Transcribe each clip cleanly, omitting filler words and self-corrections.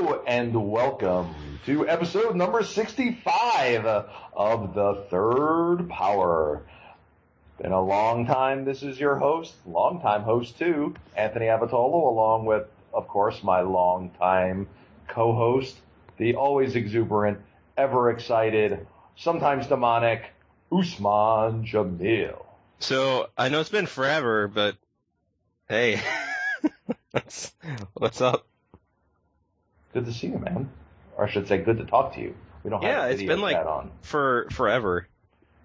Hello and welcome to episode number 65 of The Third Power. Been a long time. This is your host, long-time host too, Anthony Avatolo, along with, of course, my long-time co-host, the always exuberant, ever excited, sometimes demonic, Usman Jamil. So, I know it's been forever, but hey, what's up? Good to see you, man. Or I should say, good to talk to you. We don't have video chat on. Yeah, it's been like forever.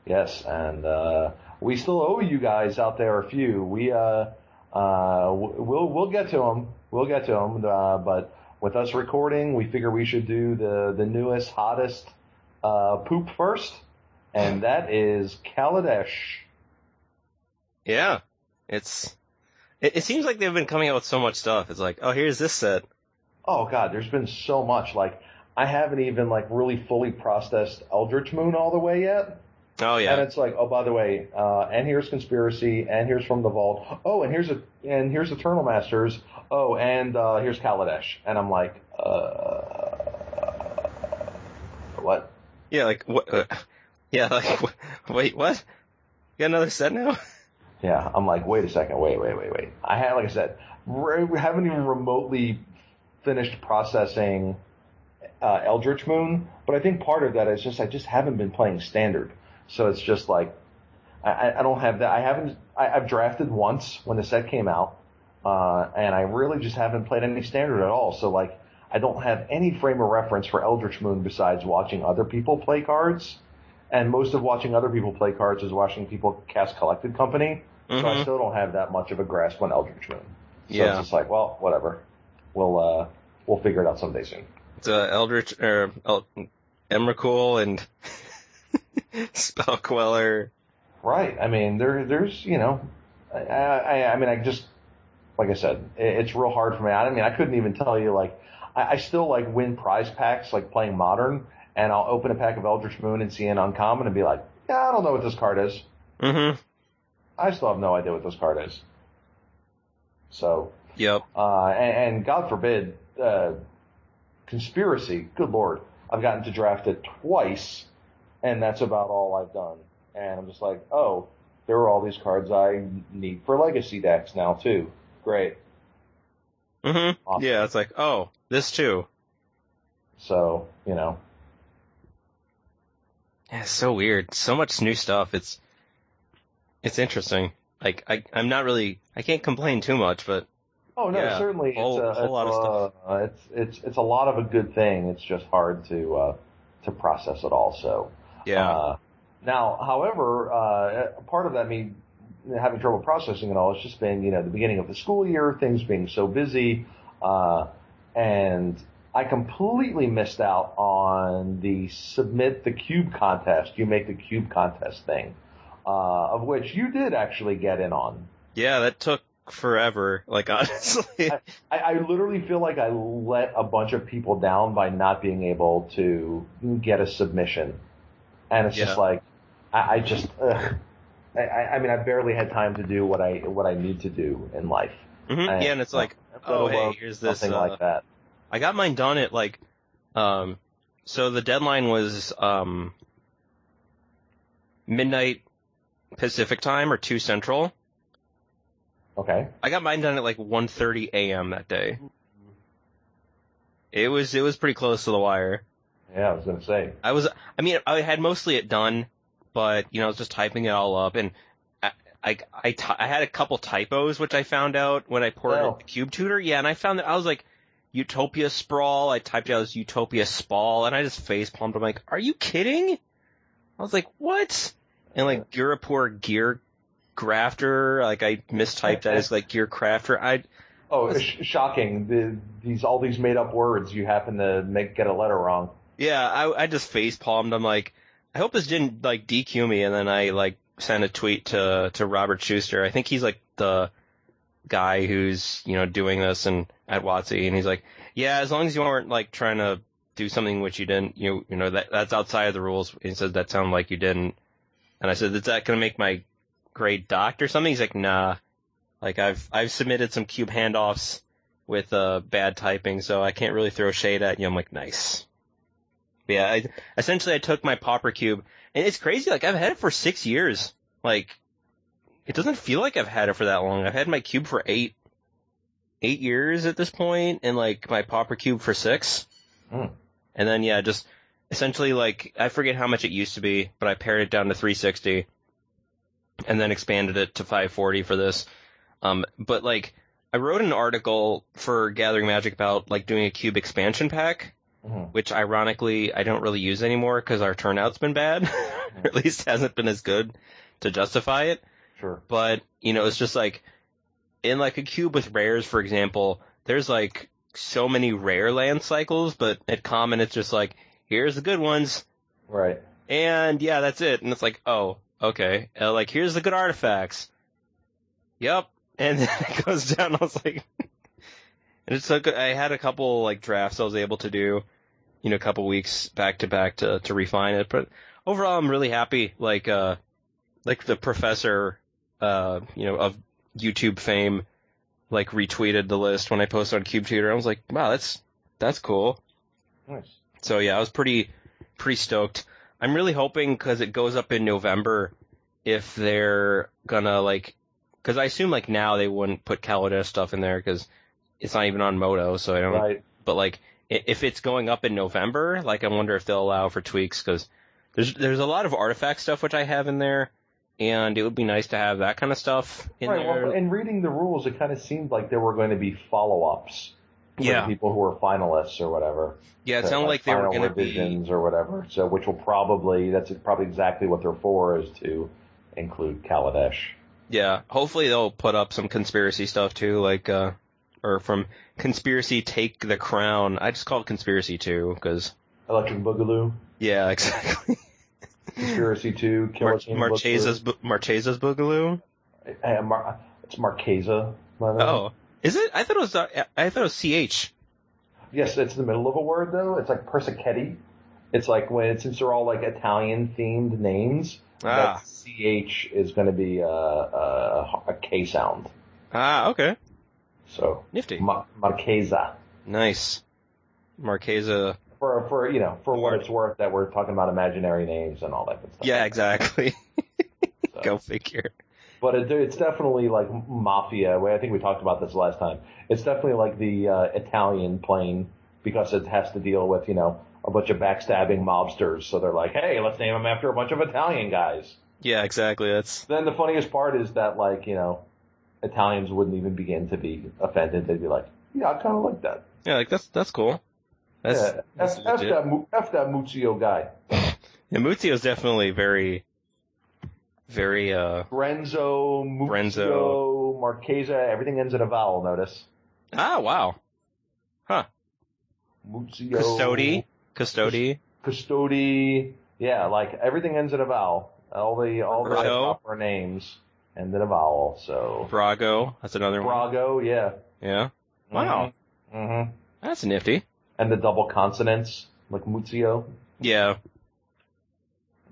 Yes, and we still owe you guys out there a few. We'll get to them. We'll get to them. But with us recording, we figure we should do the newest, hottest poop first, and that is Kaladesh. Yeah, it seems like they've been coming out with so much stuff. It's like, oh, here's this set. Oh, God, there's been so much. Like, I haven't even, really fully processed Eldritch Moon all the way yet. Oh, yeah. And it's like, oh, by the way, and here's Conspiracy, and here's From the Vault. Oh, and here's Eternal Masters. Oh, and here's Kaladesh. And I'm like, what? Yeah, what? Wait, what? You got another set now? Yeah, I'm like, wait a second, wait. I had, like I said, we haven't even remotely finished processing Eldritch Moon, but I think part of that is just I just haven't been playing Standard, so it's just like I don't have that. I've drafted once when the set came out, and I really just haven't played any Standard at all. So like I don't have any frame of reference for Eldritch Moon besides watching other people play cards, and most of watching other people play cards is watching people cast Collected Company. Mm-hmm. So I still don't have that much of a grasp on Eldritch Moon. So yeah. It's just like, well, whatever. We'll figure it out someday soon. It's Eldritch Emrakul and Spellqueller. Right. I mean, there's I mean, I just like I said, it's real hard for me. I mean, I couldn't even tell you. Like, I still win prize packs playing Modern, and I'll open a pack of Eldritch Moon and see an uncommon and be like, yeah, I don't know what this card is. Mm-hmm. I still have no idea what this card is. So. Yep. And God forbid, Conspiracy, good lord, I've gotten to draft it twice, and that's about all I've done. And I'm just like, oh, there are all these cards I need for Legacy decks now, too. Great. Mm-hmm. Awesome. Yeah, it's like, oh, this too. So, Yeah, it's so weird. So much new stuff. It's interesting. I'm not really, I can't complain too much, but oh no, yeah, certainly it's a lot of a good thing. It's just hard to process it all. So yeah. Now, however, part of that me having trouble processing it all has just been the beginning of the school year, things being so busy, and I completely missed out on the submit the cube contest. You make the cube contest thing, of which you did actually get in on. Yeah, that took forever, honestly. I literally feel like I let a bunch of people down by not being able to get a submission. And it's just like, I mean, I barely had time to do what I need to do in life. Mm-hmm. And, yeah, and it's like, oh, hey, here's this. Something like that. I got mine done at, so the deadline was midnight Pacific time or 2 Central. Okay. I got mine done at 1:30 a.m. that day. It was pretty close to the wire. Yeah, I was gonna say. I had mostly it done, but I was just typing it all up, and I had a couple typos, which I found out when I poured out the CubeTutor. Yeah, and I found that I was like Utopia Sprawl. I typed out as Utopia Spall, and I just face palmed. I'm like, are you kidding? I was like, what? And Gurapur Gear Grafter, I mistyped that as Gear Crafter. Shocking! These made up words you happen to get a letter wrong. Yeah, I just face palmed. I'm like, I hope this didn't DQ me. And then I sent a tweet to Robert Schuster. I think he's the guy who's doing this and at Watsi, and he's like, yeah, as long as you weren't trying to do something which you didn't, that's outside of the rules. He says that sounded like you didn't, and I said, is that gonna make my grade docked or something? He's like, nah. I've submitted some cube handoffs with bad typing, so I can't really throw shade at you. I'm like, nice. But yeah, essentially I took my Pauper Cube, and it's crazy, like, I've had it for 6 years. Like, it doesn't feel like I've had it for that long. I've had my Cube for eight years at this point, and, like, my Pauper Cube for 6. Mm. And then, yeah, just essentially, like, I forget how much it used to be, but I pared it down to 360, and then expanded it to 540 for this. But, like, I wrote an article for Gathering Magic about, like, doing a cube expansion pack, mm-hmm. which, ironically, I don't really use anymore because our turnout's been bad, or at least hasn't been as good to justify it. Sure. But, you know, it's just, like, in, like, a cube with rares, for example, there's, like, so many rare land cycles, but at common, it's just, like, here's the good ones. Right. And, yeah, that's it. And it's like, oh, okay. Like, here's the good artifacts. Yep. And then it goes down, I was like... and it's so good. I had a couple, like, drafts I was able to do, you know, a couple weeks back-to-back to refine it. But overall, I'm really happy. Like the professor, you know, of YouTube fame, like, retweeted the list when I posted on CubeTutor. I was like, wow, that's cool. Nice. So, yeah, I was pretty stoked. I'm really hoping, because it goes up in November, if they're gonna, like... Because I assume, like, now they wouldn't put Kaladesh stuff in there because it's not even on Moto, so I don't... Right. But, like, if it's going up in November, like, I wonder if they'll allow for tweaks, because there's a lot of artifact stuff which I have in there, and it would be nice to have that kind of stuff in there. Well, and reading the rules, it kind of seemed like there were going to be follow-ups for the people who were finalists or whatever. Yeah, it sounded like they were going to be... revisions or whatever, so which will probably... That's probably exactly what they're for, is to include Kaladesh. Yeah, hopefully they'll put up some conspiracy stuff too, like, or from Conspiracy Take the Crown. I just call it Conspiracy 2, because... Electric Boogaloo? Yeah, exactly. Conspiracy 2, Killer Team Boogaloo. Marchesa's Boogaloo? It's Marchesa. Oh, is it? I thought it was CH. Yes, it's in the middle of a word, though. It's like Persichetti. It's like since they're all, like, Italian-themed names... Ah. That CH is going to be a K sound. Ah, okay. So nifty. Marchesa. Nice. Marchesa. For you know, for what it's worth, that we're talking about imaginary names and all that good stuff. Yeah, exactly. So. Go figure. But it's definitely like mafia. I think we talked about this last time. It's definitely like the Italian plane, because it has to deal with, you know, a bunch of backstabbing mobsters, so they're like, hey, let's name them after a bunch of Italian guys. Yeah, exactly. Then the funniest part is that, like, you know, Italians wouldn't even begin to be offended. They'd be like, yeah, I kind of like that. Yeah, like, that's cool. That's that Muzio guy. Yeah, Muzio's definitely very, very, Brenzo, Muzio, Marchesa, everything ends in a vowel, notice. Ah, wow. Huh. Muzio. Custody. Yeah, like, everything ends in a vowel. All the proper names end in a vowel, so... Brago, that's another one. Brago, yeah. Yeah? Wow. Mm-hmm. That's nifty. And the double consonants, like Muzio. Yeah.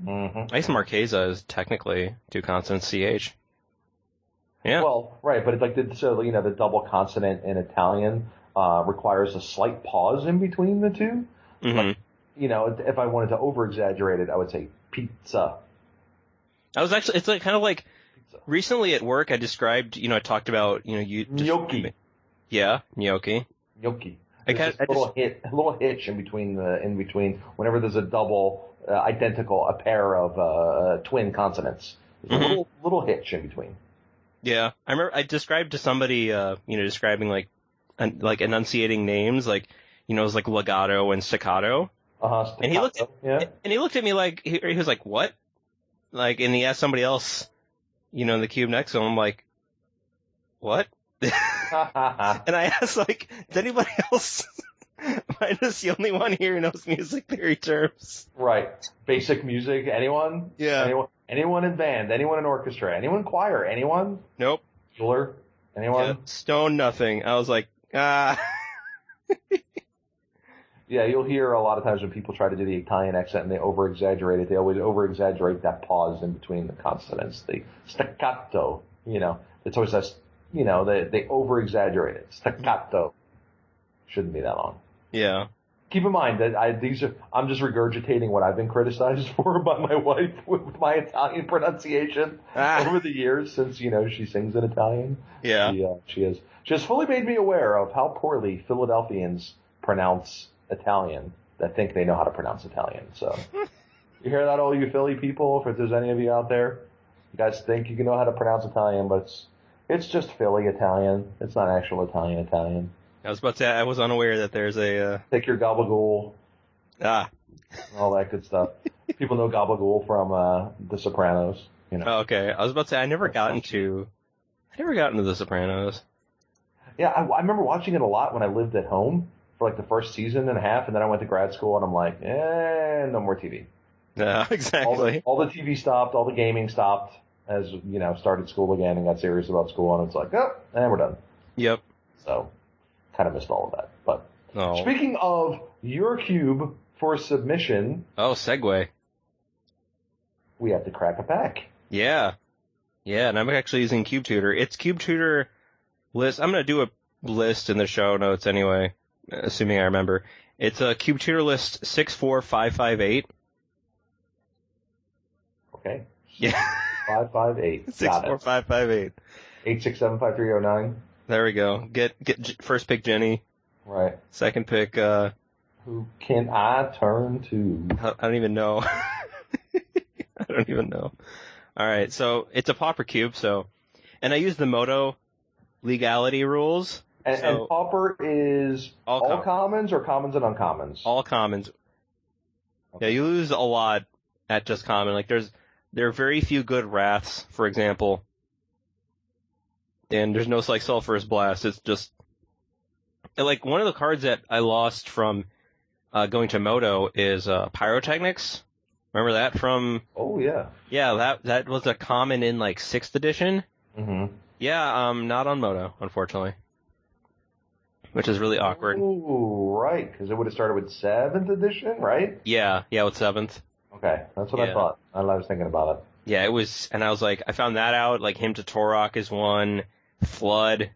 Mm-hmm. I guess Marchesa is technically two consonants, CH. Yeah. Well, right, but it's like, the double consonant in Italian... requires a slight pause in between the two. Mm-hmm. Like, you know, if I wanted to over-exaggerate it, I would say pizza. It's like, kind of like, pizza. Recently at work I described, you know, I talked about, you know, gnocchi. Yeah, gnocchi. Gnocchi. A little hitch in between, whenever there's a double, identical, a pair of twin consonants. There's mm-hmm. a little hitch in between. Yeah, I remember I described to somebody, you know, describing, like, and, like, enunciating names, like, you know, it was like legato and staccato. Staccato. And he looked at me like, he was like, what? Like, and he asked somebody else, you know, in the cube next to him, I'm like, what? And I asked, like, is anybody else? Am I just the only one here who knows music theory terms? Right. Basic music, anyone? Yeah. Anyone in band, anyone in orchestra, anyone in choir, anyone? Nope. Fuller? Anyone? Yeah. Stone nothing. I was like, Yeah, you'll hear a lot of times when people try to do the Italian accent and they over-exaggerate it, they always over-exaggerate that pause in between the consonants, the staccato, you know, it's always that, you know, they over-exaggerate it, staccato. shouldn't be that long. Yeah. Keep in mind that I'm just regurgitating what I've been criticized for by my wife with my Italian pronunciation over the years, since, you know, she sings in Italian. Yeah. She has fully made me aware of how poorly Philadelphians pronounce Italian that think they know how to pronounce Italian. So you hear that, all you Philly people, if there's any of you out there, you guys think you can know how to pronounce Italian, but it's just Philly Italian. It's not actual Italian. I was about to say, I was unaware that there's a... Take your gabagool. All that good stuff. People know gabagool from The Sopranos. You know. Oh, okay. I was about to say, I never got into The Sopranos. Yeah, I remember watching it a lot when I lived at home for like the first season and a half, and then I went to grad school, and I'm like, no more TV. Yeah, exactly. All the TV stopped, all the gaming stopped, as, you know, started school again and got serious about school, and it's like, we're done. Yep. So... kind of missed all of that, but Speaking of your cube for submission, segue. We have to crack a pack. Yeah, and I'm actually using CubeTutor. It's CubeTutor list. I'm gonna do a list in the show notes anyway, assuming I remember. It's a CubeTutor list 64558. Okay. Yeah. 558. 64558. 8675309. There we go. Get first pick Jenny. Right. Second pick. Who can I turn to? I don't even know. I don't even know. All right. So it's a pauper cube. And I use the Moto legality rules. And pauper is all commons or commons and uncommons? All commons. Okay. Yeah, you lose a lot at just common. Like there are very few good wraths, for example. And there's no, like, Sulphurous Blast. It's just... like, one of the cards that I lost from going to Moto is Pyrotechnics. Remember that from... Oh, yeah. Yeah, that was a common in, like, 6th edition. Mm-hmm. Yeah, not on Moto, unfortunately. Which is really awkward. Ooh, right, because it would have started with 7th edition, right? Yeah, with 7th. Okay, that's what I thought. I was thinking about it. Yeah, it was... and I was like, I found that out. Like, Hymn to Torok is one... Flood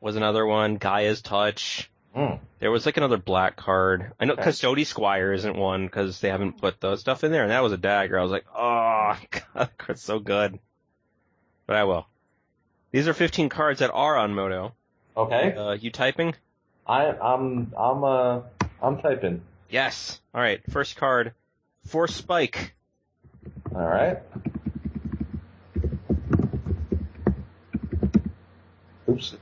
was another one. Gaia's Touch. Mm. There was like another black card. I know Custody Squire isn't one because they haven't put the stuff in there, and that was a dagger. I was like, oh, God, that's so good. But I will. These are 15 cards that are on Moto. Okay. You typing? I'm typing. Yes. All right. First card, Force Spike. All right. Oops.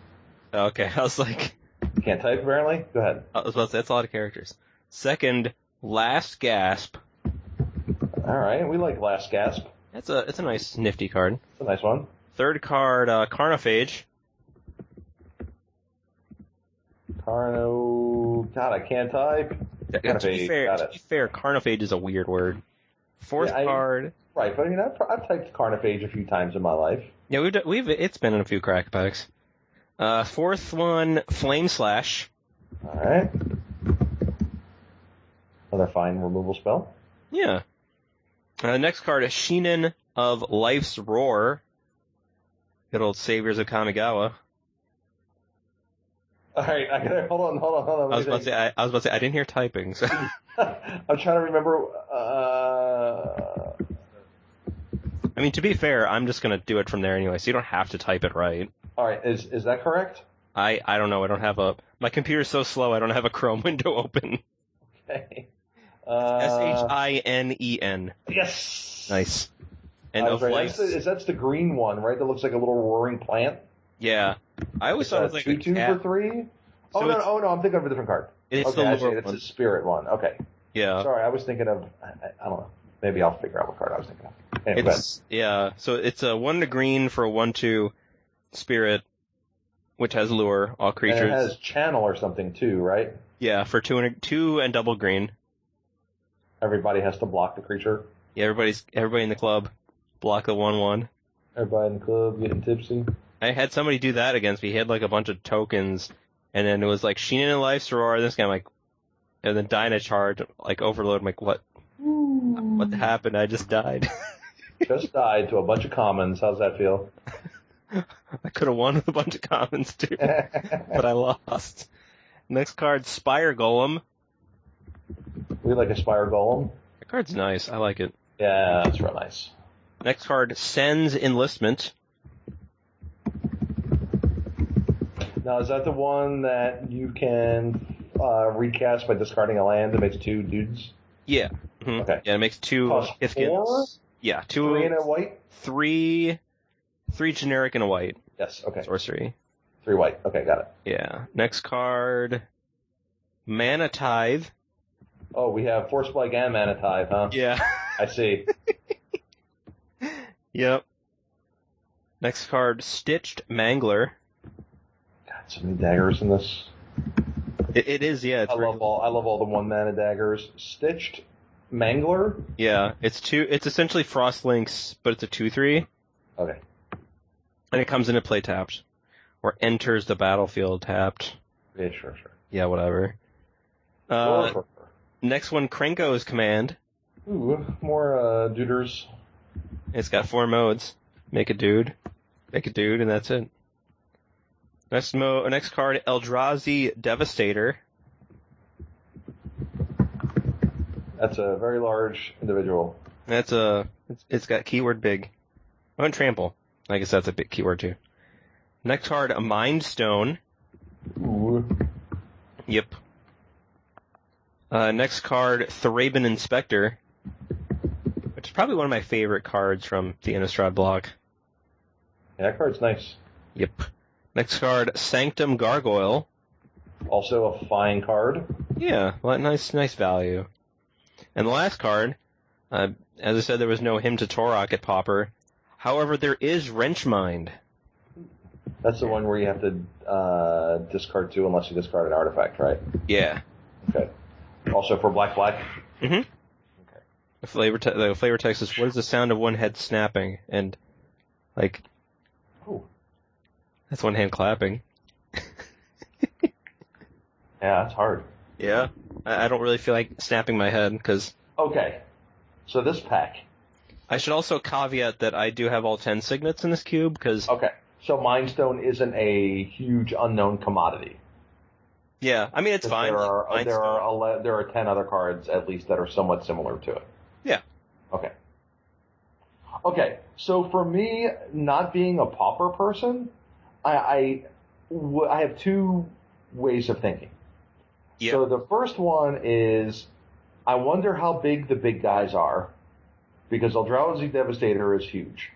Okay, I was like... you can't type, apparently? Go ahead. I was about to say, that's a lot of characters. Second, Last Gasp. Alright, we like Last Gasp. It's a nice, nifty card. It's a nice one. Third card, Carnophage. God, I can't type. Carnophage. To be fair, Carnophage is a weird word. Fourth card... Right, but I mean, I've typed Carnophage a few times in my life. Yeah, it's been in a few crack packs. Fourth one, Flame Slash. All right. Another fine removal spell. Yeah. The next card is Sheenan of Life's Roar. Good old saviors of Kamigawa. All right, I gotta hold on. I was about to say I didn't hear typing. So. I'm trying to remember. I mean, to be fair, I'm just going to do it from there anyway, so you don't have to type it right. All right, is that correct? I don't know. I don't have my computer's so slow, I don't have a Chrome window open. Okay. S-H-I-N-E-N. Yes! Nice. And of life... That's the green one, right? That looks like a little roaring plant? Yeah. I always thought it was like 2-2 for 3? So no, I'm thinking of a different card. It's the spirit one. Okay. Yeah. Sorry, I was thinking of... I don't know. Maybe I'll figure out what card I was thinking of. Anyway, so it's a 1 to green for a 1/2 spirit, which has lure, all creatures. And it has channel or something too, right? Yeah, for 2 and double green. Everybody has to block the creature. Yeah, everybody in the club block the 1/1. Everybody in the club getting tipsy. I had somebody do that against me. He had like a bunch of tokens, and then it was like Sheenan and Life's Roar. This guy, and then Dynacharge, like Overload. I'm like, what? What happened? I just died. Just died to a bunch of commons. How's that feel? I could have won with a bunch of commons, too. But I lost. Next card, Spire Golem. We like a Spire Golem. That card's nice. I like it. Yeah, that's real nice. Next card, Sen's Enlistment. Now, is that the one that you can recast by discarding a land that makes two dudes? Yeah. Mm-hmm. Okay. Yeah, it makes two Ithkins. Yeah, two. Three and a white? Three generic and a white. Yes, okay. Sorcery. Three white. Okay, got it. Yeah. Next card, Mana Tithe. Oh, we have Force Plague and Mana Tithe, huh? Yeah. I see. Yep. Next card, Stitched Mangler. God, so many daggers in this. It is, yeah. It's I love all the one mana daggers. Stitched Mangler? Yeah, it's essentially Frostlinks, but it's a 2/3. Okay. And it comes into play tapped. Or enters the battlefield tapped. Yeah, sure. Yeah, whatever. Next one, Krenko's Command. Ooh, more duders. It's got four modes. Make a dude, and that's it. Next card, Eldrazi Devastator. That's a very large individual. It's got keyword big. Oh, and trample. I guess that's a big keyword too. Next card, a Mind Stone. Ooh. Yep. Next card, Thraben Inspector, which is probably one of my favorite cards from the Innistrad block. Yeah, that card's nice. Yep. Next card, Sanctum Gargoyle. Also a fine card. Yeah, well, nice value. And the last card, as I said, there was no Hymn to Torok at Pauper. However, there is Wrenchmind. That's the one where you have to discard two unless you discard an artifact, right? Yeah. Okay. Also for black. Mm-hmm. Okay. The flavor text is, what is the sound of one head snapping? And, like, ooh. That's one hand clapping. Yeah, that's hard. Yeah. I don't really feel like snapping my head, because... Okay. So this pack... I should also caveat that I do have all 10 signets in this cube, because... Okay. So Mind Stone isn't a huge unknown commodity. Yeah, I mean, it's fine. There are 10 other cards, at least, that are somewhat similar to it. Yeah. Okay, so for me, not being a Pauper person, I have two ways of thinking. Yep. So the first one is, I wonder how big the big guys are, because Eldrazi Devastator is huge.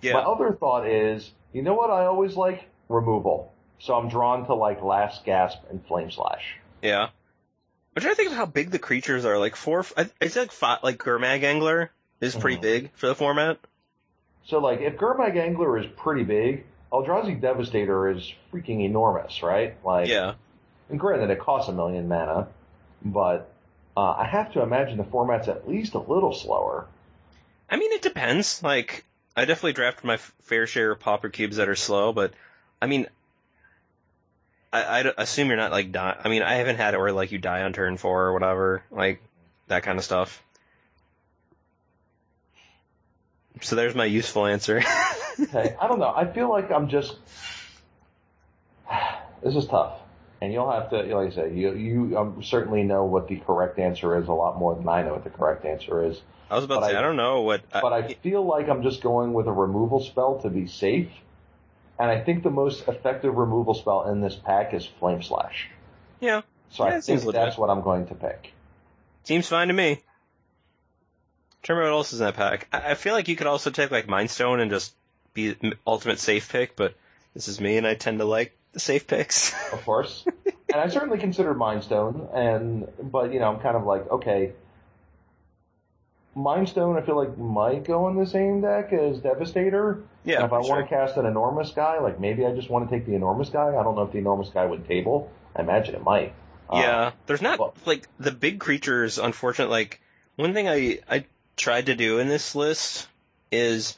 Yeah. My other thought is... You know what I always like? Removal. So I'm drawn to, like, Last Gasp and Flame Slash. Yeah. I'm trying to think of how big the creatures are. Like, five, like Gurmag Angler is pretty big for the format. So, like, if Gurmag Angler is pretty big, Eldrazi Devastator is freaking enormous, right? Like, yeah. And granted, it costs 1 million mana, but I have to imagine the format's at least a little slower. I mean, it depends. Like... I definitely draft my fair share of Pauper cubes that are slow, but, I mean, I assume you're not, like, die. I mean, I haven't had it where, like, you die on turn 4 or whatever, like, that kind of stuff. So there's my useful answer. Okay, I don't know. I feel like I'm just... This is tough. And you'll have to, like I said, you certainly know what the correct answer is a lot more than I know what the correct answer is. I was about to say, I don't know what... But I feel like I'm just going with a removal spell to be safe, and I think the most effective removal spell in this pack is Flame Slash. Yeah. So I think that's what I'm going to pick. Seems fine to me. Tell me what else is in that pack. I feel like you could also take, like, Mind Stone and just be ultimate safe pick, but this is me, and I tend to like the safe picks. Of course. And I certainly considered Mind Stone, but, you know, I'm kind of like, okay... Mind Stone, I feel like, might go in the same deck as Devastator. Yeah. And if I want to cast an enormous guy, like, maybe I just want to take the enormous guy. I don't know if the enormous guy would table. I imagine it might. Yeah. There's not, but, like, the big creatures, unfortunately. Like, one thing I tried to do in this list is,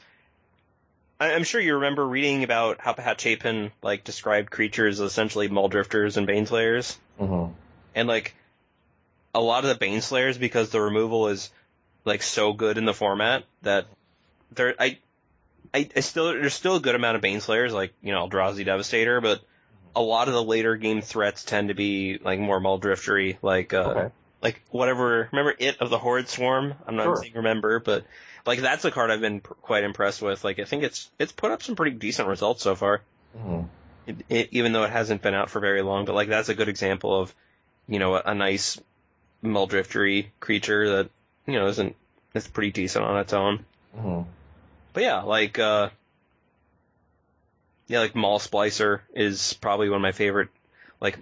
I'm sure you remember reading about how Pat Chapin, like, described creatures as essentially Muldrifters and Bane Slayers. Mm-hmm. And, like, a lot of the Bane Slayers, because the removal is... like, so good in the format that there, I still, there's still a good amount of Bane Slayers, like, you know, Eldrazi Devastator, but a lot of the later game threats tend to be like more Muldriftery, like whatever. Remember It of the Horde Swarm? I'm not saying remember, but like that's a card I've been quite impressed with. Like I think it's put up some pretty decent results so far, even though it hasn't been out for very long. But like that's a good example of a nice Muldriftery creature that it's pretty decent on its own. But yeah, like Maul Splicer is probably one of my favorite. Like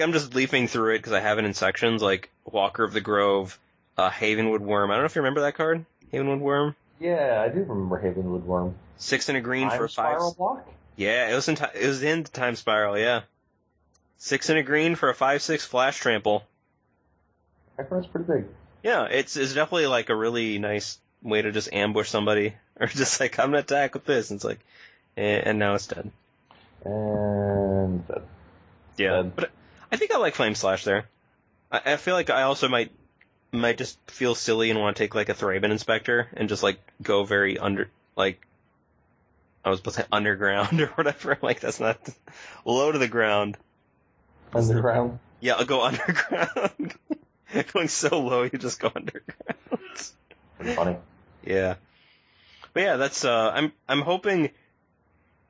I'm just leafing through it because I have it in sections. Like Walker of the Grove, Havenwood Worm. I don't know if you remember that card, Havenwood Worm. Yeah, I do remember Havenwood Worm. 6 and a green for 5. Spiral block. Yeah, it was in the Time Spiral. Yeah, 6 and a green for a 5/6 flash trample. That card's pretty big. Yeah, it's definitely like a really nice way to just ambush somebody, or just like I'm gonna attack with this, and it's like, and now it's dead. And dead. Yeah, but I think I like Flame Slash there. I feel like I also might just feel silly and want to take like a Thraben Inspector and just like go very underground or whatever. Like that's not low to the ground. Underground. Yeah, I'll go underground. Going so low, you just go underground. Pretty funny. Yeah, but yeah, that's I'm hoping,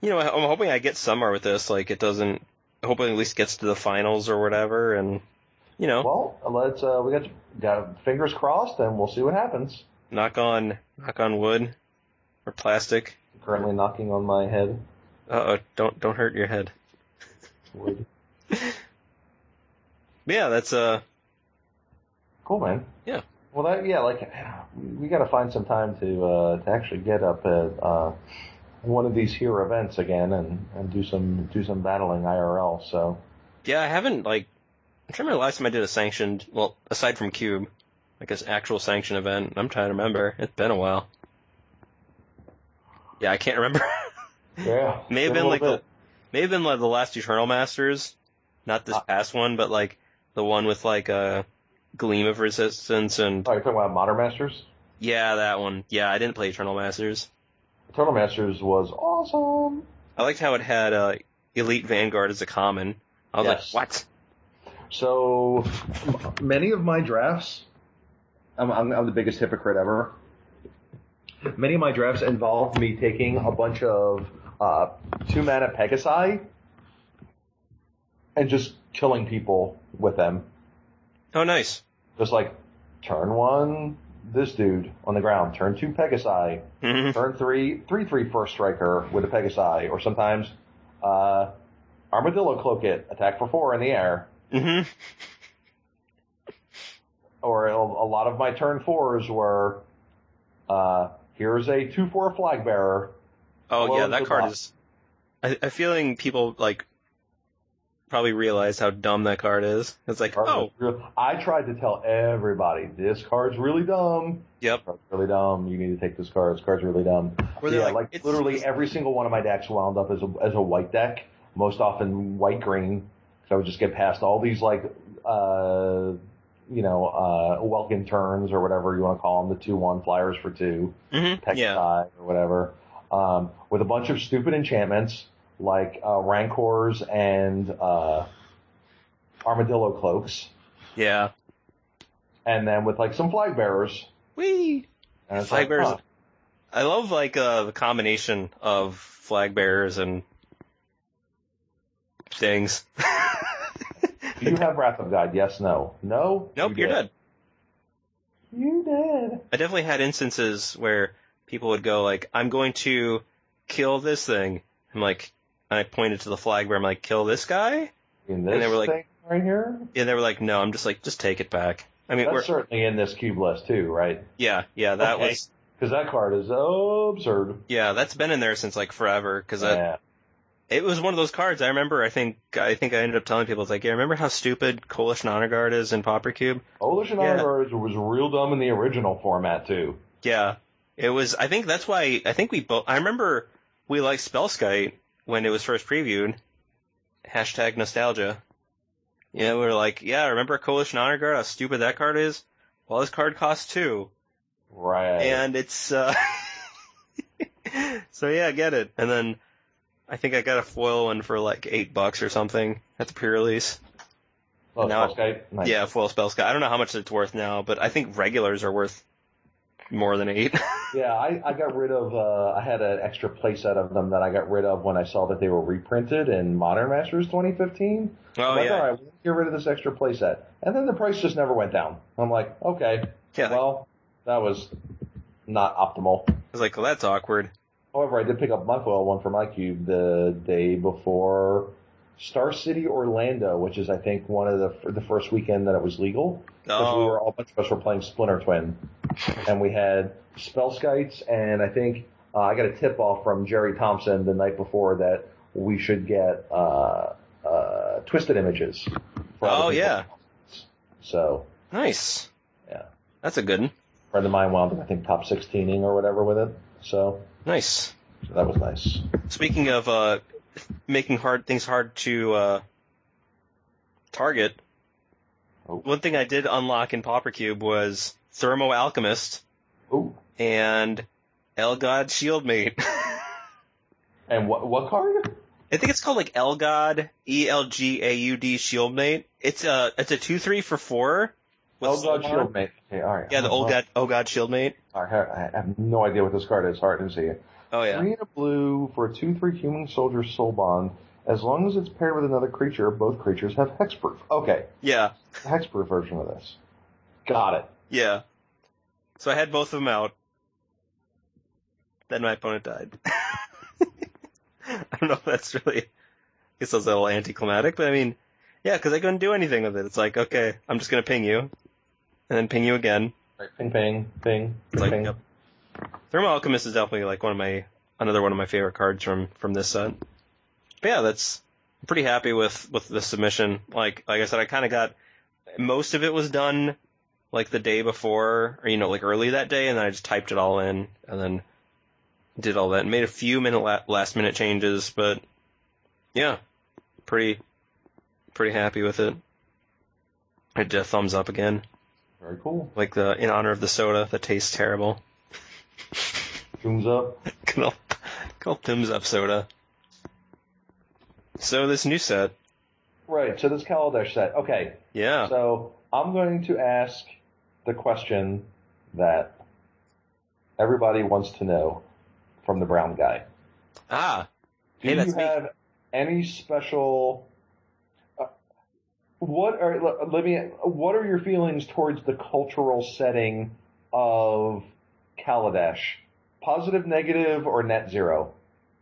I'm hoping I get somewhere with this. Like it doesn't. Hoping at least gets to the finals or whatever, and Well, let's we got fingers crossed, and we'll see what happens. Knock on wood or plastic. I'm currently knocking on my head. Uh oh! Don't hurt your head. Wood. Yeah, that's Cool, man. Yeah. Well, we got to find some time to actually get up at one of these here events again and do some battling IRL. So. Yeah, I haven't I'm trying to remember the last time I did a sanctioned. Well, aside from Cube, like an actual sanctioned event. I'm trying to remember. It's been a while. Yeah, I can't remember. Yeah. May have been like the last Eternal Masters, not this past one, but like the one with like a. Gleam of Resistance and... Oh, you're talking about Modern Masters? Yeah, that one. Yeah, I didn't play Eternal Masters. Eternal Masters was awesome! I liked how it had Elite Vanguard as a common. I was like, what? So, many of my drafts... I'm the biggest hypocrite ever. Many of my drafts involved me taking a bunch of 2-mana Pegasi and just killing people with them. Oh, nice. Just like, turn 1, this dude on the ground. Turn 2, Pegasi. Mm-hmm. Turn 3/3 First Striker with a Pegasi. Or sometimes, Armadillo Cloak it. Attack for 4 in the air. Mm-hmm. Or a lot of my turn 4s were, here's a 2/4 Flag Bearer. Oh, yeah, that card is... I'm feeling people, probably realize how dumb that card is. It's like, I tried to tell everybody, this card's really dumb. Yep. This card's really dumb. You need to take this card. This card's really dumb. Where yeah, like literally every single one of my decks wound up as a white deck, most often white-green, because I would just get past all these, Welkin turns or whatever you want to call them, the 2/1 flyers for 2, or whatever, with a bunch of stupid enchantments, Rancors and Armadillo Cloaks. Yeah. And then with, some Flag Bearers. Whee! And Flag Bearers. Huh. I love, the combination of Flag Bearers and things. Do you have Wrath of God? Yes, no. No? Nope, you're dead. You did. I definitely had instances where people would go, I'm going to kill this thing. I'm like... And I pointed to the flag where I'm like, kill this guy? In this and they were like, thing right here? Yeah, they were like, no, I'm just take it back. I mean, we're certainly in this cube list too, right? Yeah, that was... Because that card is absurd. Yeah, that's been in there since forever, because it was one of those cards I remember, I think I ended up telling people, remember how stupid Coalition Honor Guard is in Pauper Cube? Coalition Honor Guard was real dumb in the original format too. Yeah, it was, I think that's why, I remember we liked Spellskite, when it was first previewed, #nostalgia. Yeah, we were like, yeah, remember Coalition Honor Guard, how stupid that card is? Well, this card costs 2. Right. And it's, so yeah, I get it. And then I think I got a foil one for like $8 or something at the pre-release. Oh, Spellscape? Nice. Yeah, foil Spellscape. I don't know how much it's worth now, but I think regulars are worth more than 8. Yeah, I got rid of, I had an extra playset of them that I got rid of when I saw that they were reprinted in Modern Masters 2015. Oh, I'm like, yeah. All right, we'll get rid of this extra playset. And then the price just never went down. I'm like, okay, yeah, well, that was not optimal. I was like, well, that's awkward. However, I did pick up my foil one for my cube the day before Star City Orlando, which is, I think, one of the first weekend that it was legal. Because we were all a bunch of us were playing Splinter Twin. And we had Spellskites, and I think I got a tip-off from Jerry Thompson the night before that we should get Twisted Images. Oh, yeah. So. Nice. Yeah. That's a good one. A friend of mine wound up, I think, top 16ing or whatever with it. So. Nice. So that was nice. Speaking of making things hard to target, one thing I did unlock in Pauper Cube was Thermo Alchemist. Ooh. And Elgod Shieldmate. And what card? I think it's called like Elgod, Elgaud Shieldmate. It's a 2/3 for 4. Elgod Shieldmate. Okay, all right. Yeah, the Elgod Shieldmate. All right, I have no idea what this card is. Hard to see it. Oh yeah. 3 and a blue for a 2/3 Human Soldier Soul Bond. As long as it's paired with another creature, both creatures have hexproof. Okay. Yeah. Hexproof version of this. Got it. Yeah. So I had both of them out. Then my opponent died. I don't know if that's really... I guess that was a little anticlimactic, but I mean... Yeah, because I couldn't do anything with it. It's like, okay, I'm just going to ping you. And then ping you again. Right, ping, ping, ping, it's like, ping. Yep. Thermal Alchemist is definitely like another one of my favorite cards from this set. But yeah, I'm pretty happy with the submission. Like I said, I kind of got... Most of it was done... like the day before, or, like early that day, and then I just typed it all in, and then did all that, and made a few last-minute changes, but, yeah, pretty happy with it. I did a thumbs up again. Very cool. Like in honor of the soda that tastes terrible. Thumbs up. Call thumbs up soda. So this new set. Right, so this Kaladesh set, okay. Yeah. So I'm going to ask the question that everybody wants to know from the brown guy. Do you have any special? What are your feelings towards the cultural setting of Kaladesh? Positive, negative, or net zero?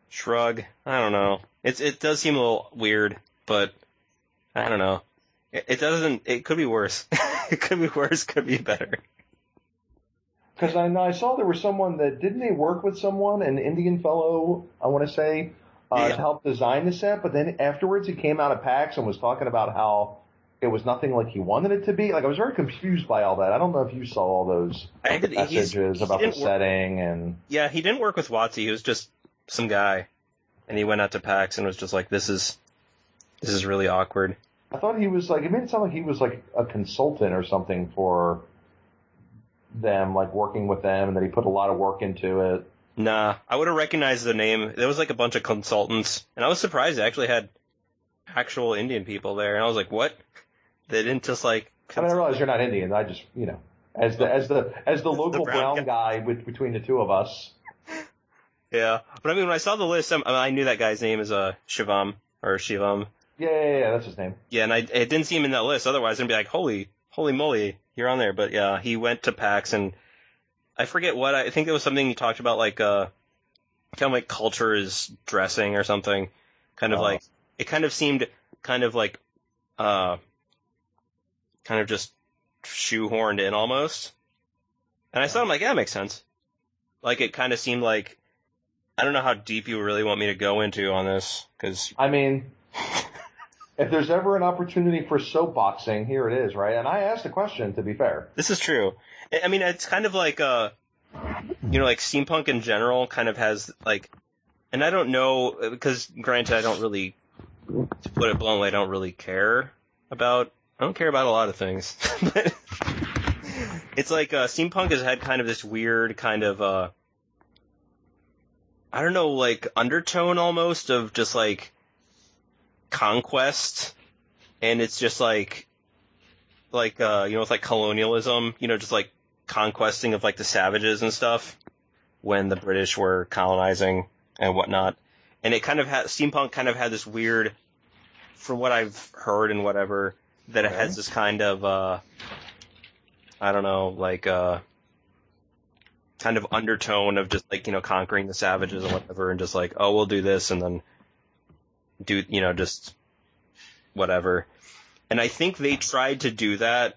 Shrug. I don't know. It does seem a little weird, but I don't know. It could be worse. It could be worse, could be better. Because I saw there was someone that, didn't they work with someone, an Indian fellow, I want to say, to help design the set, but then afterwards he came out of PAX and was talking about how it was nothing like he wanted it to be. Like, I was very confused by all that. I don't know if you saw all those messages about the setting and... Yeah, he didn't work with Watsi. He was just some guy. And he went out to PAX and was just like, this is really awkward. I thought he was like, it made it sound like he was like a consultant or something for them, like working with them, and that he put a lot of work into it. Nah, I would have recognized the name. There was like a bunch of consultants, and I was surprised they actually had actual Indian people there, and I was like, what? They didn't just like... I realize you're not Indian, I just, as the local brown guy between the two of us. Yeah, but I mean, when I saw the list, I knew that guy's name is Shivam. Yeah, that's his name. Yeah, and it didn't see him in that list. Otherwise, I'd be like, holy moly, you're on there. But yeah, he went to PAX, and I forget what. I think it was something you talked about, like kind of like culture is dressing or something. Like it kind of seemed kind of like kind of just shoehorned in almost. And I thought, I'm like, yeah, it makes sense. Like it kind of seemed like, I don't know how deep you really want me to go into on this, because I mean. If there's ever an opportunity for soapboxing, here it is, right? And I asked a question, to be fair. This is true. I mean, it's kind of like, like steampunk in general kind of has, like, and I don't know, because granted, I don't really, to put it bluntly, I don't care about a lot of things. But it's like, steampunk has had kind of this weird kind of, I don't know, like, undertone almost of just, like, conquest, and it's just, like, you know, it's, like, colonialism, you know, just, like, conquesting of, like, the savages and stuff when the British were colonizing and whatnot. And it kind of had, steampunk kind of had this weird, from what I've heard and whatever, that it has this kind of, I don't know, like, kind of undertone of just, like, you know, conquering the savages and whatever, and just like, oh, we'll do this and then do, you know, just whatever. And I think they tried to do that.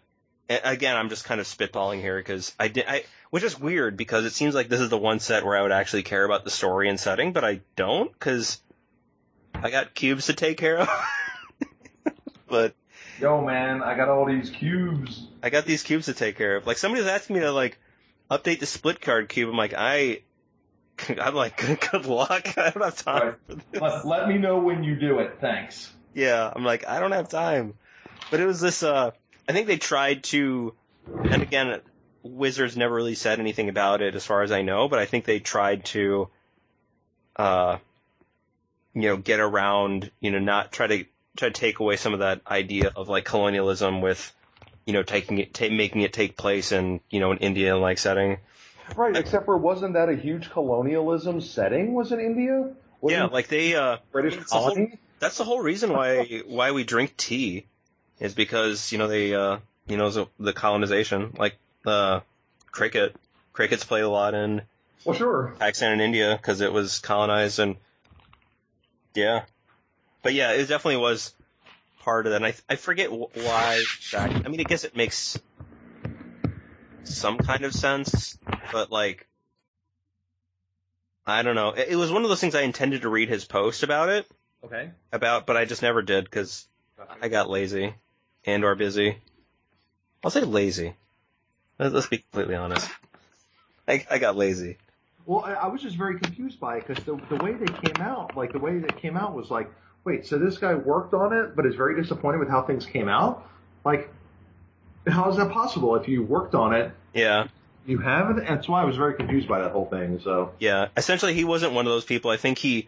And again, I'm just kind of spitballing here because which is weird because it seems like this is the one set where I would actually care about the story and setting, but I don't because I got cubes to take care of. But yo, man, I got all these cubes. I got these cubes to take care of. Like, somebody was asking me to, like, update the split card cube. I'm like, good luck. I don't have time for this. Let me know when you do it. Thanks. Yeah, I'm like, I don't have time. But it was this, I think they tried to, and again, Wizards never really said anything about it as far as I know, but I think they tried to, you know, get around, you know, not try to take away some of that idea of, like, colonialism with, you know, making it take place in, you know, an India-like setting. Right, except for wasn't that a huge colonialism setting, was it India? Wasn't like they... British colony? That's the whole reason why we drink tea, is because, you know, they, you know, the colonization, like, cricket. Cricket's played a lot in... Well, sure. Pakistan and India, because it was colonized and... Yeah. But yeah, it definitely was... part of that, and I forget why exactly. I mean, I guess it makes some kind of sense, but, like, I don't know. It was one of those things I intended to read his post about it. Okay. But I just never did, because I got lazy and or busy. I'll say lazy. Let's be completely honest. I got lazy. Well, I was just very confused by it, because the way that came out was like, wait, so this guy worked on it, but is very disappointed with how things came out? Like, how is that possible if you worked on it? Yeah. You haven't? That's why I was very confused by that whole thing, so. Yeah. Essentially, he wasn't one of those people. I think he,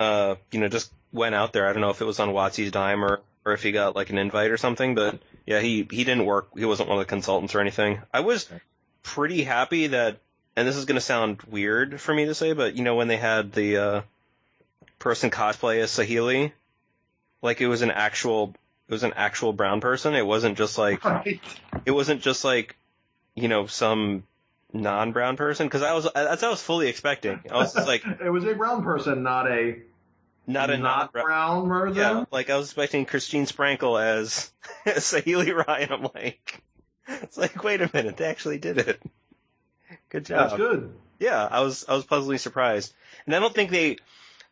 you know, just went out there. I don't know if it was on Watsi's dime or if he got, like, an invite or something, but, yeah, he didn't work. He wasn't one of the consultants or anything. I was pretty happy that, and this is going to sound weird for me to say, but, you know, when they had the, person cosplay as Saheeli, like, it was an actual brown person. It wasn't just like you know, some non-brown person, because I was fully expecting. I was just like, it was a brown person, not brown person. Yeah, like, I was expecting Christine Sprankle as Saheeli Ryan. I'm like, it's like, wait a minute, they actually did it. Good job. That's good. Yeah, I was pleasantly surprised, and I don't think they.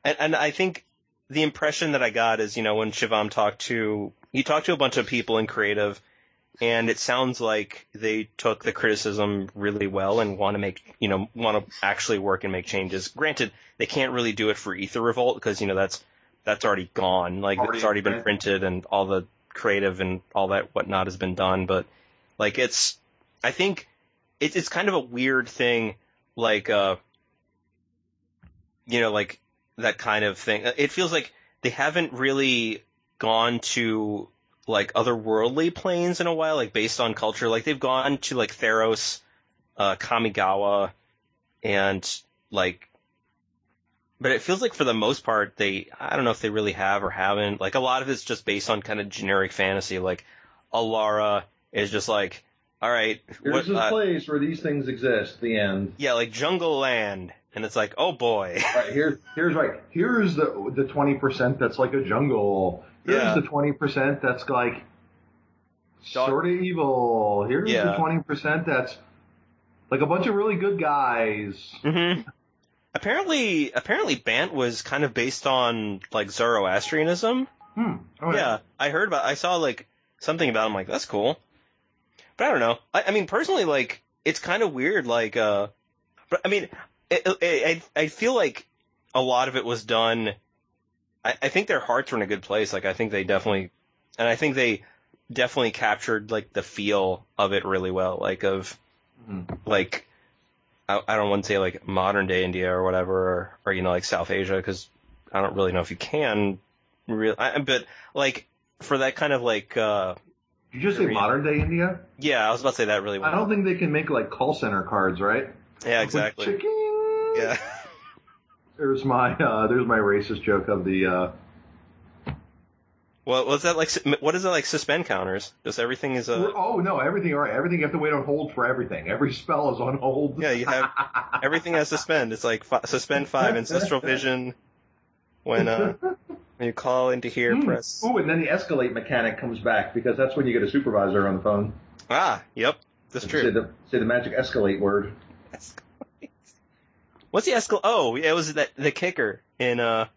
And I think the impression that I got is, you know, when Shivam talked to a bunch of people in creative, and it sounds like they took the criticism really well and want to actually work and make changes. Granted, they can't really do it for Ether Revolt because, you know, that's already gone. Like, it's already been printed and all the creative and all that whatnot has been done. But, like, I think it's kind of a weird thing, like, you know, like, that kind of thing. It feels like they haven't really gone to, like, otherworldly planes in a while, like, based on culture. Like, they've gone to, like, Theros, Kamigawa, and, like... But it feels like, for the most part, I don't know if they really have or haven't. Like, a lot of it's just based on kind of generic fantasy. Like, Alara is just like, all right... There's a place where these things exist, the end. Yeah, like, Jungle Land... And it's like, oh boy! Right, here's the 20% that's like a jungle. Here's the 20% that's like sort of evil. Here's the 20% that's like a bunch of really good guys. Mm-hmm. Apparently, Bant was kind of based on, like, Zoroastrianism. Oh, yeah, I saw, like, something about it. I'm like, that's cool, but I don't know. I mean, personally, like, it's kind of weird. Like, but I mean. I feel like a lot of it was done. I think their hearts were in a good place. Like, I think they definitely captured, like, the feel of it really well. Like, of, like, I don't want to say like modern day India or whatever, or you know, like South Asia, because I don't really know if you can. But like for that kind of like. Did you just say modern day India? Yeah, I was about to say that really well. I don't think they can make like call center cards, right? Yeah, exactly. Like, yeah. There's my racist joke of the. Well, was that like? What is that like? Suspend counters? Just everything is a. Oh no, everything. All right, everything. You have to wait on hold for everything. Every spell is on hold. Yeah, you have everything has suspend. It's like suspend 5 ancestral vision. When you call into here, press. Oh, and then the escalate mechanic comes back because that's when you get a supervisor on the phone. Ah, yep, that's true. Say the magic escalate word. Escalate. What's the escalate? Oh, yeah, it was the kicker in the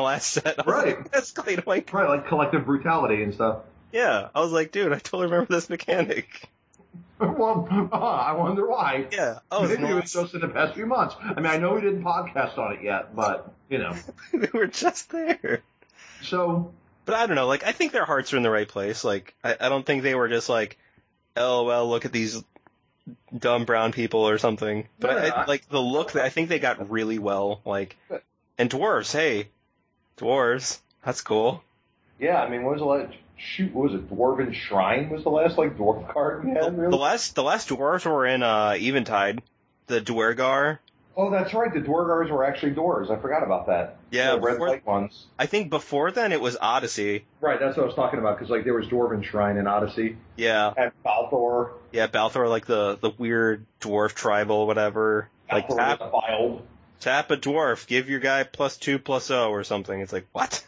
last set. Right. Like, escalate. Like, right, like collective brutality and stuff. Yeah, I was like, dude, I totally remember this mechanic. Well, I wonder why. Yeah. Oh, maybe it was just in the past few months. I mean, I know we didn't podcast on it yet, but, you know. We were just there. So. But I don't know. Like, I think their hearts are in the right place. Like, I don't think they were just like, LOL, look at these dumb brown people or something. But, yeah. Like, the look, that I think they got really well. Like, and dwarves, hey. Dwarves. That's cool. Yeah, I mean, what was the last... Shoot, what was it? Dwarven Shrine was the last like dwarf card we had. Really? The last dwarves were in Eventide, the Dwergar. Oh, that's right. The Dwergars were actually dwarves. I forgot about that. Yeah, the red light ones. I think before then it was Odyssey. Right, that's what I was talking about because like there was Dwarven Shrine in Odyssey. Yeah. And Balthor. Yeah, Balthor, like the weird dwarf tribal whatever. Balthor like tap a dwarf, give your guy +2/+0 or something. It's like what?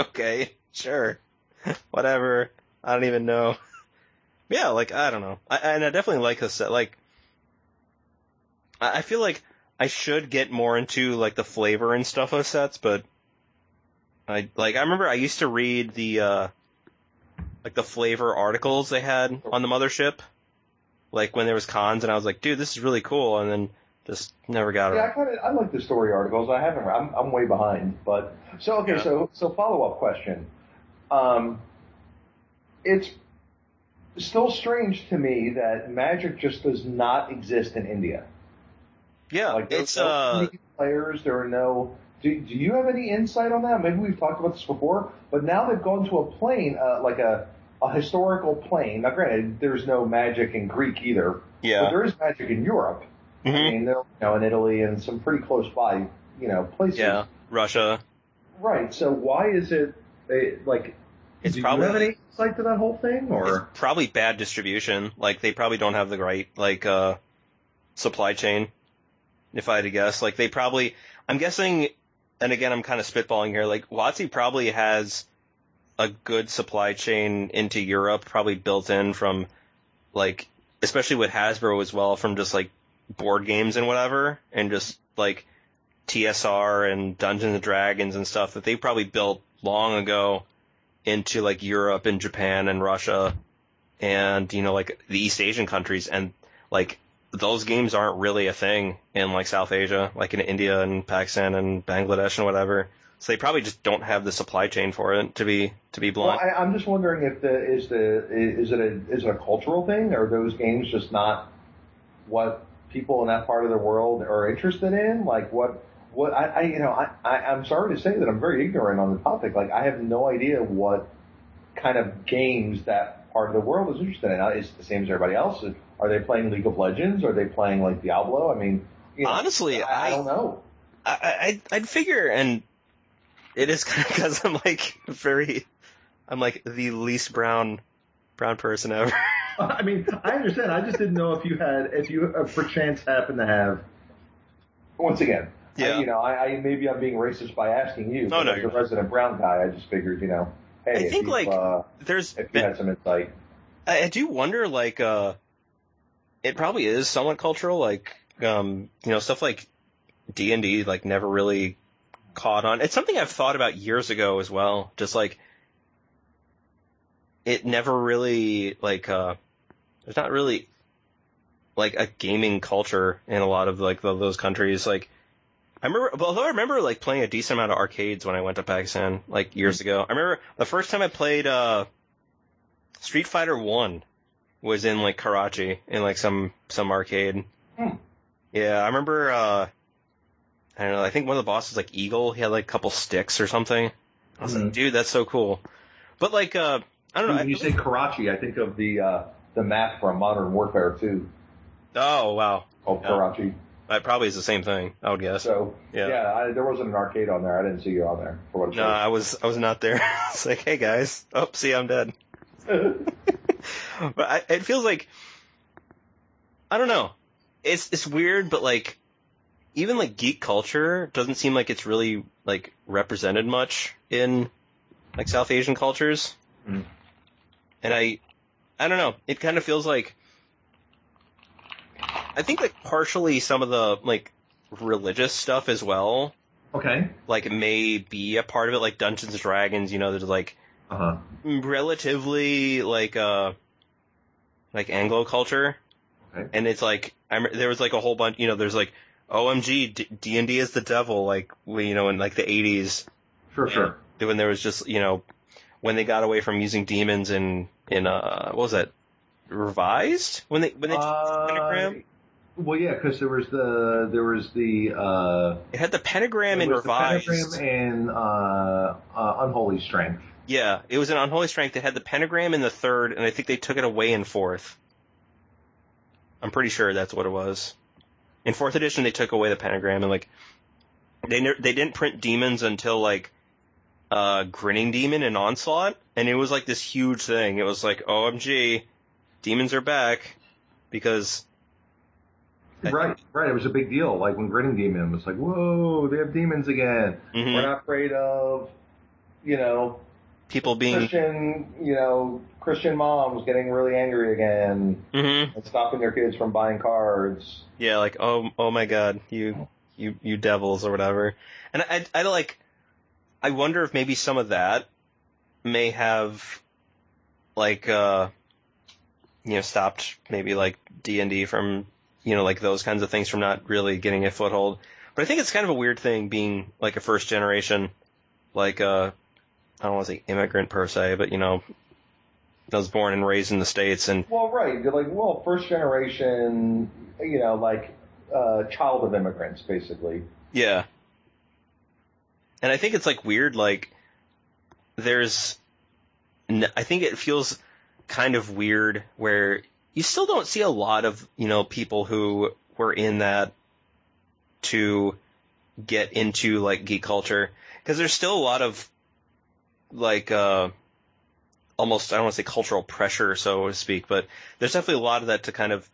Okay, sure. Whatever. I don't even know. Yeah, like, I don't know. I definitely like this set. Like, I feel like I should get more into, like, the flavor and stuff of sets, but I remember I used to read the flavor articles they had on the Mothership, like, when there was cons, and I was like, dude, this is really cool, and then just never got it. Yeah, I like the story articles. I haven't read. I'm way behind, but... So, okay, yeah. So follow-up question. It's still strange to me that Magic just does not exist in India. Yeah, like, it's no players. There are no. Do you have any insight on that? Maybe we've talked about this before, but now they've gone to a plane, like a historical plane. Now, granted, there's no Magic in Greek either. Yeah, but there is Magic in Europe. Mm-hmm. I mean, in Italy and some pretty close by, places. Yeah, Russia. Right. So why is it? It's probably, do you have any insight to that whole thing, or it's probably bad distribution. Like they probably don't have the right supply chain. If I had to guess, like they probably, I'm guessing, and again I'm kind of spitballing here. Like Watsi probably has a good supply chain into Europe, probably built in from like, especially with Hasbro as well, from just like board games and whatever, and just like TSR and Dungeons and Dragons and stuff that they probably built long ago into like Europe and Japan and Russia and like the East Asian countries, and like those games aren't really a thing in like South Asia, like in India and Pakistan and Bangladesh and whatever. So they probably just don't have the supply chain for it, to be blunt. Well, I'm just wondering if is it a cultural thing, or are those games just not what people in that part of the world are interested in? Like what I'm sorry to say that I'm very ignorant on the topic. Like, I have no idea what kind of games that part of the world is interested in. It's the same as everybody else. Are they playing League of Legends? Are they playing like Diablo? I mean, honestly, I don't know. I'd figure, and it is kind of because I'm like the least brown person ever. I mean, I understand. I just didn't know if you perchance happen to have. Once again. Yeah. I maybe I'm being racist by asking you. But no, as a resident brown guy, I just figured, hey, I think you had some insight. I do wonder, it probably is somewhat cultural, stuff like D&D, like never really caught on. It's something I've thought about years ago as well. Just like it never really there's not really like a gaming culture in a lot of like those countries, like. I remember like playing a decent amount of arcades when I went to Pakistan like years ago. I remember the first time I played Street Fighter 1 was in like Karachi in like some arcade. Yeah, I remember, I don't know, I think one of the bosses, like Eagle, he had like a couple sticks or something. I was like, dude, that's so cool. But like, I don't know. When you say Karachi, I think of the map from Modern Warfare 2. Oh, wow. Called Karachi. That probably is the same thing, I would guess. So, yeah, there wasn't an arcade on there. I didn't see you on there. For what I was not there. It's like, hey, guys. Oh, see, I'm dead. But it feels like, I don't know. It's weird, but like, even like geek culture doesn't seem like it's really like represented much in like South Asian cultures. Mm. And I don't know. It kind of feels like, I think like partially some of the like religious stuff as well. Okay. Like may be a part of it, like Dungeons and Dragons, you know, there's like relatively like Anglo culture. Okay. And it's like, there was like a whole bunch, you know, there's like, OMG, D&D is the devil, like, you know, in like the 80s. Sure. When there was just, you know, when they got away from using demons in what was that? Revised? When they changed the pentagram? Well, yeah, because there was the it had the pentagram in Revised. The pentagram and, Unholy Strength. Yeah, it was an Unholy Strength. It had the pentagram in the third, and I think they took it away in fourth. I'm pretty sure that's what it was. In fourth edition, they took away the pentagram, and like they didn't print demons until like Grinning Demon and Onslaught, and it was like this huge thing. It was like, OMG, demons are back because right. It was a big deal. Like when Grinning Demon was like, whoa, they have demons again. Mm-hmm. We're not afraid of, you know, people being Christian moms getting really angry again and stopping their kids from buying cards. Yeah, like oh my God, you devils or whatever. And I wonder if maybe some of that may have like stopped maybe like D&D from like those kinds of things from not really getting a foothold. But I think it's kind of a weird thing being like a first generation like I don't want to say immigrant per se, but I was born and raised in the States, and well, right, they're like, well, first generation, like child of immigrants, basically. Yeah, and I think it's like weird. Like, I think it feels kind of weird where you still don't see a lot of people who were in that to get into like geek culture, because there's still a lot of like almost, I don't want to say cultural pressure, so to speak, but there's definitely a lot of that to kind of,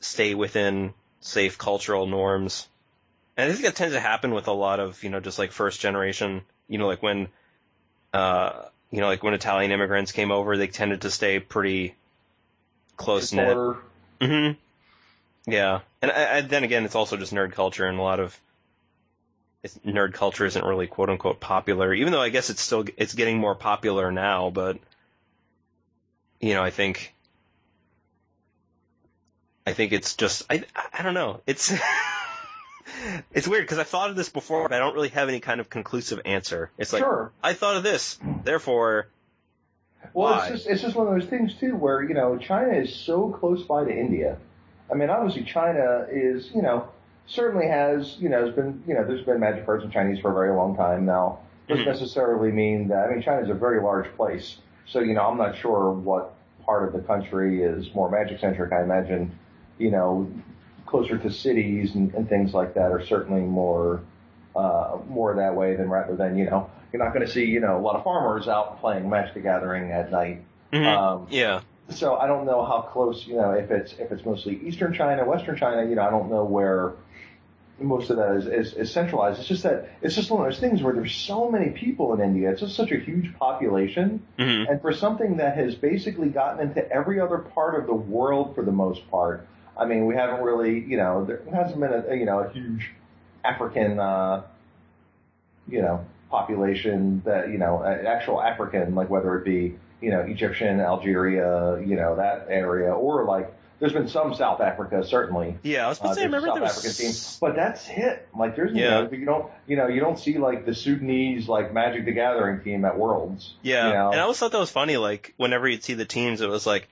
stay within safe cultural norms. And I think that tends to happen with a lot of, just like first generation, like when, like when Italian immigrants came over, they tended to stay pretty close knit. Yeah. And then again, it's also just nerd culture, and a lot of nerd culture isn't really "quote unquote" popular, even though I guess it's getting more popular now. But I think it's just I don't know. It's it's weird because I've thought of this before, but I don't really have any kind of conclusive answer. It's like, sure, I thought of this, therefore. Well, why? It's just one of those things too, where China is so close by to India. I mean, obviously, China is certainly has, has been, there's been magic cards in Chinese for a very long time now. Doesn't necessarily mean that, China's a very large place. So, I'm not sure what part of the country is more magic centric. I imagine, closer to cities and things like that are certainly more that way than rather than, you're not going to see, a lot of farmers out playing Magic the Gathering at night. Yeah. So I don't know how close, if it's mostly Eastern China, Western China, I don't know where most of that is centralized. It's just that it's just one of those things where there's so many people in India. It's just such a huge population. And for something that has basically gotten into every other part of the world for the most part, I mean, we haven't really, there hasn't been a huge African, population that, actual African, like whether it be, Egyptian, Algeria, that area, or like there's been some South Africa, certainly. Yeah, I was supposed to remember South African teams, but that's it. Like there's you don't see like the Sudanese like Magic the Gathering team at Worlds. Yeah, and I always thought that was funny. Like whenever you'd see the teams, it was like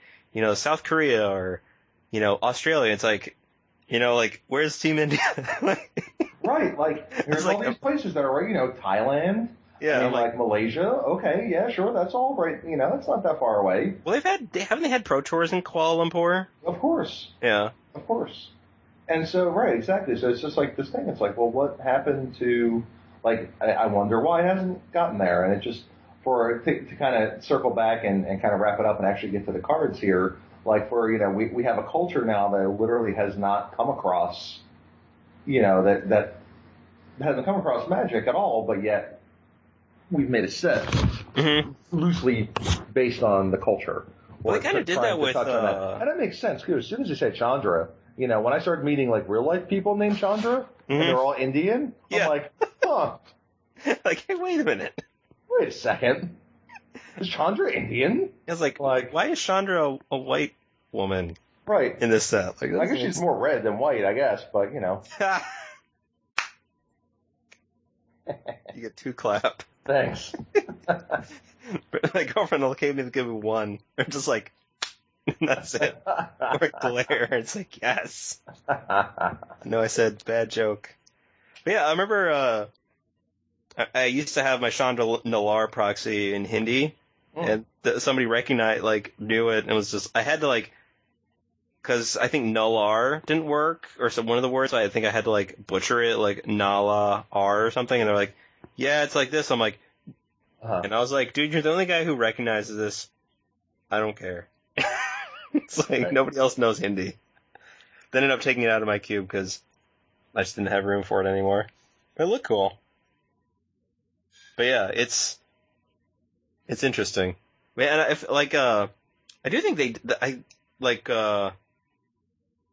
South Korea or Australia. It's like You know, like, where's Team India? Right, like, there's all these places that are, you know, Thailand, yeah, and, like Malaysia. Okay, yeah, sure, that's all right. You know, it's not that far away. Well, haven't they had Pro Tours in Kuala Lumpur? Of course. Yeah. Of course. And so, right, exactly. So it's just like this thing. It's like, well, what happened to, like, I wonder why it hasn't gotten there. And it just, to kind of circle back and kind of wrap it up and actually get to the cards here, like, for, you know, we have a culture now that literally has not come across, you know, that hasn't come across magic at all, but yet we've made a set loosely based on the culture. Well, they kind of did that with... That. And that makes sense, because as soon as you say Chandra, you know, when I started meeting, like, real-life people named Chandra, and they're all Indian, yeah. I'm like, huh. Like, hey, wait a minute. Wait a second. Is Chandra Indian? I was like, why is Chandra a white woman? Right. In this set? Like, I guess she's more red than white, I guess, but, you know. You get two clap. Thanks. My girlfriend came in and gave me one. I'm just like, that's it. Or glare. It's like, yes. No, I said, bad joke. But yeah, I remember... I used to have my Chandra Nalar proxy in Hindi, and somebody recognized, like, knew it, and it was just, I had to, like, because I think Nalar didn't work, or one of the words, I think I had to, like, butcher it, like, Nala R or something, and they're like, yeah, it's like this. I'm like, and I was like, dude, you're the only guy who recognizes this. I don't care. It's like, right. Nobody else knows Hindi. Then ended up taking it out of my cube, because I just didn't have room for it anymore. But it looked cool. But yeah, it's interesting. And I do think I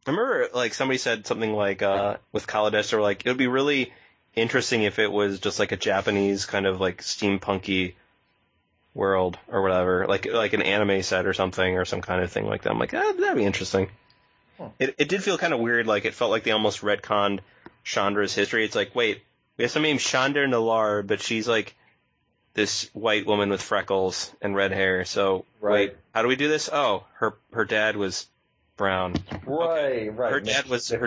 remember, like, somebody said something like, with Kaladesh, they were like, it would be really interesting if it was just like a Japanese kind of like steampunky world or whatever, like an anime set or something or some kind of thing like that. I'm like, that'd be interesting. Huh. It did feel kind of weird. Like, it felt like they almost retconned Chandra's history. It's like, wait. We have somebody named Chandra Nalar, but she's like this white woman with freckles and red hair. So, right. Wait, how do we do this? Oh, her dad was brown. Right, okay. Right. Her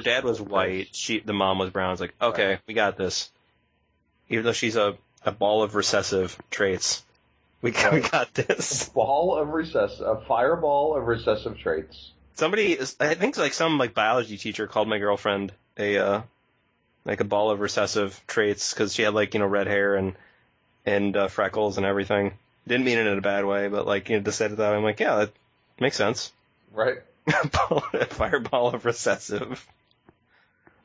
dad was white. The mom was brown. It's like, okay, right. We got this. Even though she's a ball of recessive traits, we got this. A fireball of recessive traits. Somebody, I think, like some like biology teacher called my girlfriend a ball of recessive traits, because she had, like, you know, red hair and freckles and everything. Didn't mean it in a bad way, but, like, you know, just said it that way. I'm like, yeah, that makes sense. Right. Fireball of recessive.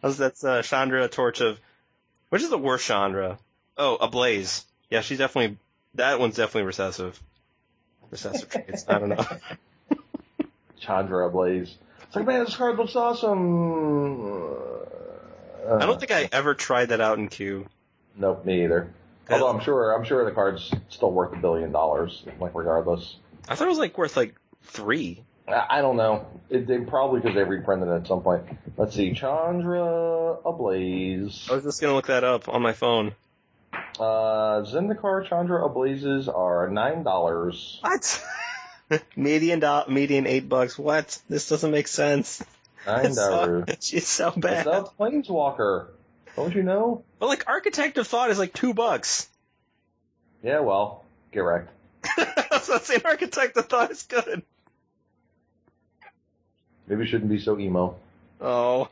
That's Chandra, Torch of... Which is the worst Chandra? Oh, Ablaze. Yeah, she's definitely... That one's definitely recessive. Recessive traits. I don't know. Chandra, Ablaze. It's like, man, this card looks awesome... I don't think I ever tried that out in Q. Nope, me either. Although I'm sure the card's still worth $1 billion, like, regardless. I thought it was like worth like 3. I don't know. They probably, because they reprinted it at some point. Let's see, Chandra Ablaze. I was just gonna look that up on my phone. Zendikar Chandra Ablazes are $9. What? Median $8. What? This doesn't make sense. She's so bad. It's a Planeswalker. Don't you know? But, like, Architect of Thought is like $2. Yeah, well, get wrecked. I was not saying Architect of Thought is good. Maybe it shouldn't be so emo. Oh.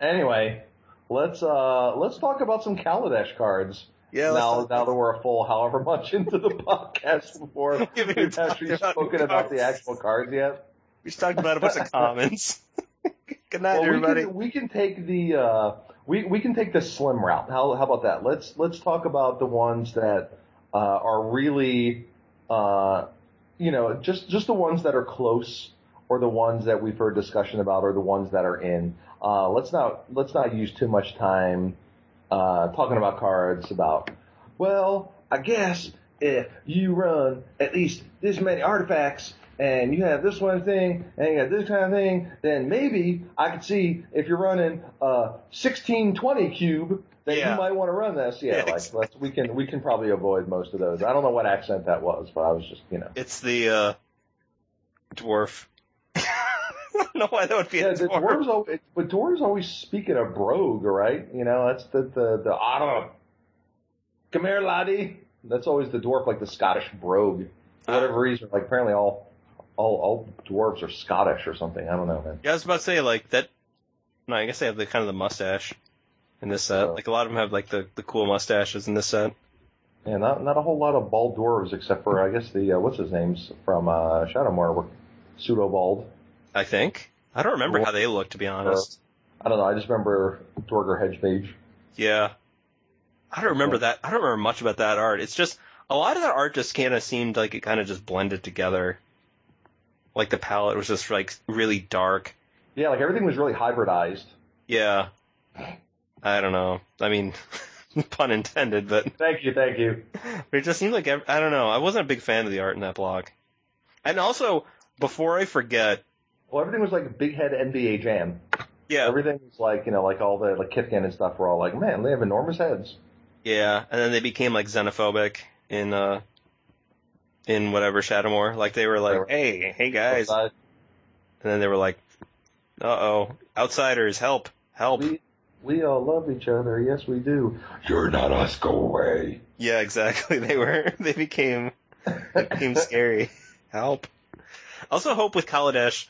Anyway, let's talk about some Kaladesh cards. Yeah. Now that we're a full however much into the podcast before we've actually spoken about the actual cards yet. We just talked about a bunch of comments. Good night, everybody. We can take the slim route. How about that? Let's talk about the ones that are really, you know, just the ones that are close, or the ones that we've heard discussion about, or the ones that are in. Let's not use too much time talking about cards about, well, I guess if you run at least this many artifacts, and you have this one thing, and you have this kind of thing, then maybe I could see if you're running a 1620 cube that you might want to run this. Yeah, like, exactly. we can probably avoid most of those. I don't know what accent that was, but I was just, you know. It's the dwarf. don't know why that would be a Torb. But Torb's always speaking of Brogue, right? You know, that's the Ara. Come here, laddie. That's always the dwarf, like the Scottish Brogue. For whatever reason, like apparently all dwarves are Scottish or something. I don't know, man. Yeah, I was about to say, like, that... No, I guess they have the kind of the mustache in this set. Like, a lot of them have, like, the cool mustaches in this set. Yeah, not a whole lot of bald dwarves except for, I guess, the... what's his name's from Shadowmoor were pseudo-bald. I think. I don't remember how they look, to be honest. I don't know. I just remember Dwarger Hedgemage. Yeah. I don't remember that. I don't remember much about that art. It's just... A lot of that art just kind of seemed like it kind of just blended together. Like, the palette was just, like, really dark. Yeah, like, everything was really hybridized. Yeah. I don't know. I mean, pun intended, but... Thank you. It just seemed like... I don't know. I wasn't a big fan of the art in that blog. And also, before I forget... Well, everything was like Big Head NBA Jam. Yeah. Everything was like, you know, like all the like Kithkin and stuff were all like, man, they have enormous heads. Yeah, and then they became, like, xenophobic in whatever Shadowmoor. Like, they were like, hey guys. Outside. And then they were like, uh-oh, outsiders, help. We all love each other, yes we do. You're not us, go away. Yeah, exactly, they became scary. Help. Also hope with Kaladesh,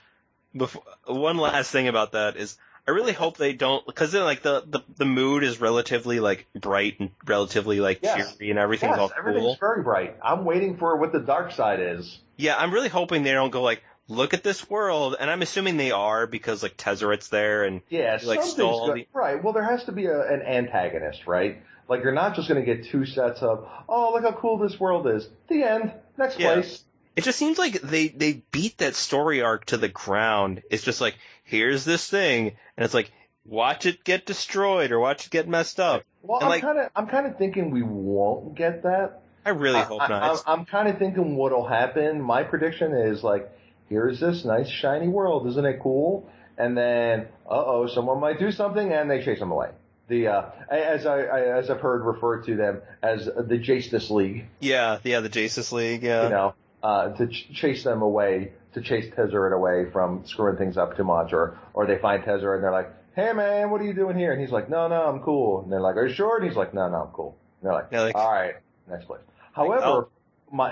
one last thing about that is, I really hope they don't, because then, like, the mood is relatively, like, bright and relatively, like, cheery and everything's all cool. Everything's very bright. I'm waiting for what the dark side is. Yeah, I'm really hoping they don't go, like, look at this world, and I'm assuming they are because, like, Tezzeret's there and, like, stole all the... Right, well, there has to be an antagonist, right? Like, you're not just going to get two sets of, oh, look how cool this world is. The end. Next place. It just seems like they beat that story arc to the ground. It's just like, here's this thing, and it's like, watch it get destroyed or watch it get messed up. Well, and I'm kind of thinking we won't get that. I really hope not. I'm kind of thinking what'll happen. My prediction is like, here's this nice shiny world, isn't it cool? And then, someone might do something, and they chase them away. The as I've heard referred to them as the Justice League. Yeah, the Justice League. Yeah, you know. To chase them away, to chase Tezzeret away from screwing things up too much, or they find Tezzeret and they're like, hey man, what are you doing here? And he's like, no, I'm cool. And they're like, are you sure? And he's like, no, I'm cool. And they're like, all right, next place. However,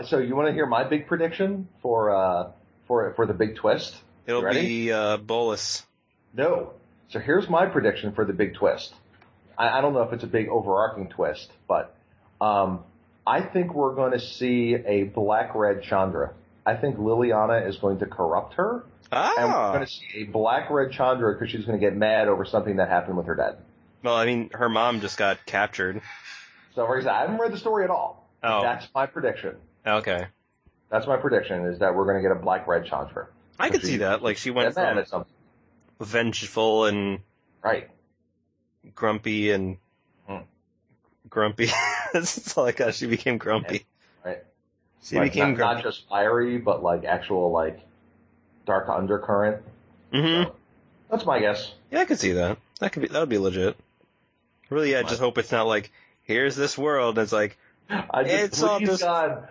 so you want to hear my big prediction for the big twist? It'll be Bolas. No. So here's my prediction for the big twist. I don't know if it's a big overarching twist, but I think we're going to see a black-red Chandra. I think Liliana is going to corrupt her. And we're going to see a black-red Chandra because she's going to get mad over something that happened with her dad. Well, I mean, her mom just got captured. So, for example, I haven't read the story at all. Oh. That's my prediction. Okay. That's my prediction, is that we're going to get a black-red Chandra. I could see that. Like, she went from vengeful and grumpy and... Grumpy. That's all I got. She became grumpy. Right. She became grumpy. Not just fiery, but like actual like dark undercurrent. Mm-hmm. So, that's my guess. Yeah, I could see that. That would be legit. Really, I just hope it's not like, here's this world, and it's like, please God,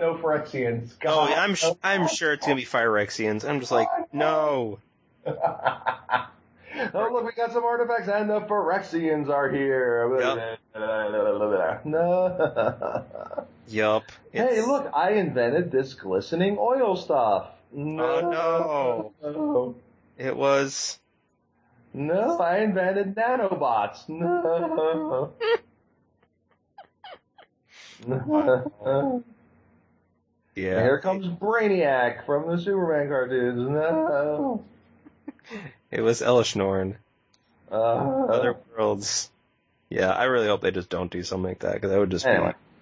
no Phyrexians. God, I'm sure it's gonna be Phyrexians. I'm just like, no. Oh, look, we got some artifacts, and the Phyrexians are here. Yep. No. Yup. Hey, look, I invented this glistening oil stuff. No. It was... No, I invented nanobots. No. Yeah. And here comes Brainiac from the Superman cartoons. No. It was Elishnorn. Other worlds. Yeah, I really hope they just don't do something like that, because that would just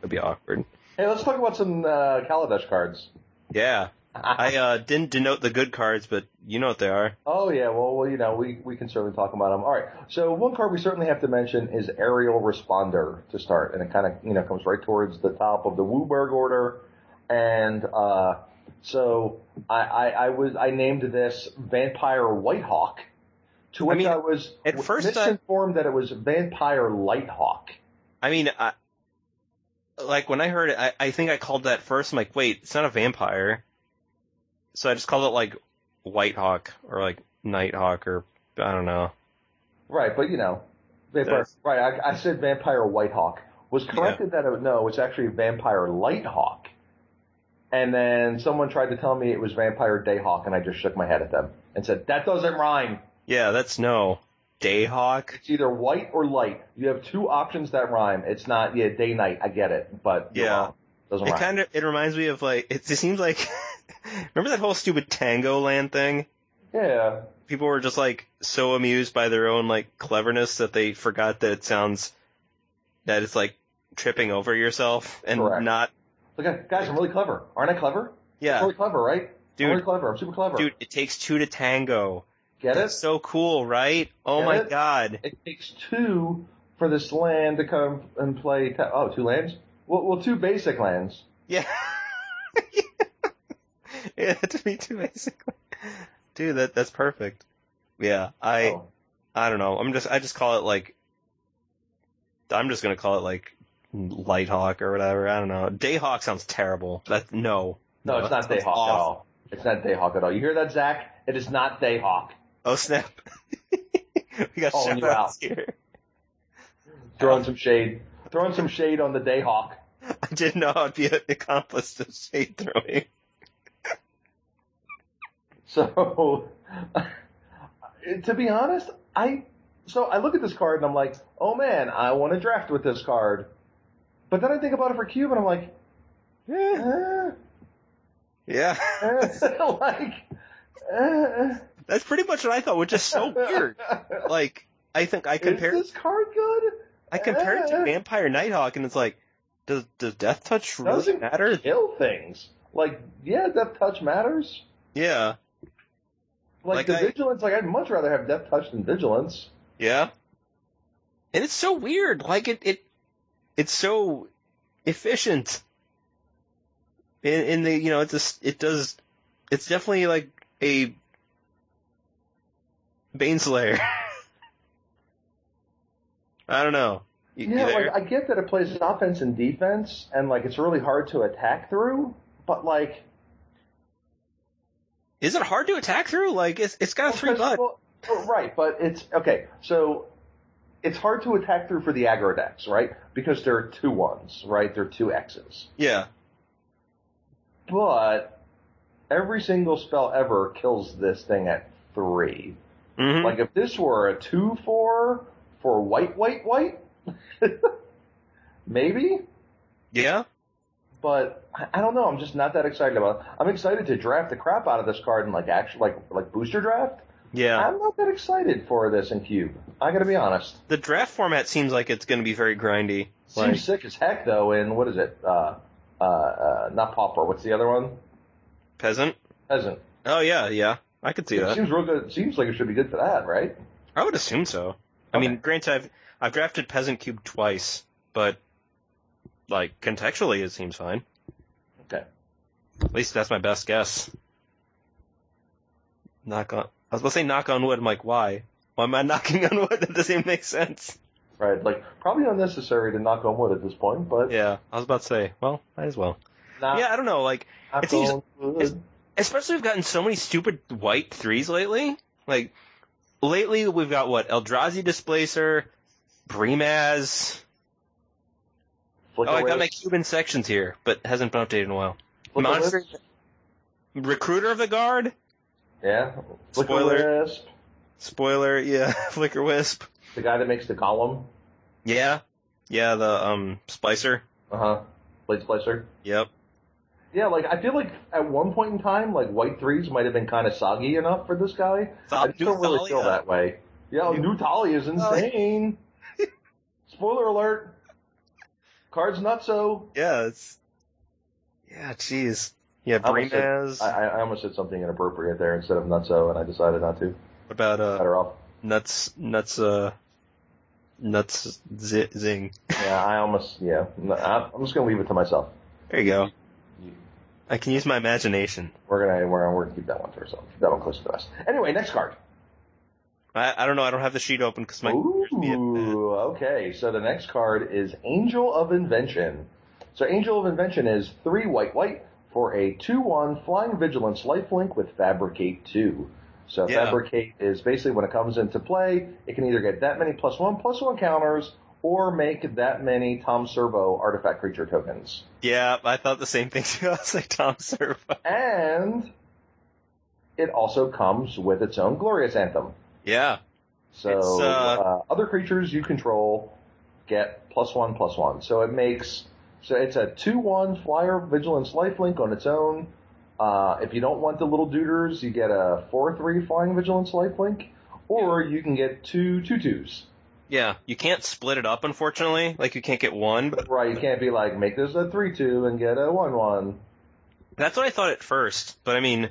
be awkward. Hey, let's talk about some Kaladesh cards. Yeah. I didn't denote the good cards, but you know what they are. Oh, yeah. Well, you know, we can certainly talk about them. All right. So one card we certainly have to mention is Aerial Responder to start, and it kind of, you know, comes right towards the top of the Wooburg order, and... So I named this Vampire Whitehawk, to which I was at first misinformed that it was Vampire Lighthawk. I mean, like when I heard it, I think I called that first. I'm like, wait, it's not a vampire. So I just called it like Whitehawk or like Nighthawk or I don't know. Right, but you know, vampire. That's... Right, I said Vampire Whitehawk. Was corrected that no, it's actually Vampire Lighthawk. And then someone tried to tell me it was Vampire Dayhawk, and I just shook my head at them and said, that doesn't rhyme. Yeah, that's no. Dayhawk? It's either white or light. You have two options that rhyme. It's not, yeah, day-night, I get it, but yeah, doesn't rhyme. It reminds me of, like, it seems like, remember that whole stupid Tango Land thing? Yeah. People were just, like, so amused by their own, like, cleverness that they forgot that it sounds, that it's, like, tripping over yourself and not... Look, guys, I'm really clever. Aren't I clever? Yeah. I'm really clever, right? Dude, I'm really clever. I'm super clever. Dude, it takes two to tango. Get That's it? So cool, right? Oh, Get my it? God. It takes two for this land to come and play... two lands? Well, two basic lands. Yeah. Yeah, to be two basic lands. Dude, that's perfect. Yeah, I don't know. I just call it, like... I'm just going to call it, like... Lighthawk or whatever, I don't know. Dayhawk sounds terrible. No, it's not Dayhawk at all. It's not Dayhawk at all. You hear that, Zach? It is not Dayhawk. Oh, snap. We got shoutouts here. Throwing some shade on the Dayhawk. I didn't know I'd be an accomplice of shade throwing. So, to be honest, I look at this card and I'm like, oh man, I want to draft with this card. But then I think about it for Cube, and I'm like, yeah. That's pretty much what I thought, which is so weird. Like, I think I compared... Is this card good? I compared it to Vampire Nighthawk, and it's like, does Death Touch really matter? Doesn't kill things. Like, yeah, Death Touch matters. Yeah. Like the Vigilance, like, I'd much rather have Death Touch than Vigilance. Yeah. And it's so weird. Like, it's so efficient. In the, you know, it's definitely like a Bane Slayer. I don't know. Yeah, like, I get that it plays offense and defense, and, like, it's really hard to attack through, but, like... Is it hard to attack through? Like, it's got a 3-butt. Well, right, but it's... Okay, so... It's hard to attack through for the aggro decks, right? Because there are 2-1s, right? There are 2 X's. Yeah. But every single spell ever kills this thing at 3. Mm-hmm. Like, if this were a 2/4 for white, maybe? Yeah. But I don't know. I'm just not that excited about it. I'm excited to draft the crap out of this card and, like, actually, like booster draft. Yeah. I'm not that excited for this in Cube. I gotta be honest. The draft format seems like it's gonna be very grindy. Seems like, sick as heck though, in what is it? Not Pauper, what's the other one? Peasant. Oh yeah. I could see that. Seems real good. Seems like it should be good for that, right? I would assume so. Okay. I mean, granted, I've drafted Peasant Cube twice, but like contextually it seems fine. Okay. At least that's my best guess. I was going to say knock on wood. I'm like, why? Why am I knocking on wood? That doesn't even make sense. Right. Like, probably unnecessary to knock on wood at this point, but... Yeah, I was about to say, well, might as well. Yeah, I don't know. Like, it seems... Especially we've gotten so many stupid white 3s lately. Like, lately we've got, what, Eldrazi Displacer, Brimaz... I got my Cuban sections here, but hasn't been updated in a while. Monster... Recruiter of the Guard... Yeah. Flicker Wisp. Spoiler, yeah. Flicker Wisp. The guy that makes the golem. Yeah. Yeah, the Splicer. Uh-huh. Blade Splicer. Yep. Yeah, like, I feel like at one point in time, like, white 3s might have been kind of soggy enough for this guy. I just don't really feel that way. Yeah, New Tali is insane. Spoiler alert. Card's not so. Yeah, it's... Yeah, jeez. Yeah, Brimaz. I almost said something inappropriate there instead of Nutso, and I decided not to. What about Nuts Zing? Yeah, I'm just gonna leave it to myself. There you go. I can use my imagination. We're gonna keep that one to ourselves. That one close to us. Anyway, next card. I don't know. I don't have the sheet open because my. Ooh. Okay, so the next card is Angel of Invention. So Angel of Invention is 3 white. for a 2-1 Flying Vigilance lifelink with Fabricate 2. So Fabricate is basically when it comes into play, it can either get that many +1/+1 counters or make that many Tom Servo artifact creature tokens. Yeah, I thought the same thing too. I was like, Tom Servo. And it also comes with its own Glorious Anthem. Yeah. So other creatures you control get +1/+1. So it makes... So it's a 2-1 Flyer Vigilance lifelink on its own. If you don't want the little duders, you get a 4-3 Flying Vigilance lifelink, or you can get two 2/2s. Yeah, you can't split it up, unfortunately. Like, you can't get one. But... Right, you can't be like, make this a 3/2 and get a 1/1. That's what I thought at first, but I mean...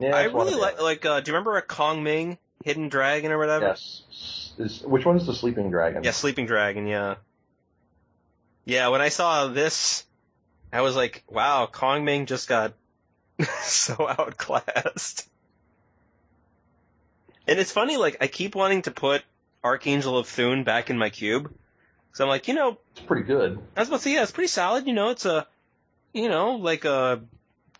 Yeah, I really like do you remember a Kong Ming Hidden Dragon or whatever? Yes. Which one's the Sleeping Dragon? Yeah, Sleeping Dragon, yeah. Yeah, when I saw this, I was like, wow, Kong Ming just got so outclassed. And it's funny, like, I keep wanting to put Archangel of Thune back in my cube. So I'm like, you know... It's pretty good. I was about to say, yeah, it's pretty solid. You know, it's a, you know, like a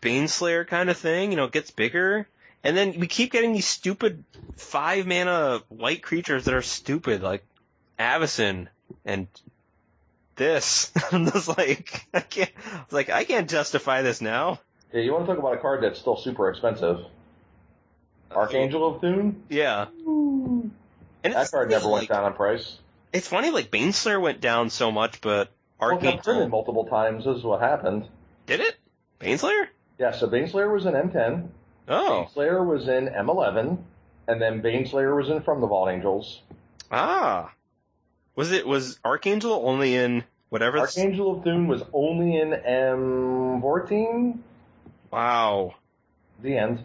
Bane Slayer kind of thing. You know, it gets bigger. And then we keep getting these stupid 5-mana white creatures that are stupid, like Avacyn and... This, I'm just like, I can't justify this now. Yeah, you want to talk about a card that's still super expensive? Archangel of Thune. Yeah. Ooh. And that card never went down on price. It's funny, like Baneslayer went down so much, but Archangel got printed multiple times. Is what happened. Did it? Baneslayer? Yeah. So Baneslayer was in M10. Oh. Baneslayer was in M11, and then Baneslayer was in From the Vault Angels. Ah. Was Archangel only in whatever? Archangel of Thune was only in M14. Wow. The end.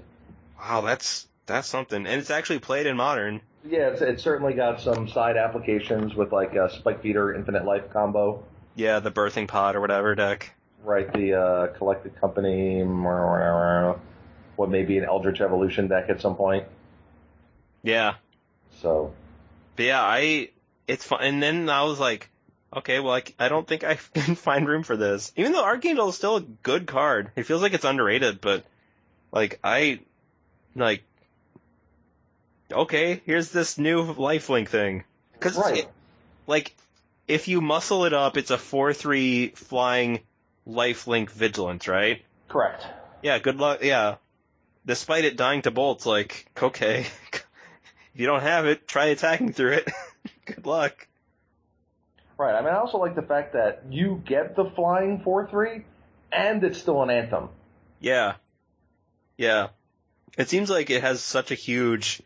Wow, that's something. And it's actually played in Modern. Yeah, it's certainly got some side applications with, like, Spike Beater Infinite Life combo. Yeah, the Birthing Pod or whatever deck. Right, the Collected Company, what may be an Eldritch Evolution deck at some point. Yeah. So. But yeah, It's fun, and then I was like, okay, well, I don't think I can find room for this. Even though Archangel is still a good card, it feels like it's underrated. But okay, here's this new lifelink thing. Because if you muscle it up, it's a 4-3 flying lifelink vigilance, right? Correct. Yeah. Good luck. Yeah. Despite it dying to bolts, like, okay, if you don't have it, try attacking through it. Good luck. Right. I mean, I also like the fact that you get the flying 4-3, and it's still an anthem. Yeah. Yeah. It seems like it has such a huge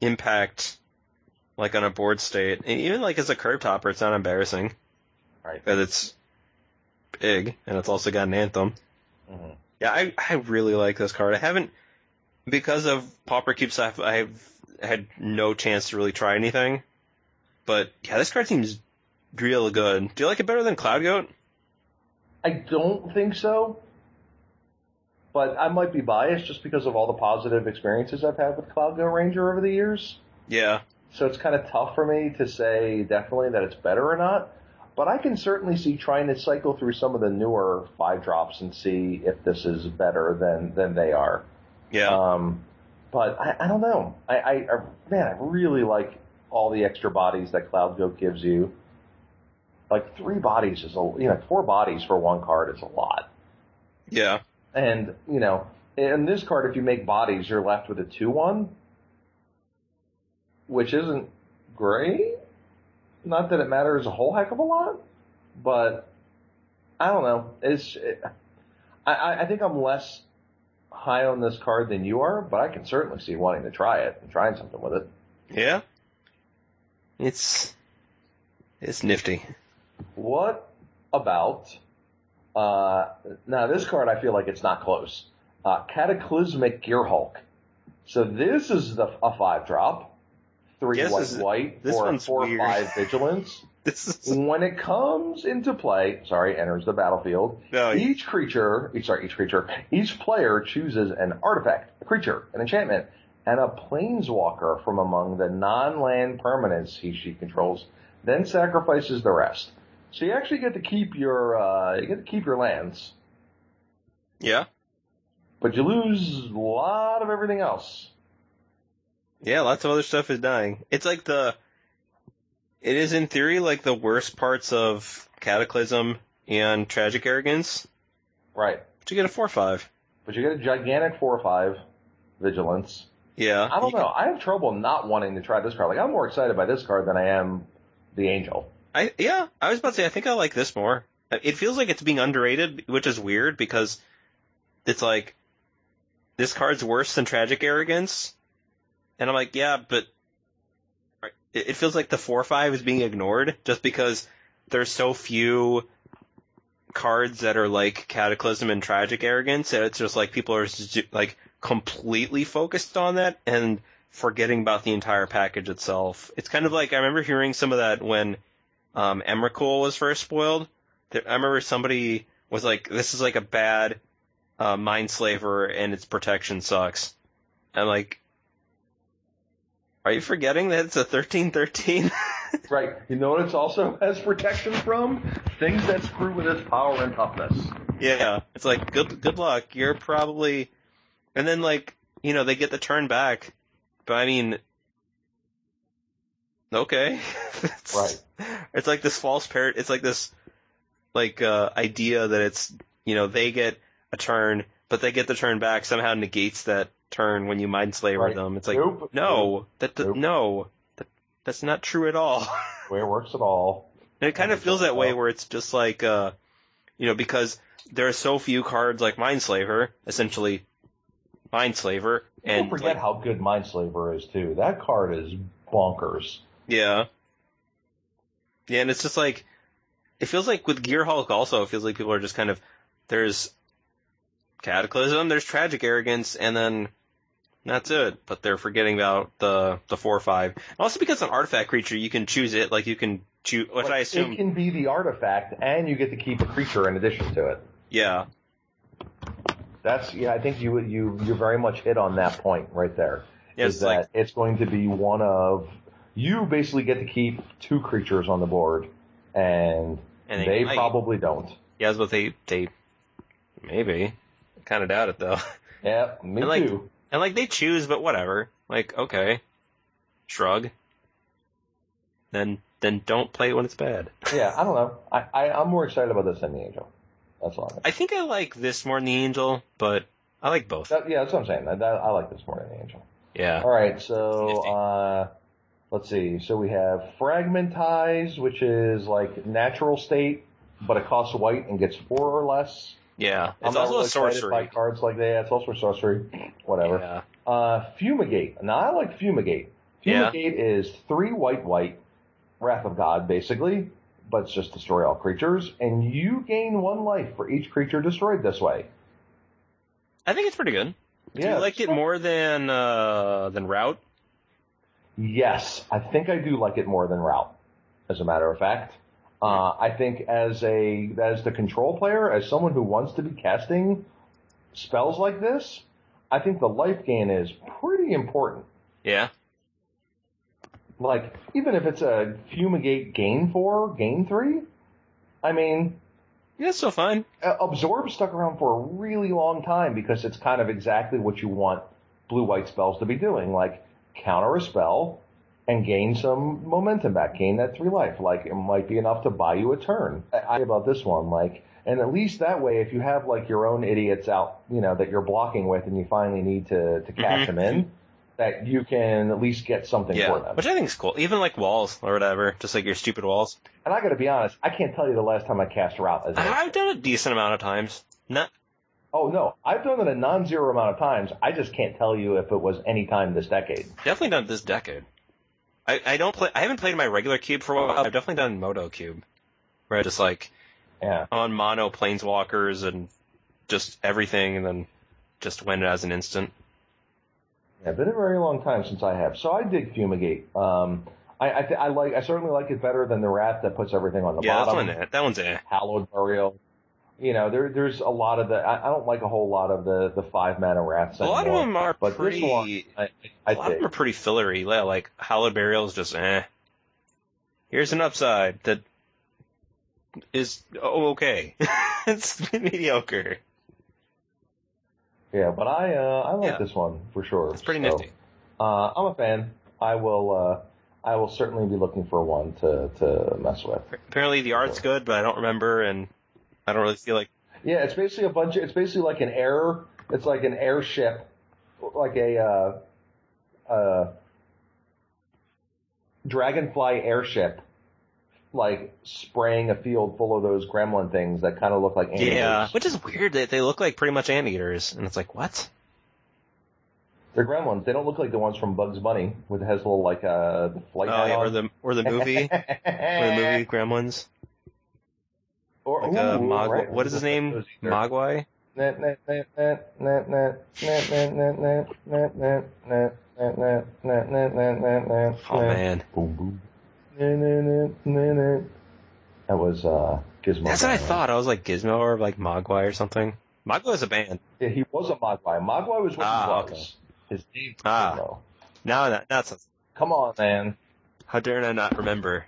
impact, like, on a board state. And even, like, as a curb topper, it's not embarrassing. Right. Because it's big, and it's also got an anthem. Mm-hmm. Yeah, I really like this card. I haven't... Because of Pauper Cube stuff, I've had no chance to really try anything. But, yeah, this card seems real good. Do you like it better than Cloud Goat? I don't think so. But I might be biased just because of all the positive experiences I've had with Cloud Goat Ranger over the years. Yeah. So it's kind of tough for me to say definitely that it's better or not. But I can certainly see trying to cycle through some of the newer 5-drops and see if this is better than they are. Yeah. But I don't know. I really like all the extra bodies that Cloud Goat gives you. Like, 3 bodies is four bodies for one card is a lot. Yeah. And, you know, in this card, if you make bodies, you're left with a 2-1, which isn't great. Not that it matters a whole heck of a lot, but I don't know. I think I'm less high on this card than you are, but I can certainly see wanting to try it and trying something with it. Yeah. It's nifty. What about now this card I feel like it's not close. Cataclysmic Gearhulk. So this is a 5-drop. 3 white this for a 4/5 vigilance. When it comes into play, enters the battlefield. No, each player chooses an artifact, a creature, an enchantment, and a planeswalker from among the non-land permanents she controls, then sacrifices the rest. So you actually get to keep your lands. Yeah. But you lose a lot of everything else. Yeah, lots of other stuff is dying. It's like it is in theory like the worst parts of Cataclysm and Tragic Arrogance. Right. But you get a 4/5. But you get a gigantic 4/5 vigilance. Yeah. I don't know. I have trouble not wanting to try this card. Like, I'm more excited by this card than I am the Angel. I was about to say, I think I like this more. It feels like it's being underrated, which is weird because it's like, this card's worse than Tragic Arrogance. And I'm like, yeah, but it feels like the 4/5 is being ignored just because there's so few cards that are like Cataclysm and Tragic Arrogance that it's just like people are just like completely focused on that and forgetting about the entire package itself. It's kind of like, I remember hearing some of that when Emrakul was first spoiled. I remember somebody was like, this is like a bad Mind Slayer and its protection sucks. I'm like, are you forgetting that it's a 13/13? Right. You know what it also has protection from? Things that screw with its power and toughness. Yeah. It's like, good luck. You're probably... And then, like, you know, they get the turn back. But, I mean... Okay. Right. It's like this false parrot. It's like this, like, idea that it's, you know, they get a turn, but they get the turn back somehow negates that turn when you Mindslayer them. It's like, nope. That's not true at all. Way it works at all. And it kind of feels that way where it's just like, you know, because there are so few cards like Mindslayer, essentially Mindslayer. Don't forget how good Mindslayer is, too. That card is bonkers. Yeah. Yeah, and it's just like, it feels like with Gear Hulk also, it feels like people are just kind of, there's Cataclysm, there's Tragic Arrogance, and then that's it. But they're forgetting about the 4/5. Also, because it's an artifact creature, you can choose it. Like, you can choose, which I assume... It can be the artifact, and you get to keep a creature in addition to it. Yeah. I think you're very much hit on that point right there. Yeah, is that it's going to be one of... You basically get to keep two creatures on the board, and they probably don't. Yeah, but they maybe... Kind of doubt it though. Yeah, me too. And like they choose, but whatever. Like, okay, shrug. Then don't play it when it's bad. Yeah, I don't know. I'm more excited about this than the Angel. That's all. I think I like this more than the Angel, but I like both. That's what I'm saying. I like this more than the Angel. Yeah. All right, so let's see. So we have Fragmentize, which is like natural state, but it costs white and gets 4 or less. Yeah, it's also a sorcery. By cards like that, it's also a sorcery. Whatever. Yeah. Fumigate. Now I like Fumigate. Fumigate is 3 white, Wrath of God basically, but it's just destroy all creatures, and you gain 1 life for each creature destroyed this way. I think it's pretty good. Yeah, do you like it more than Rout? Yes, I think I do like it more than Rout. As a matter of fact. I think as the control player, as someone who wants to be casting spells like this, I think the life gain is pretty important. Yeah. Like, even if it's a Fumigate gain 4, gain 3, I mean... Yeah, it's still fine. Absorb stuck around for a really long time because it's kind of exactly what you want blue-white spells to be doing. Like, counter a spell... and gain some momentum back, gain that 3 life. Like, it might be enough to buy you a turn. I about this one, like, and at least that way, if you have, like, your own idiots out, you know, that you're blocking with and you finally need to cash them in, that you can at least get something for them. Which I think is cool. Even, like, walls or whatever, just, like, your stupid walls. And I gotta be honest, I can't tell you the last time I cast her out. I've done it a decent amount of times. Oh, no. I've done it a non-zero amount of times. I just can't tell you if it was any time this decade. Definitely not this decade. I haven't played my regular cube for a while. I've definitely done Moto Cube, where I just like on mono planeswalkers and just everything, and then just win it as an instant. Yeah, been a very long time since I have. So I dig Fumigate. I certainly like it better than the Wrath that puts everything on the bottom. Yeah, that one's it. Hallowed Burial. You know, there's a lot of the... I don't like a whole lot of the 5-mana Wraths anymore. A lot of them are pretty fillery. Like, Hallowed Burial is just, Here's an upside that is okay. It's mediocre. Yeah, but I like this one for sure. It's pretty nifty. I'm a fan. I will certainly be looking for one to mess with. Apparently the art's good, but I don't remember, and I don't really feel like. Yeah, it's basically a bunch. It's basically like an air. It's like an airship, like a dragonfly airship, like spraying a field full of those gremlin things that kind of look like anteaters. Yeah, which is weird. They look like pretty much anteaters, and it's like, what? They're gremlins. They don't look like the ones from Bugs Bunny, with has little like flight hat on. or the movie, Gremlins. Or like right. What is his name? Mogwai. Oh man! Boom boom. That was Gizmo. That's what I thought. I was like Gizmo or like Mogwai or something. Mogwai is a band. Yeah, he was a Mogwai. Mogwai was what he was. Okay. His name was Gizmo. No, come on, man. How dare I not remember?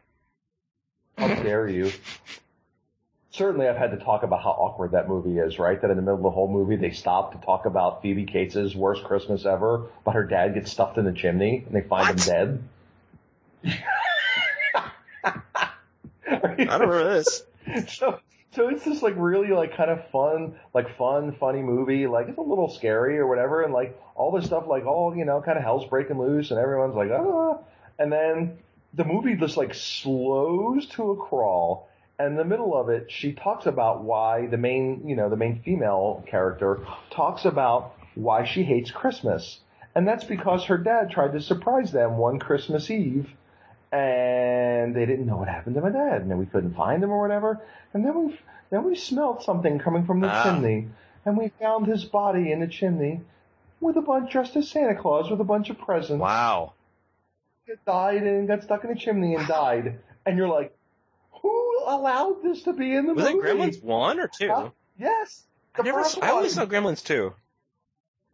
How dare you? Certainly I've had to talk about how awkward that movie is, right? That in the middle of the whole movie they stop to talk about Phoebe Cates' worst Christmas ever, but her dad gets stuffed in the chimney and they find him dead. I don't remember this. So it's just like really like kind of funny movie, like it's a little scary or whatever, and like all this stuff like, oh, you know, kind of hell's breaking loose and everyone's like, ah, and then the movie just like slows to a crawl. And in the middle of it, she talks about why the main female character talks about why she hates Christmas. And that's because her dad tried to surprise them one Christmas Eve, and they didn't know what happened to my dad, and then we couldn't find him or whatever. And then we smelled something coming from the chimney, and we found his body in the chimney with a bunch dressed as Santa Claus with a bunch of presents. Wow. It died and got stuck in the chimney and died. And you're like, who allowed this to be in the movie? Was it Gremlins 1 or 2? Yes. I only saw Gremlins 2.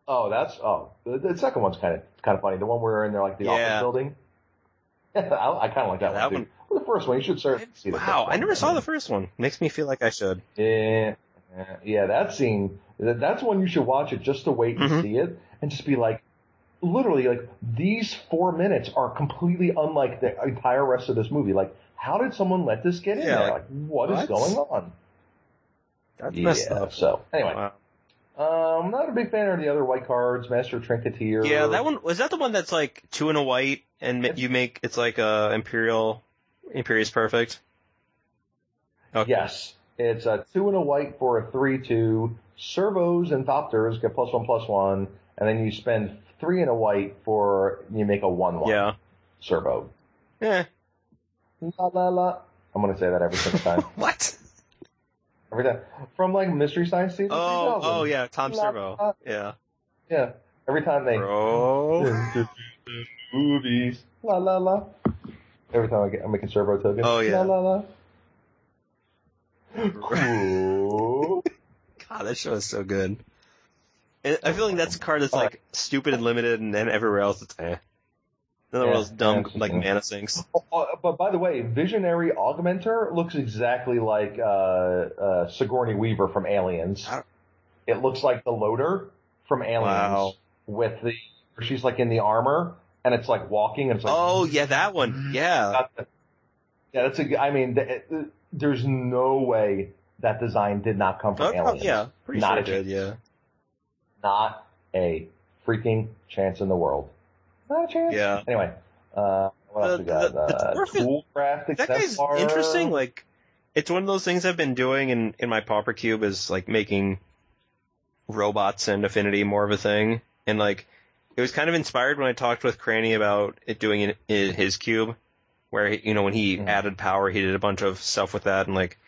Oh, the second one's kind of funny. The one where in there like the office building. I kind of like that one too. Well, the first one, you should certainly see that. Wow, I never saw the first one. Makes me feel like I should. Yeah, that scene, that's one you should watch it just to wait and see it and just be like, literally, like, these 4 minutes are completely unlike the entire rest of this movie. Like, how did someone let this get in there? Like, what is going on? That's messed up. So, anyway. Wow. I'm not a big fan of the other white cards, Master Trinketeer. Yeah, that one, was that the one that's like 2 in a white and you make, it's like Imperious Perfect? Okay. Yes. It's a 2 in a white for a 3/2. Servos and Thopters get +1/+1, and then you spend 3 in a white for, you make a 1/1. Yeah. Servo. Yeah. La la la. I'm gonna say that every single time. What? Every time from like Mystery Science Season 3000. Oh yeah, Tom la, Servo. La. Yeah. Yeah. Every time they. Bro. Movies. La la la. Every time I'm making Servo tokens. Oh yeah. La la la. Cool. God, that show is so good. And I feel like that's a card that's like stupid and limited, and then everywhere else it's eh. Another one of those dumb, like, mana sinks. But by the way, Visionary Augmenter looks exactly like Sigourney Weaver from Aliens. It looks like the Loader from Aliens. Wow. She's, like, in the armor, and it's, like, walking, and it's like... Oh, yeah, that one. Yeah. That's a... I mean, there's no way that design did not come from Aliens. Yeah, pretty sure it did, yeah. Not a freaking chance in the world. Not a chance. Yeah. Anyway, what else we got? Toolcraft. That guy's interesting. Like, it's one of those things I've been doing in my Pauper Cube is like making robots and Affinity more of a thing. And like, it was kind of inspired when I talked with Cranny about it doing it in his cube, where he, you know, when he added power, he did a bunch of stuff with that. And like,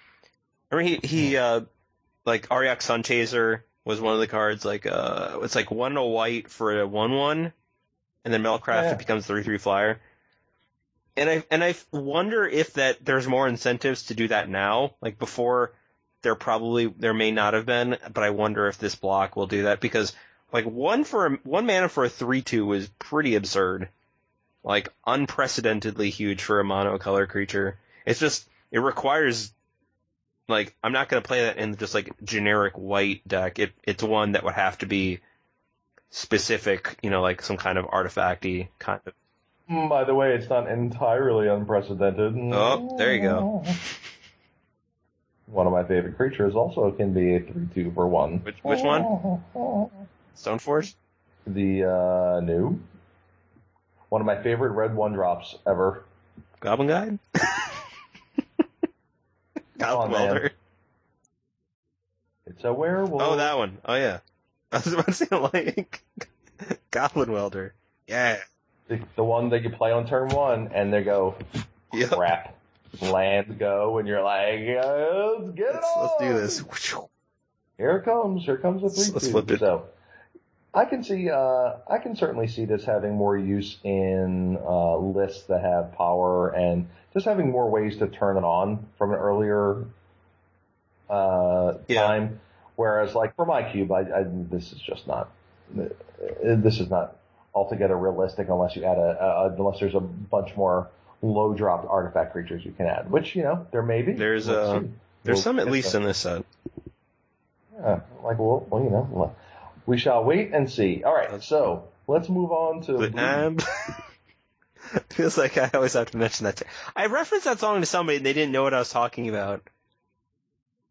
I mean, he like Ariok Sunchaser was one of the cards. Like, it's like 1/white for a 1/1. And then Melcraft it becomes 3/3 flyer. And I wonder if that there's more incentives to do that now. Like before, there may not have been, but I wonder if this block will do that because like one mana for a 3/2 is pretty absurd, like unprecedentedly huge for a mono color creature. It's just it requires like I'm not gonna play that in just like generic white deck. It's one that would have to be specific, you know, like some kind of artifact-y kind of. By the way, it's not entirely unprecedented. Oh, there you go. One of my favorite creatures also can be a 3/2 for one. Which one? Stoneforge? The new. One of my favorite red 1-drops ever. Goblin Guide? Goblin Welder. It's a werewolf. Oh, that one. Oh, yeah. I was about to say, like, Goblin Welder. Yeah. The one that you play on turn one, and they go, crap, land, go, and you're like, let's get it on. Let's do this. Here it comes. Here comes the 3/2. Let's flip it. So, I can certainly see this having more use in lists that have power and just having more ways to turn it on from an earlier time. Whereas, like, for my cube, this is not altogether realistic unless you add unless there's a bunch more low dropped artifact creatures you can add, which, you know, there may be. There's some at least in this set. Yeah, like, well, you know, we shall wait and see. All right, so let's move on to blue. Feels like I always have to mention that. I referenced that song to somebody and they didn't know what I was talking about,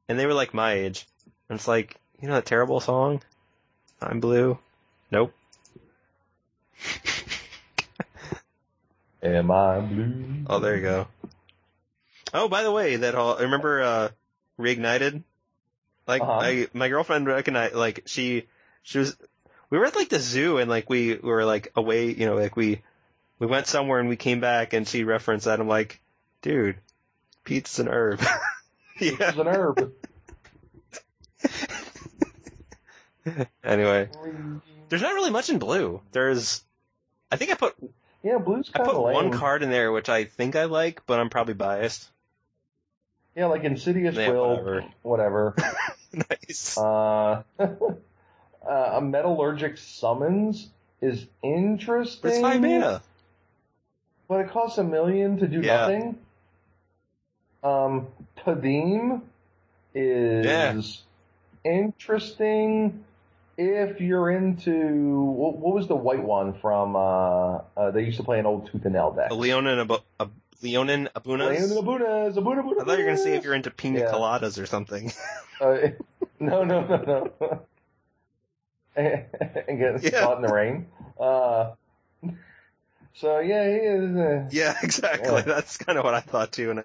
and they were like my age, and it's like, you know that terrible song, I'm Blue. Nope. Am I blue? Oh, there you go. Oh, by the way, remember Reignited? Like, my girlfriend recognized, like, she was, we were at, like, the zoo, and, like, we were, like, away, you know, like, we went somewhere and we came back, and she referenced that. I'm like, dude, Pete's an herb. Pete's an herb. Anyway. There's not really much in blue. Blue's kind of lame. I put one card in there, which I think I like, but I'm probably biased. Yeah, like Insidious Will, whatever. Nice. A Metallurgic Summons is interesting. It's 5 mana. But it costs 1 million to do nothing. Tadim is interesting. If you're into, what was the white one from, they used to play an old Tooth and Nail deck? Leonin Abunas? Leonin Abunas. I thought you were going to say if you're into pina coladas or something. No. And get caught in the rain. He is. Yeah, exactly. Yeah. That's kind of what I thought, too. And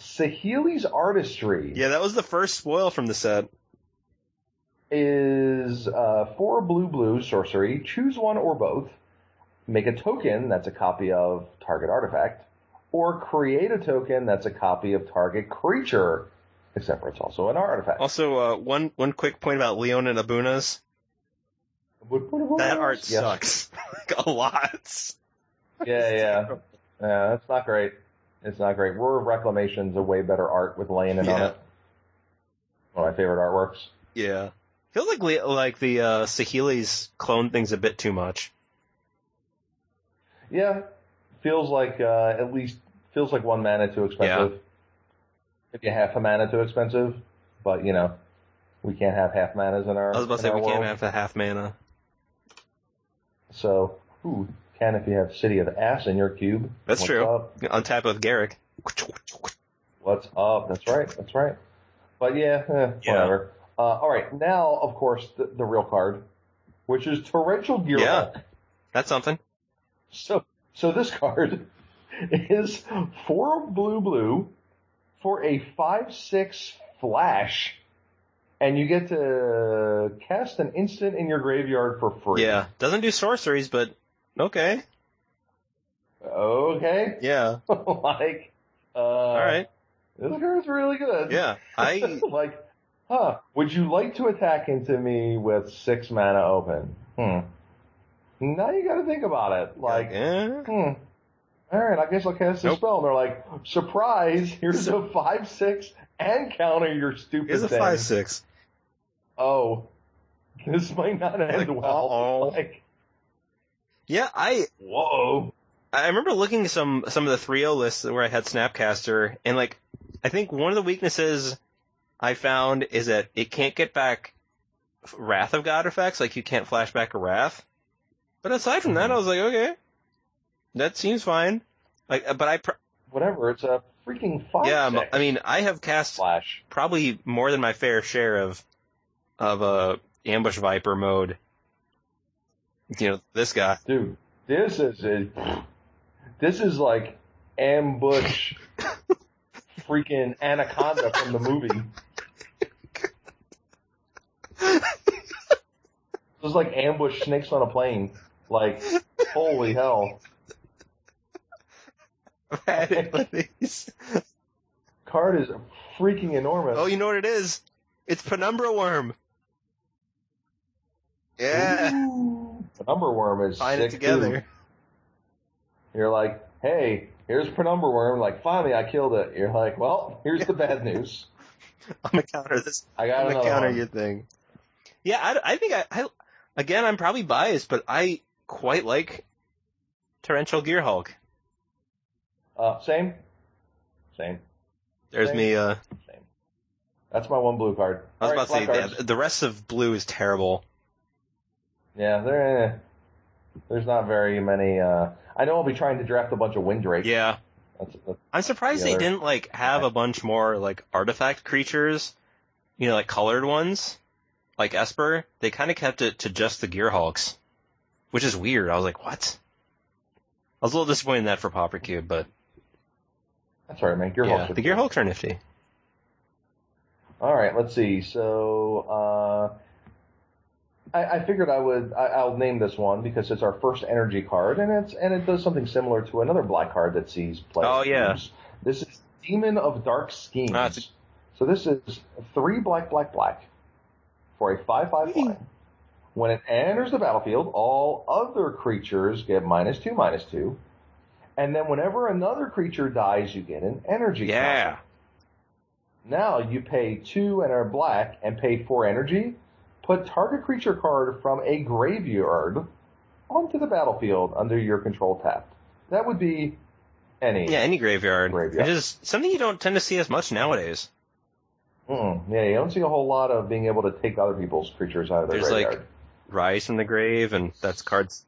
Saheeli's Artistry. Yeah, that was the first spoil from the set. Is 4 blue sorcery. Choose one or both. Make a token that's a copy of target artifact, or create a token that's a copy of target creature, except for it's also an artifact. Also, one quick point about Leonin Abunas. That art sucks. Like, a lot. Terrible. Yeah, that's not great. It's not great. War of Reclamation's a way better art with Leonin on it. One of my favorite artworks. Yeah. Feels like the Saheeli's clone thing's a bit too much. Yeah. Feels like feels like 1 mana too expensive. Yeah. Maybe half a mana too expensive. But, you know, we can't have half manas in our world. I was about to say, we can't have a half mana. So, can if you have City of Ass in your cube. That's true. On tap of Garrick. What's up? That's right. But whatever. All right, now, of course, the real card, which is Torrential Gearhulk. Yeah, that's something. So this card is 4 blue for a 5/6 flash, and you get to cast an instant in your graveyard for free. Yeah, doesn't do sorceries, but okay. Okay? Yeah. Like, all right. This card's really good. Yeah, I... like... Huh, would you like to attack into me with 6 mana open? Now you gotta think about it. Like, alright, I guess I'll cast a spell. And they're like, surprise, here's a 5/6 and counter your stupid thing. Here's a 5/6. Oh, this might not end well. Uh-oh. Like, whoa. I remember looking at some of the 3.0 lists where I had Snapcaster, and, like, I think one of the weaknesses I found is that it can't get back Wrath of God effects, like you can't flashback a Wrath. But aside from that, I was like, okay, that seems fine. Like, but whatever, it's a freaking 5/6. Yeah, I mean, I have cast Flash probably more than my fair share of Ambush Viper mode. You know, this guy. Dude, this is like Ambush freaking Anaconda from the movie. It was like Ambush Snakes on a Plane. Like, holy hell. I've had it with these. Card is freaking enormous. Oh, you know what it is? It's Penumbra Worm. Yeah. Ooh, Penumbra Worm is sick, together. Too. You're like, hey, here's Penumbra Worm. Like, finally, I killed it. You're like, well, here's the bad news. I'm going to counter this. I'm going to counter your thing. Yeah, I think again, I'm probably biased, but I quite like Torrential Gearhulk. Same. There's me. Same. That's my one blue card. I was about to say, the rest of blue is terrible. Yeah, there's not very many. I know I'll be trying to draft a bunch of Windrake. Yeah. I'm surprised they didn't have a bunch more artifact creatures, colored ones, like Esper. They kind of kept it to just the Gearhulks, which is weird. I was like, what? I was a little disappointed in that for Pauper Cube, but that's all right, man. Gearhulks. Yeah, the Gearhulks are nifty. All right, let's see. So I figured I'll name this one because it's our first energy card, and it does something similar to another black card that sees play. Oh yeah. This is Demon of Dark Schemes. So this is 3 black for a 5/5 flying. When it enters the battlefield, all other creatures get -2/-2, and then whenever another creature dies, you get an energy. Yeah. Counter. Now you pay 2 and are black and pay 4 energy. Put target creature card from a graveyard onto the battlefield under your control tapped. That would be any graveyard. Which is something you don't tend to see as much nowadays. Yeah, you don't see a whole lot of being able to take other people's creatures out of their graveyard. There's Rise from the Grave, and that's cards.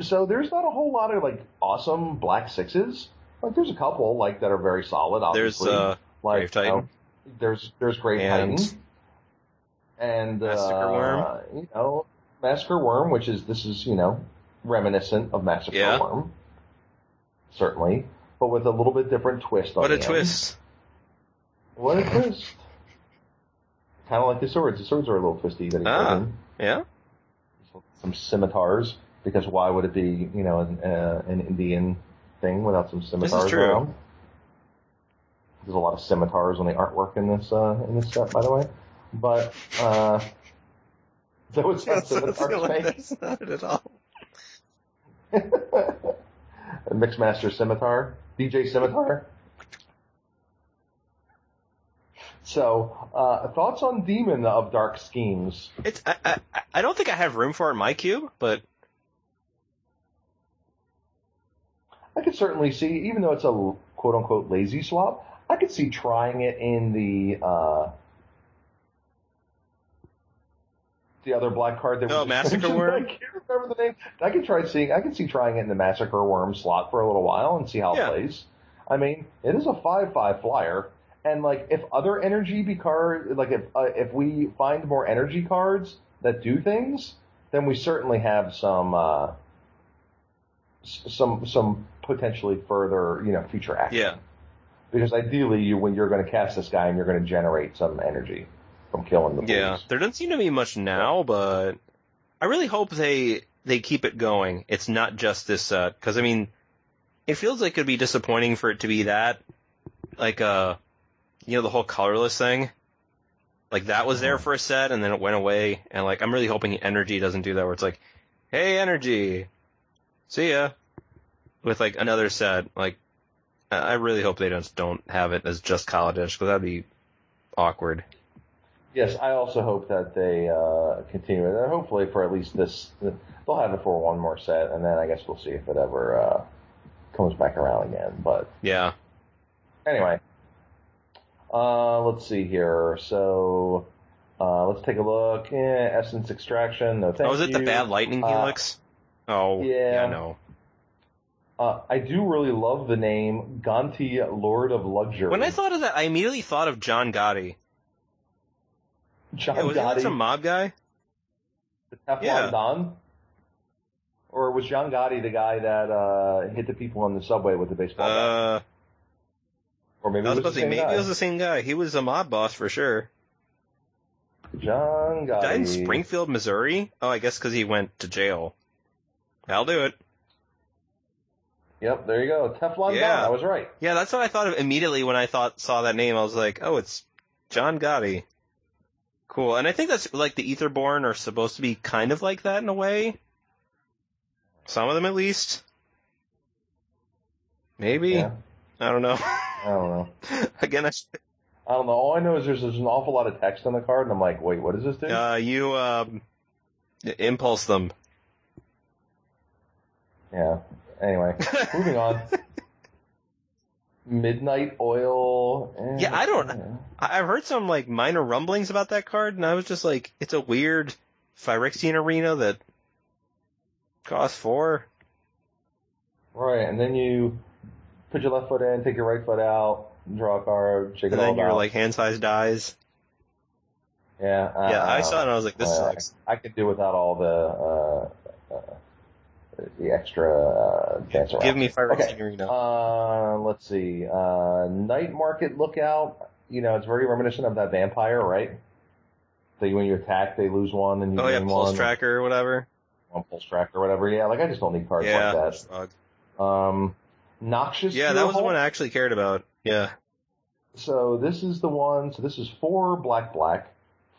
So there's not a whole lot of awesome black 6s. There's a couple that are very solid. Obviously, there's Grave Titan. There's Grave Titan. And Massacre Worm, Massacre Worm, which is reminiscent of Massacre Worm, certainly, but with a little bit different twist. What a twist! Kind of like the swords. The swords are a little twisty. Yeah. Some scimitars, because why would it be an Indian thing without some scimitars? This is true. Around? There's a lot of scimitars on the artwork in this set, by the way. But, that was not scimitar face. That's not at all. Mixmaster Scimitar. DJ Scimitar. So, thoughts on Demon of Dark Schemes? I don't think I have room for it in my cube, but I could certainly see, even though it's a quote-unquote lazy swap, I could see trying it in the other black card that was Massacre Worm. I can't remember the name. I could see trying it in the Massacre Worm slot for a little while and see how it plays. I mean, it is a 5/5 flyer, and if other energy if we find more energy cards that do things, then we certainly have some potentially further future action. Yeah. Because ideally, when you're going to cast this guy and you're going to generate some energy. From killing the boys. Yeah, there doesn't seem to be much now, but I really hope they keep it going. It's not just this set, because it feels like it'd be disappointing for it to be that, the whole colorless thing, that was there for a set and then it went away. And I'm really hoping energy doesn't do that, where it's hey, energy, see ya, with another set. I really hope they don't have it as just Kaladesh, because that'd be awkward. Yes, I also hope that they continue it. Hopefully, for at least this, they'll have it for one more set, and then I guess we'll see if it ever comes back around again. But yeah. Anyway, let's see here. So Let's take a look. Essence Extraction. No, thank you. Oh, is it the bad Lightning Helix? Oh, yeah, no. I do really love the name Gonti, Lord of Luxury. When I thought of that, I immediately thought of John Gotti. John Gotti? Wasn't that some mob guy? The Teflon Don? Or was John Gotti the guy that hit the people on the subway with the baseball bat? Or maybe it was the same guy. He was a mob boss for sure. John Gotti. Died in Springfield, Missouri? Oh, I guess because he went to jail. I'll do it. Yep, there you go. Teflon Don, I was right. Yeah, that's what I thought of immediately when I saw that name. I was like, oh, it's John Gotti. Cool. And I think that's like the Etherborn are supposed to be kind of like that in a way. Some of them, at least. Maybe. Yeah. I don't know. Again, I don't know. All I know is there's an awful lot of text on the card, and I'm like, wait, what does this do? You impulse them. Yeah. Anyway, moving on. Midnight Oil. Yeah, I don't know. I've heard some like minor rumblings about that card, and I was just like, it's a weird Phyrexian Arena that costs 4. Right, and then you put your left foot in, take your right foot out, draw a card, shake it all out. And then your like hand size dies. Yeah. Yeah, I saw it and I was like, this sucks. I could do without all the extra dance around. Give me Phyrexian Arena. Let's see. Night Market Lookout. You know, it's very reminiscent of that vampire, right? So when you attack, they lose one, and you gain one. Pulse Tracker or whatever. Pulse Tracker or whatever. Yeah, like I just don't need cards like that. Noxious. Yeah, that was the one I actually cared about. Yeah. So this is the one. So this is 4 black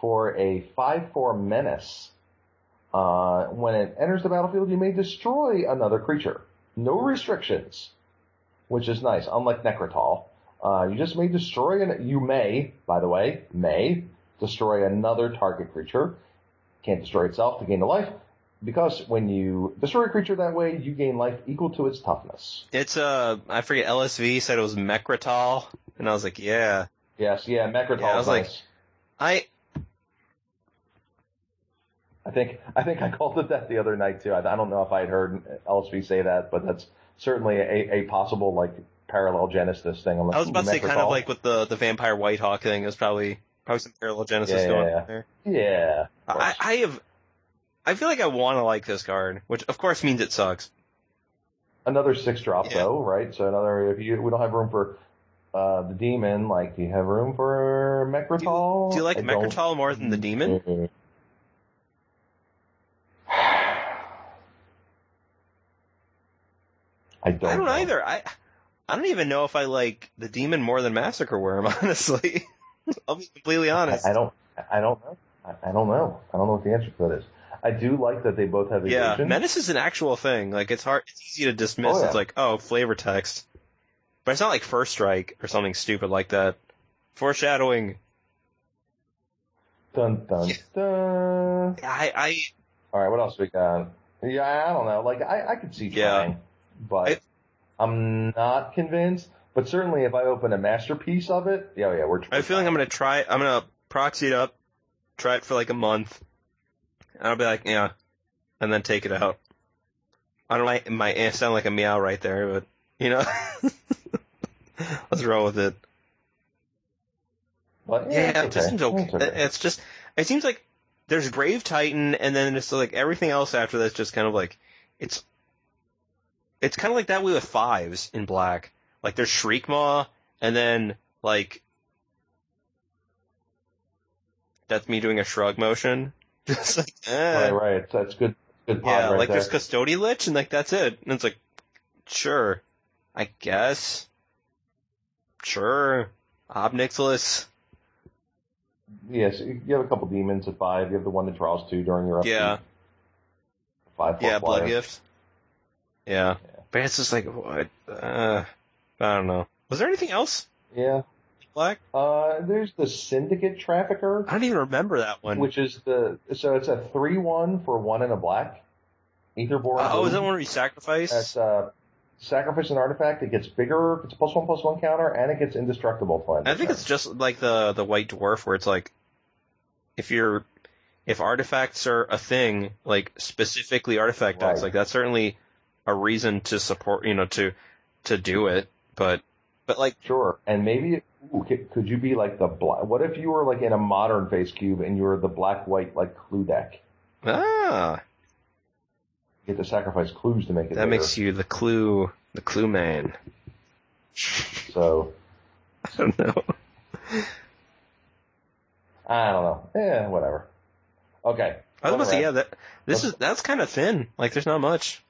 for a 5/4 menace. When it enters the battlefield, you may destroy another creature. No restrictions, which is nice. Unlike Necrotal, you just may destroy may destroy another target creature. Can't destroy itself to gain a life. Because when you destroy a creature that way, you gain life equal to its toughness. It's, I forget, LSV said it was Mecrotal, and I was like, yeah. Yes, yeah, Mecrotal. Yeah, I was nice. Like, I think I called it that the other night, too. I don't know if I had heard LSV say that, but that's certainly a possible, like, parallel genesis thing. I was about to say, kind of like with the Vampire Whitehawk thing, it was probably some parallel genesis going on there. Yeah. I feel like I want to like this card, which of course means it sucks. Another 6-drop though, right? So another, we don't have room for the demon, like, do you have room for Mecrotal? Do you like Mecrotal more than the demon? Mm-hmm. I don't know. Either. I don't even know if I like the demon more than Massacre Worm, honestly. I'll be completely honest. I don't know. I don't know what the answer to that is. I do like that they both have evasion. Yeah, menace is an actual thing. Like, it's hard, it's easy to dismiss. Oh, yeah. It's like, oh, flavor text. But it's not like First Strike or something stupid like that. Foreshadowing. Dun, dun, dun. All right, what else we got? Yeah, I don't know. Like, I could see trying, but I'm not convinced. But certainly if I open a masterpiece of it, yeah, we're trying. I feel like I'm going to try it. I'm going to proxy it up, try it for like a month. I'll be like, yeah, and then take it out. I don't like my sound like a meow right there, but, you know, let's roll with it. But, it just seems okay. It's just, it seems like there's Grave Titan, and then it's like everything else after that's just kind of like, it's kind of like that way with 5s in black. Like, there's Shriekmaw, and then, like, that's me doing a shrug motion. It's like, Right. That's good. Good pod right like there. There's Custody Lich, and like that's it. And it's like, sure, I guess. Sure, Obnixilis. Yes, you have a couple demons at 5. You have the one that draws 2 during your upkeep. Yeah. 5. Blood Gift. Yeah, but it's just like what? I don't know. Was there anything else? Yeah. Black? There's the Syndicate Trafficker. I don't even remember that one. Which is it's a 3/1 for 1 and a black. Etherborn. Is that one where you sacrifice? That's sacrifice an artifact. It gets bigger. It's +1/+1 counter, and it gets indestructible. I think it's just like the White Dwarf, where it's like if artifacts are a thing, like specifically artifact decks, like that's certainly a reason to support, to do it. But like, sure. And maybe could you be like the black? What if you were like in a modern face cube and you were the black white like clue deck? Ah, you get to sacrifice clues to make it. That makes you the clue man. So I don't know. Yeah, whatever. Okay. I was going to say, that's kind of thin. Like, there's not much.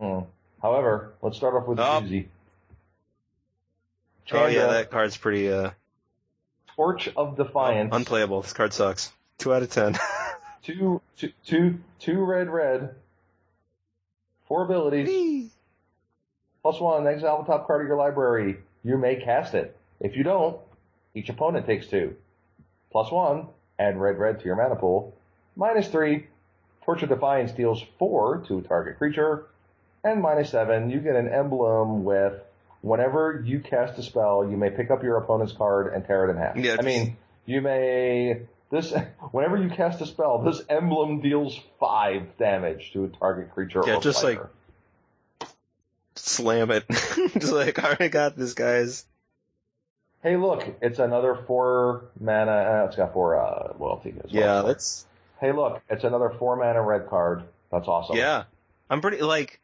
Mm. However, let's start off with Uzi. Chandra, that card's pretty... Torch of Defiance. Unplayable. This card sucks. 2 out of 10. Two red. 4 abilities. Whee! +1, exile the top card of your library. You may cast it. If you don't, each opponent takes 2. +1, add red to your mana pool. -3, Torch of Defiance deals 4 to target creature. And -7, you get an emblem with whenever you cast a spell, you may pick up your opponent's card and tear it in half. Yeah, whenever you cast a spell, this emblem deals 5 damage to a target creature or player. Yeah, just like slam it. Just like, all right, I got this, guys. Hey, look, it's another 4 mana. It's got 4 loyalty as well. Yeah, that's. Hey, look, it's another 4 mana red card. That's awesome. Yeah, I'm pretty like.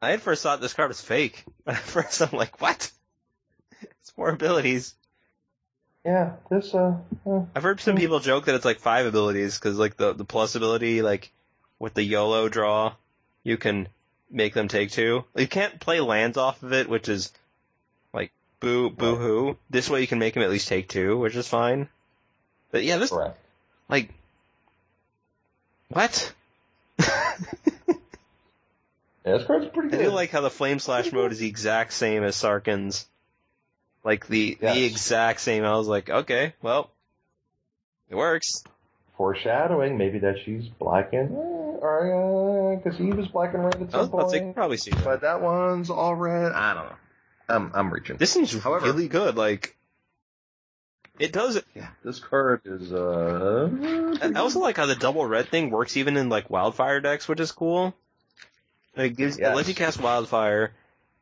I at first thought this card was fake. At first, I'm like, what? It's 4 abilities. Yeah, this. I've heard some people joke that it's like 5 abilities because like the plus ability, like with the YOLO draw, you can make them take 2. You can't play lands off of it, which is. Boo-hoo. This way you can make him at least take 2, which is fine. But yeah, this... Correct. Like... What? Yeah, this card's pretty good. I do like how the Flame Slash mode is the exact same as Sarkin's. Like, the exact same. I was like, okay, well, it works. Foreshadowing, maybe that she's black and... Or, because Eve is black and red at some point. I can probably see that. But that one's all red. I don't know. I'm reaching. This seems really good. Like, it does. Yeah, this card is. I also like how the double red thing works even in like Wildfire decks, which is cool. It gives it lets you cast Wildfire,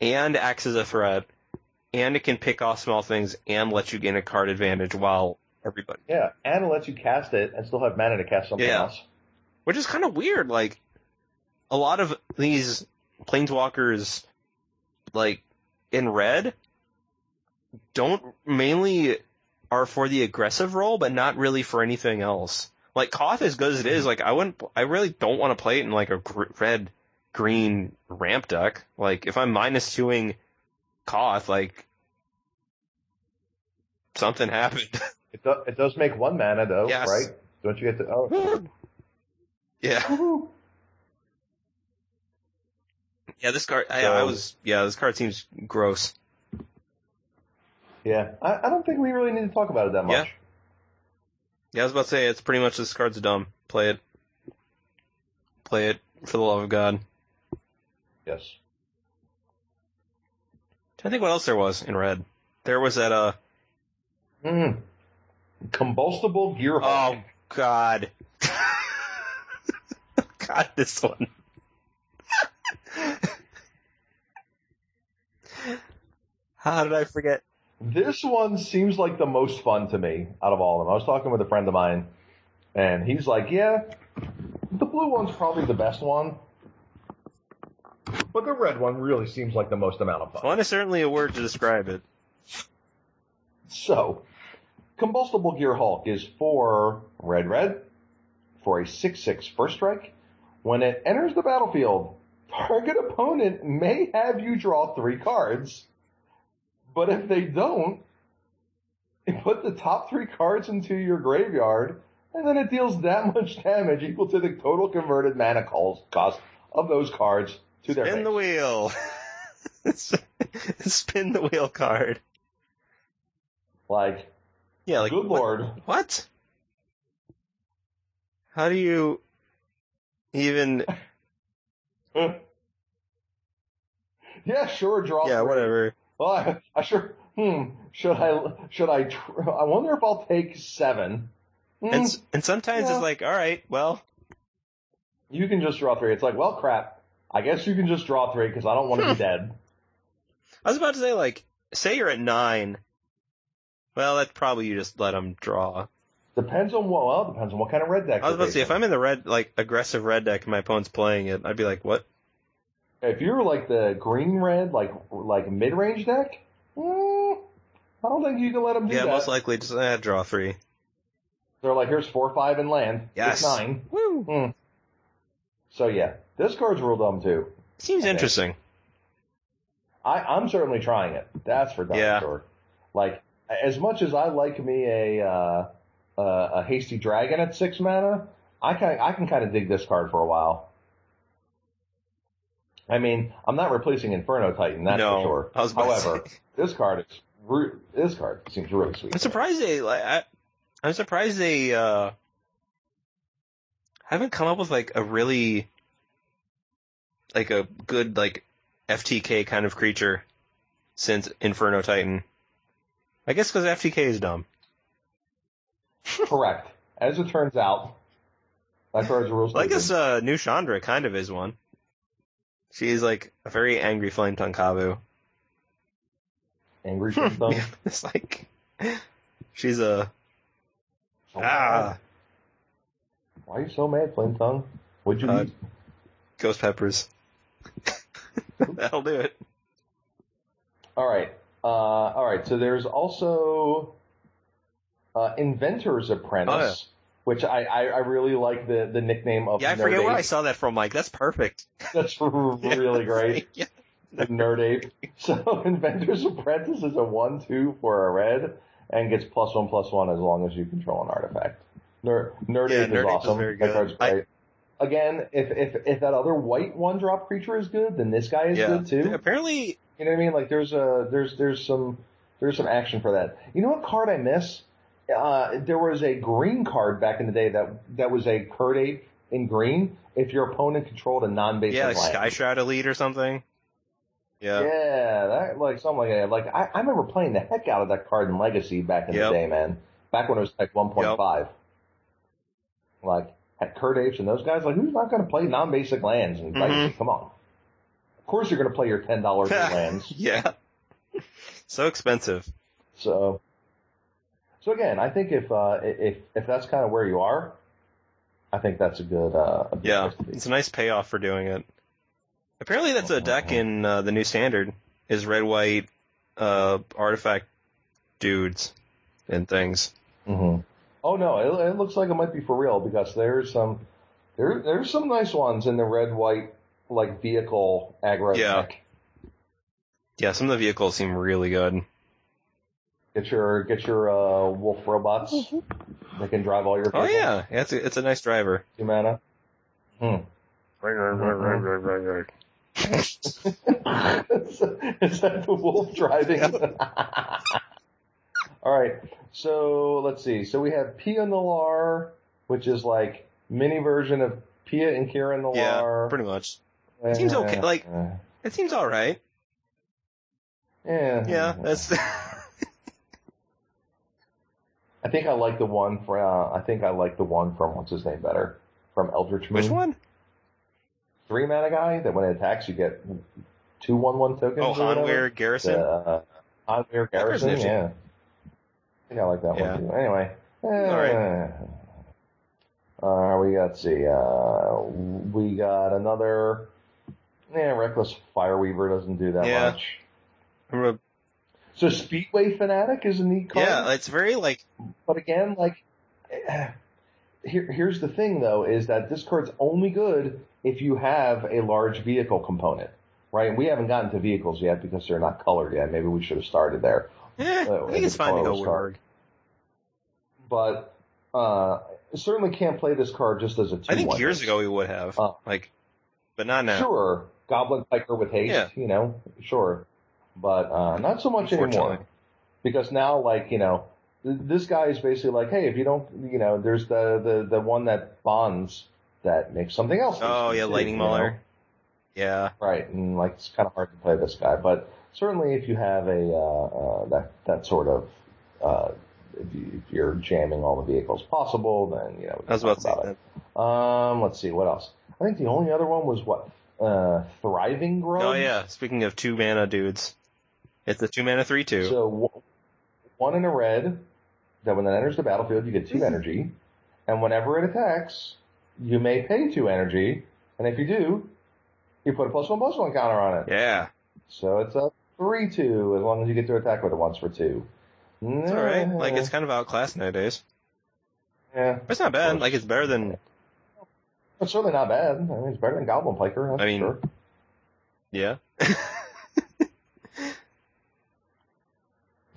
and acts as a threat, and it can pick off small things and let you gain a card advantage while everybody. Yeah, and it lets you cast it and still have mana to cast something else, which is kind of weird. Like, a lot of these planeswalkers, like. In red, mainly are for the aggressive role, but not really for anything else. Like Koth, as good as it is, like I really don't want to play it in like a red green ramp deck. Like if I'm -2ing Koth, like something happened. It does make 1 mana though, yes. Right? Don't you get to? Oh, yeah. Woo-hoo. Yeah, this card. This card seems gross. Yeah, I don't think we really need to talk about it that much. Yeah, I was about to say it's pretty much this card's dumb. Play it for the love of God. Yes. I think what else there was in red. There was that combustible gear. Oh God. God, this one. How did I forget? This one seems like the most fun to me out of all of them. I was talking with a friend of mine, and he's like, yeah, the blue one's probably the best one, but the red one really seems like the most amount of fun. Fun is certainly a word to describe it. So, Combustible Gear Hulk is 4 red for a 6/6 first strike. When it enters the battlefield, target opponent may have you draw 3 cards, but if they don't, you put the top 3 cards into your graveyard, and then it deals that much damage equal to the total converted mana cost of those cards to their face. Spin the wheel. Spin the wheel card. Like, yeah, like good lord. What? How do you even... Yeah, sure, draw. Yeah, 3. Whatever. Well, I sure should I wonder if I'll take 7. And sometimes it's like, all right, well. You can just draw 3. It's like, well, crap. I guess you can just draw 3 because I don't want to be dead. I was about to say, like, say you're at 9. Well, that's probably you just let them draw. Depends on what kind of red deck. I was about to say, if I'm in the red, like, aggressive red deck and my opponent's playing it, I'd be like, what? If you're, like, the green-red, like mid-range deck, I don't think you can let them do that. Yeah, most likely just draw 3. They're like, here's 4/5 and land. Yes. It's 9. Woo! So, yeah. This card's real dumb, too. Seems interesting. I'm certainly trying it. That's for darn sure. Like, as much as I like me a Hasty Dragon at 6 mana, I can kind of dig this card for a while. I mean, I'm not replacing Inferno Titan, that's for sure. However, this card seems really sweet. I'm surprised they haven't come up with like a really like a good like FTK kind of creature since Inferno Titan. I guess because FTK is dumb. Correct. As it turns out, that card's real stupid. I guess New Chandra kind of is one. She's like a very angry flame tongue Kabu. Angry flame tongue? Yeah, it's like she's a Why are you so mad, flame tongue? What'd you eat? Ghost peppers. That'll do it. Alright. So there's also Inventor's Apprentice. Oh, yeah. Which I really like the nickname of. Yeah, I forget where I saw that from. Like, that's perfect. That's really great. Yeah. The Nerd Ape. So Inventor's Apprentice is a 1/2 for a red and gets +1/+1 as long as you control an artifact. Nerd Ape is awesome. Very good. That card's great. Again, if that other white 1/drop creature is good, then this guy is good too. Apparently, you know what I mean. Like there's some action for that. You know what card I miss? There was a green card back in the day that was a Curd Ape in green if your opponent controlled a non-basic land. Yeah, like Sky Shroud Elite or something. Yeah. Yeah, something like that. Like, I remember playing the heck out of that card in Legacy back in the day, man. Back when it was like 1.5. Yep. Like, had Curd Apes and those guys, like, who's not going to play non-basic lands? And like, come on. Of course you're going to play your $10 in lands. Yeah. So expensive. So again, I think if that's kind of where you are, I think that's a good place to be. It's a nice payoff for doing it. Apparently, that's a deck in the new standard is red white artifact dudes and things. Mm-hmm. Oh no, it looks like it might be for real because there's some nice ones in the red white like vehicle aggro deck. Yeah, some of the vehicles seem really good. Get your wolf robots that can drive all your people. Oh yeah, it's a nice driver. 2 mana. Is that the wolf driving? Yeah. All right, so let's see. So we have Pia Nalar, which is like mini version of Pia and Kira Nalar. Yeah, pretty much. It seems okay. Like it seems all right. Yeah. Yeah, that's. I think I like the one from what's his name better from Eldritch Moon. Which one? 3 mana guy that when it attacks you get 2/1/1 tokens. Oh, Hanweir Garrison. Hanweir Garrison. Yeah. I think I like that one too. Anyway, all right. We got another. Yeah, Reckless Fireweaver doesn't do that much. So Speedway Fanatic is a neat card. Yeah, it's very like. But again, like, here's the thing though, is that this card's only good if you have a large vehicle component, right? And we haven't gotten to vehicles yet because they're not colored yet. Maybe we should have started there. Yeah, I think it's fine to go card. But certainly can't play this card just as a 2/1. I think years ago we would have, but not now. Sure, Goblin Piker with haste, you know, sure. But not so much anymore, because now, like, you know, this guy is basically like, hey, if you don't, you know, there's the one that bonds that makes something else. Oh yeah, Lightning Mauler. Yeah. Right, and like it's kind of hard to play this guy, but certainly if you have a if you're jamming all the vehicles possible, then you know. I was about to say that. Let's see what else. I think the only other one was what Thriving Growth. Oh yeah, speaking of 2 mana dudes, it's a 2 mana 3/2. So 1 in a red. That when that enters the battlefield, you get 2 energy, and whenever it attacks, you may pay 2 energy, and if you do, you put a +1/+1 counter on it. Yeah. So it's a 3/2 as long as you get to attack with it once for 2. It's all right. Like it's kind of outclassed nowadays. Yeah. But it's not bad. Like it's better than. It's certainly not bad. I mean, it's better than Goblin Piker. That's for sure. Yeah.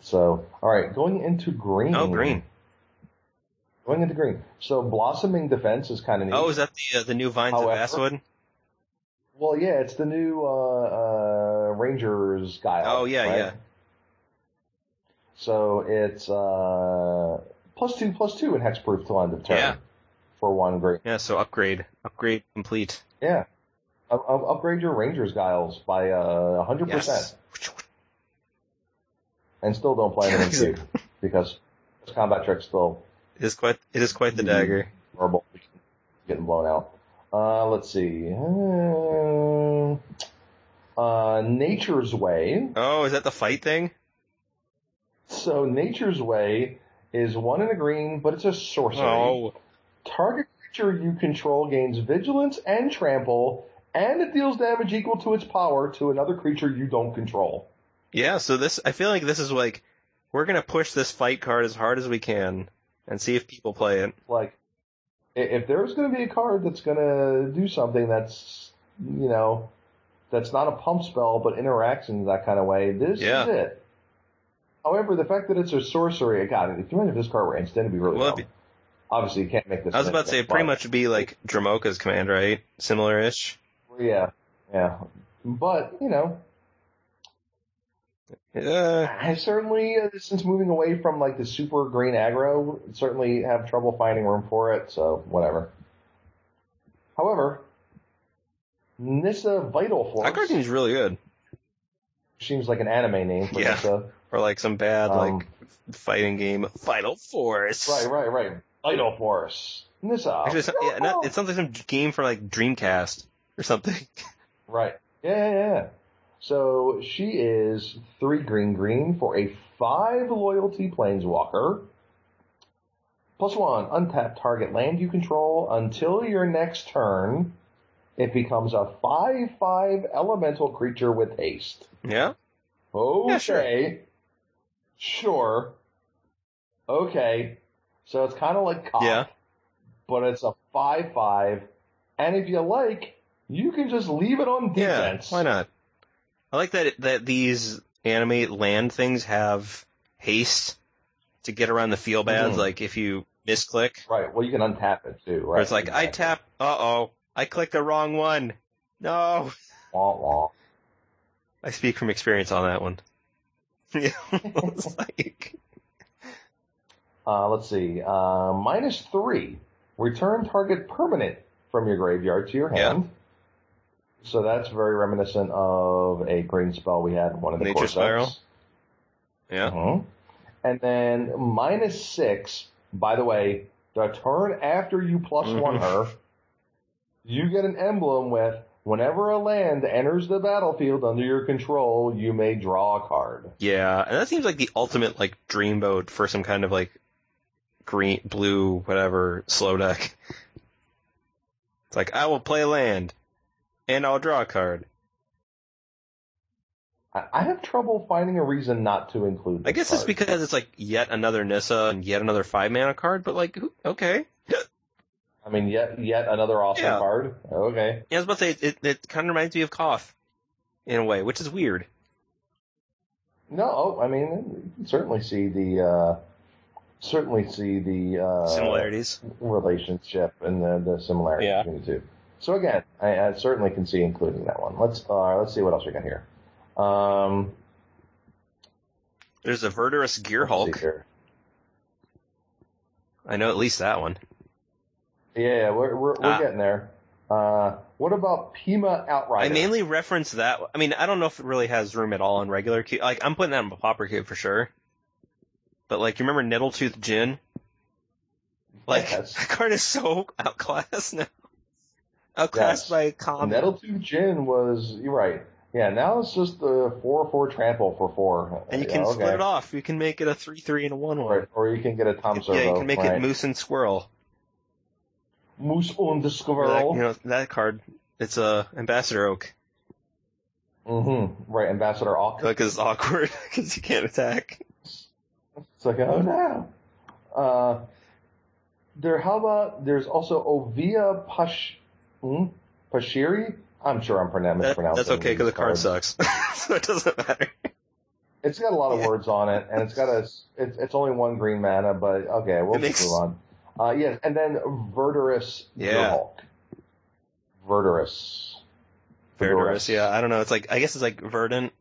So, all right, going into green. Oh, green. Going into green. So, Blossoming Defense is kind of neat. Oh, is that the new Vines of Basswood? Well, yeah, it's the new Ranger's Guile. Oh, yeah, right? Yeah. So, it's +2/+2 in Hexproof till end of turn. Yeah. For 1 green. Yeah, so upgrade. Upgrade complete. Yeah. Upgrade your Ranger's Guiles by 100%. Yes. And still don't play them in Cube because this combat trick still it is quite the dagger. Horrible, getting blown out. Let's see. Nature's Way. Oh, is that the fight thing? So Nature's Way is 1 in a green, but it's a sorcery. Oh. Target creature you control gains vigilance and trample, and it deals damage equal to its power to another creature you don't control. Yeah, so this, I feel like this is like, we're gonna push this fight card as hard as we can and see if people play it. Like, if there's gonna be a card that's gonna do something that's, you know, that's not a pump spell but interacts in that kind of way, this is it. However, the fact that it's a sorcery, God, if you imagine if this card were instant, it'd be really dumb. Obviously, you can't make this. I was about to say, it'd pretty much be like Dramoka's Command, right? Similar-ish? Yeah. But, you know... I certainly, since moving away from like the super green aggro, certainly have trouble finding room for it, so whatever. However, Nissa Vital Force. That card seems really good. Seems like an anime name for Nissa. Or like some bad like fighting game. Vital Force. Right. Vital Force. Nissa. Actually, it sounds like some game for like Dreamcast or something. Right. Yeah. So she is 3 green for a 5 loyalty planeswalker. +1, untap target land you control until your next turn. It becomes a 5/5 elemental creature with haste. Yeah. Okay. Yeah, sure. Okay. So it's kind of like Cop, but it's a 5/5, and if you like, you can just leave it on defense. Yeah, why not? I like that these anime land things have haste to get around the feel bads. Mm-hmm. Like if you misclick, right? Well, you can untap it too, right? Or it's like I tap. I clicked the wrong one. No. Wah, wah. I speak from experience on that one. Yeah. It's like. Let's see. -3. Return target permanent from your graveyard to your hand. Yeah. So that's very reminiscent of a green spell we had in one of the Nature Spiral. Yeah. Mm-hmm. And then -6, by the way, the turn after you +1 her, you get an emblem with whenever a land enters the battlefield under your control, you may draw a card. Yeah, and that seems like the ultimate like dreamboat for some kind of like green, blue, whatever, slow deck. It's like, I will play land. And I'll draw a card. I have trouble finding a reason not to include this. I guess it's because it's like yet another Nissa and yet another 5 mana card, but like, okay. I mean, yet another awesome card? Okay. Yeah, I was about to say, it kind of reminds me of Koth in a way, which is weird. No, I mean, you can certainly see the... similarities. Relationship and the similarities between the two. So again, I certainly can see including that one. Let's see what else we got here. There's a Verdurous Gearhulk. I know at least that one. Yeah, we're getting there. What about Pima Outrider? I mainly reference that. I mean, I don't know if it really has room at all on regular queue. Like, I'm putting that on a popper queue for sure. But, like, you remember Nettletooth Jin? Like, yes. That card is so outclassed now. Outclassed yes. by common. Nettletooth Jin was, you're right. Yeah, now it's just the 4-4 trample for 4. And you can split it off. You can make it a 3-3 and a 1-1. Right. Or you can get a Tom Servo. Yeah, you can make it Moose and Squirrel. Moose on the Squirrel. That, you know, that card, it's Ambassador Oak. Mm-hmm. Right, Ambassador Oak. Like, it's awkward because you can't attack. It's like, oh no. There's also Ovia Pashiri? I'm sure I'm pronouncing that. That's okay because the card sucks. So it doesn't matter. It's got a lot of words on it, and it's got it's only one green mana, but okay, we'll move on. Yes, and then Verdurous Hulk. Verdurous, yeah. I don't know. It's like, I guess it's like verdant.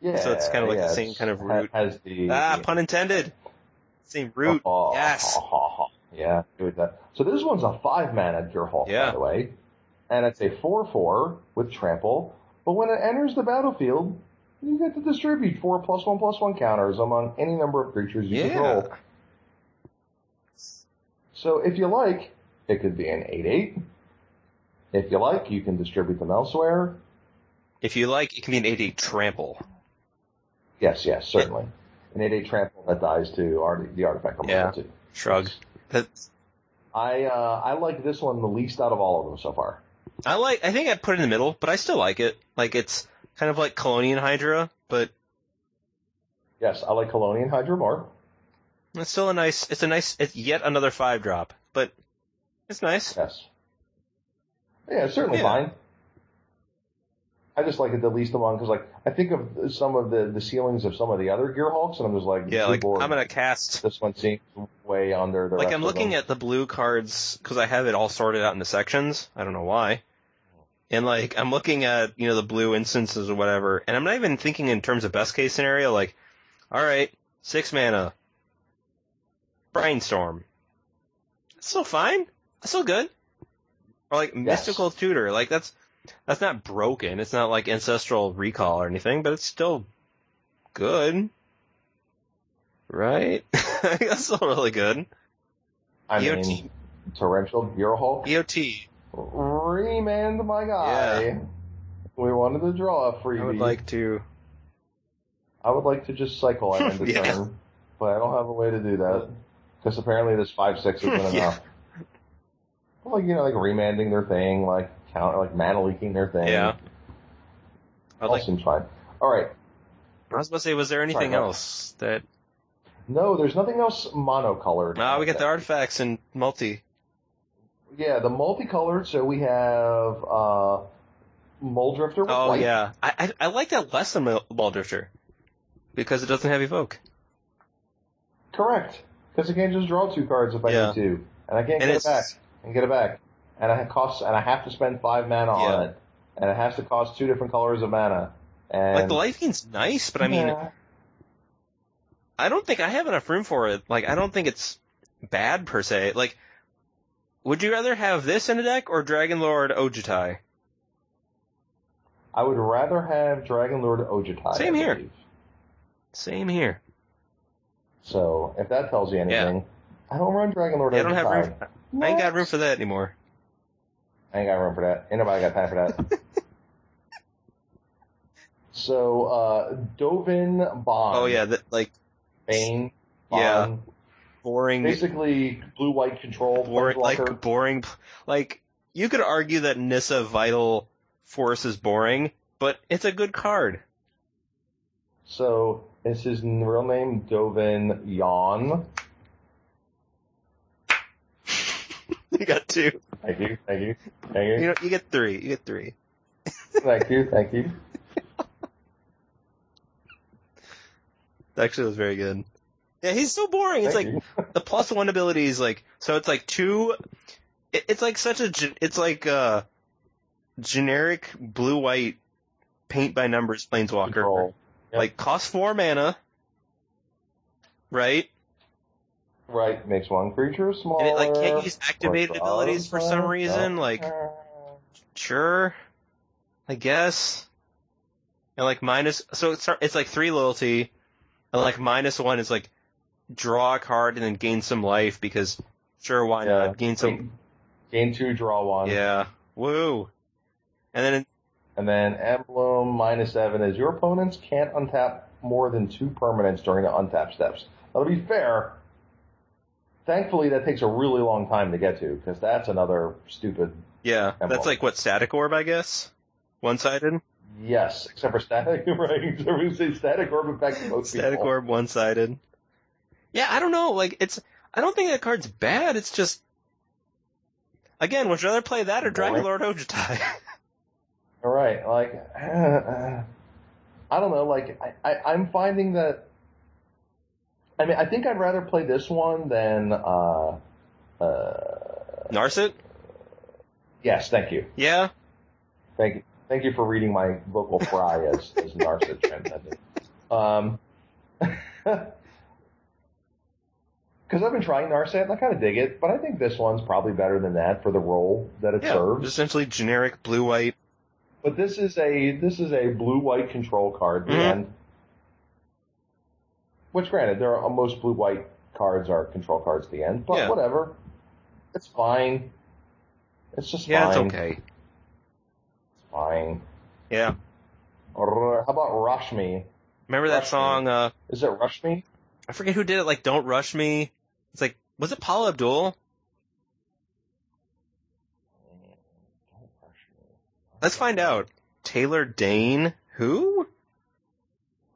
Yeah. So it's kind of like the same kind of root. Has the, pun intended. Same root. Yes. Yeah. Good. So this one's a 5-mana Durhulk, by the way. And it's a 4-4 with trample. But when it enters the battlefield, you get to distribute 4 +1/+1 counters among any number of creatures you control. So if you like, it could be an 8/8. If you like, you can distribute them elsewhere. If you like, it can be an 8/8 trample. Yes, certainly. An 8/8 trample that dies to the artifact. Yeah, shrug. I like this one the least out of all of them so far. I think I put it in the middle, but I still like it. Like, it's kind of like Colonian Hydra, but... Yes, I like Colonian Hydra more. It's still it's yet another 5-drop, but it's nice. Yes. Yeah, it's certainly fine. I just like it the least among, because, like, I think of some of the ceilings of some of the other Gearhulks, and I'm just like, yeah, like, I'm going to cast. This one seems way under the rest. I'm looking at the blue cards, because I have it all sorted out into sections. I don't know why. And, like, I'm looking at, you know, the blue instances or whatever, and I'm not even thinking in terms of best case scenario, like, alright, 6 mana. Brainstorm. It's still fine. It's still good. Or, like, Mystical Tutor. Like, that's not broken. It's not like Ancestral Recall or anything, but it's still good. Right? That's still really good. I mean, Torrential Gearhulk. EOT. Remand my guy. Yeah. We wanted to draw a freebie. I would like to just cycle at end of turn, but I don't have a way to do that. Because apparently this 5/6 isn't enough. Like, you know, like remanding their thing, like counter, like mana leaking their thing. Yeah. Seems fine. All right. I was about to say, was there anything else that? No, there's nothing else monocolored. No, we got the artifacts and multi. Yeah, the multicolored. So we have Mole Drifter. Oh yeah, I like that less than Mole Drifter because it doesn't have evoke. Correct, because I can just draw 2 cards if I need to, and I can't get it back. And it costs, and I have to spend 5 mana on it. And it has to cost 2 different colors of mana. And like, the Life Gain's nice, but I mean, I don't think I have enough room for it. Like, I don't think it's bad, per se. Like, would you rather have this in a deck or Dragonlord Ojutai? I would rather have Dragonlord Ojutai. Same here. So, if that tells you anything, I don't run Dragonlord Ojutai. I don't have room for I ain't got room for that anymore. Ain't nobody got time for that. So, Dovin Bond. Oh, yeah, Bane. Bond. Yeah. Boring. Basically, blue-white control. Boring. Like, you could argue that Nissa Vital Force is boring, but it's a good card. So, is his real name Dovin Yawn? You got 2. Thank you. You get 3. Thank you. Actually, it was very good. Yeah, he's so boring. It's like the +1 ability is like, so it's like 2. It's like such a, it's like a generic blue-white paint by numbers planeswalker. Yep. Like, costs 4 mana, right? Right, makes one creature smaller. And it, like, can't use activated abilities for some reason. Like, Sure, I guess. And like minus, so it's like 3 loyalty, and like -1 is like draw a card and then gain some life because sure, why not? Gain some. Gain 2, draw 1. Yeah. Woo. And then emblem -7 is your opponents can't untap more than 2 permanents during the untap steps. Now to be fair, thankfully that takes a really long time to get to because that's another stupid. Yeah, emblem. That's like what, Static Orb, I guess? One-sided? Yes, except for Static, right? Except we say Static Orb, in fact, most Static people. Orb, one-sided. Yeah, I don't know, like, it's, I don't think that card's bad, it's just, again, would you rather play that or Dragonlord Ojutai? Alright, like, I don't know, like, I'm finding that, I mean, I think I'd rather play this one than, Narset? Yes, thank you. Yeah? Thank you. Thank you for reading my vocal fry as Narset transcended. Because I've been trying Narset, and I kind of dig it, but I think this one's probably better than that for the role that it serves. Essentially generic blue-white. But this is a blue-white control card, and which, granted, there are most blue-white cards are control cards at the end, but whatever. It's fine. It's just fine. It's okay. It's fine. Yeah. How about Rush Me? Remember that song? Is it Rush Me? I forget who did it, like, Don't Rush Me. It's like, was it Paula Abdul? Don't Rush Me. Let's find out. Taylor Dane? Who?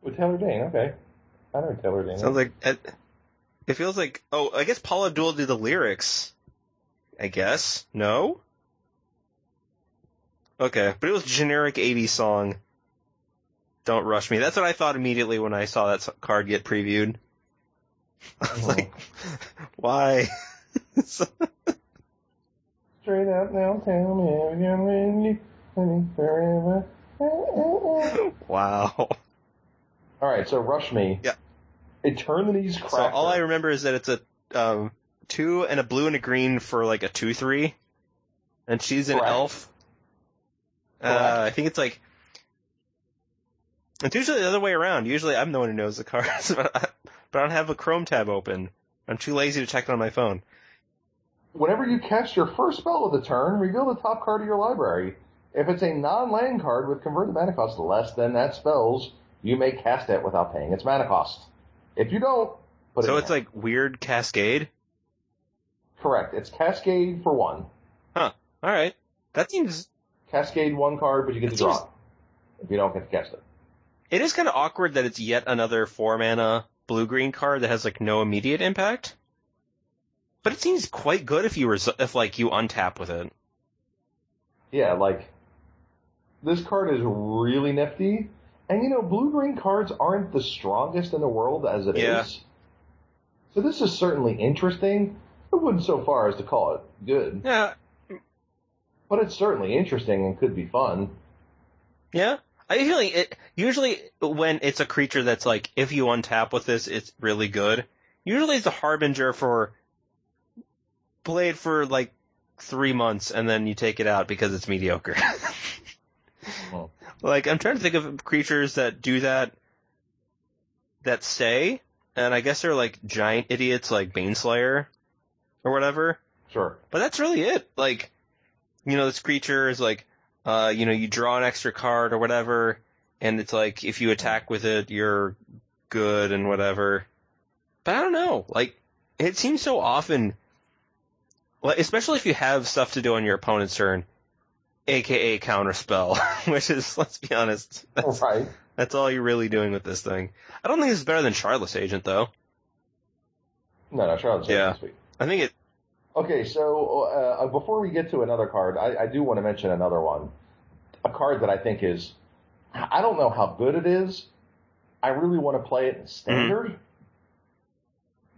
Well, Taylor Dane, okay. I know Taylor Dane. Sounds like, it feels like, oh, I guess Paula Abdul did the lyrics. I guess. No? Okay, but it was a generic 80s song. Don't Rush Me. That's what I thought immediately when I saw that card get previewed. I was like, why? Straight up now, tell me everything you need forever. Wow. Alright, so Rush Me. Yeah. Eternity's Cracker. So all I remember is that it's a 2 and a blue and a green for like a 2/3, and she's an elf. I think it's like it's usually the other way around. Usually I'm the one who knows the cards, but I don't have a Chrome tab open. I'm too lazy to check it on my phone. Whenever you cast your first spell of the turn, reveal the top card of your library. If it's a non-land card with converted mana cost less than that spell's, you may cast it without paying its mana cost. If you don't, put it in. So it's like weird Cascade. Correct. It's Cascade for 1. Huh. All right. That seems... Cascade 1 card, but you get to draw it if you don't get to cast it. It is kind of awkward that it's yet another 4-mana blue-green card that has, like, no immediate impact. But it seems quite good if, you untap with it. Yeah, like, this card is really nifty. And, you know, blue-green cards aren't the strongest in the world as it is. So this is certainly interesting. I wouldn't so far as to call it good. Yeah. But it's certainly interesting and could be fun. Yeah. I feel like usually when it's a creature that's like, if you untap with this, it's really good. Usually it's a harbinger for play it for like 3 months and then you take it out because it's mediocre. Oh. Like, I'm trying to think of creatures that do that stay, and I guess they're like giant idiots like Bane Slayer. Or whatever. Sure. But that's really it. Like, you know, this creature is like, you know, you draw an extra card or whatever, and it's like, if you attack with it, you're good and whatever. But I don't know. Like, it seems so often, like, especially if you have stuff to do on your opponent's turn, aka counterspell, which is, let's be honest, that's all you're really doing with this thing. I don't think it's better than Shardless Agent, though. No, Shardless Agent's sweet. I think it... Okay, so before we get to another card, I do want to mention another one. A card that I think is... I don't know how good it is. I really want to play it in Standard.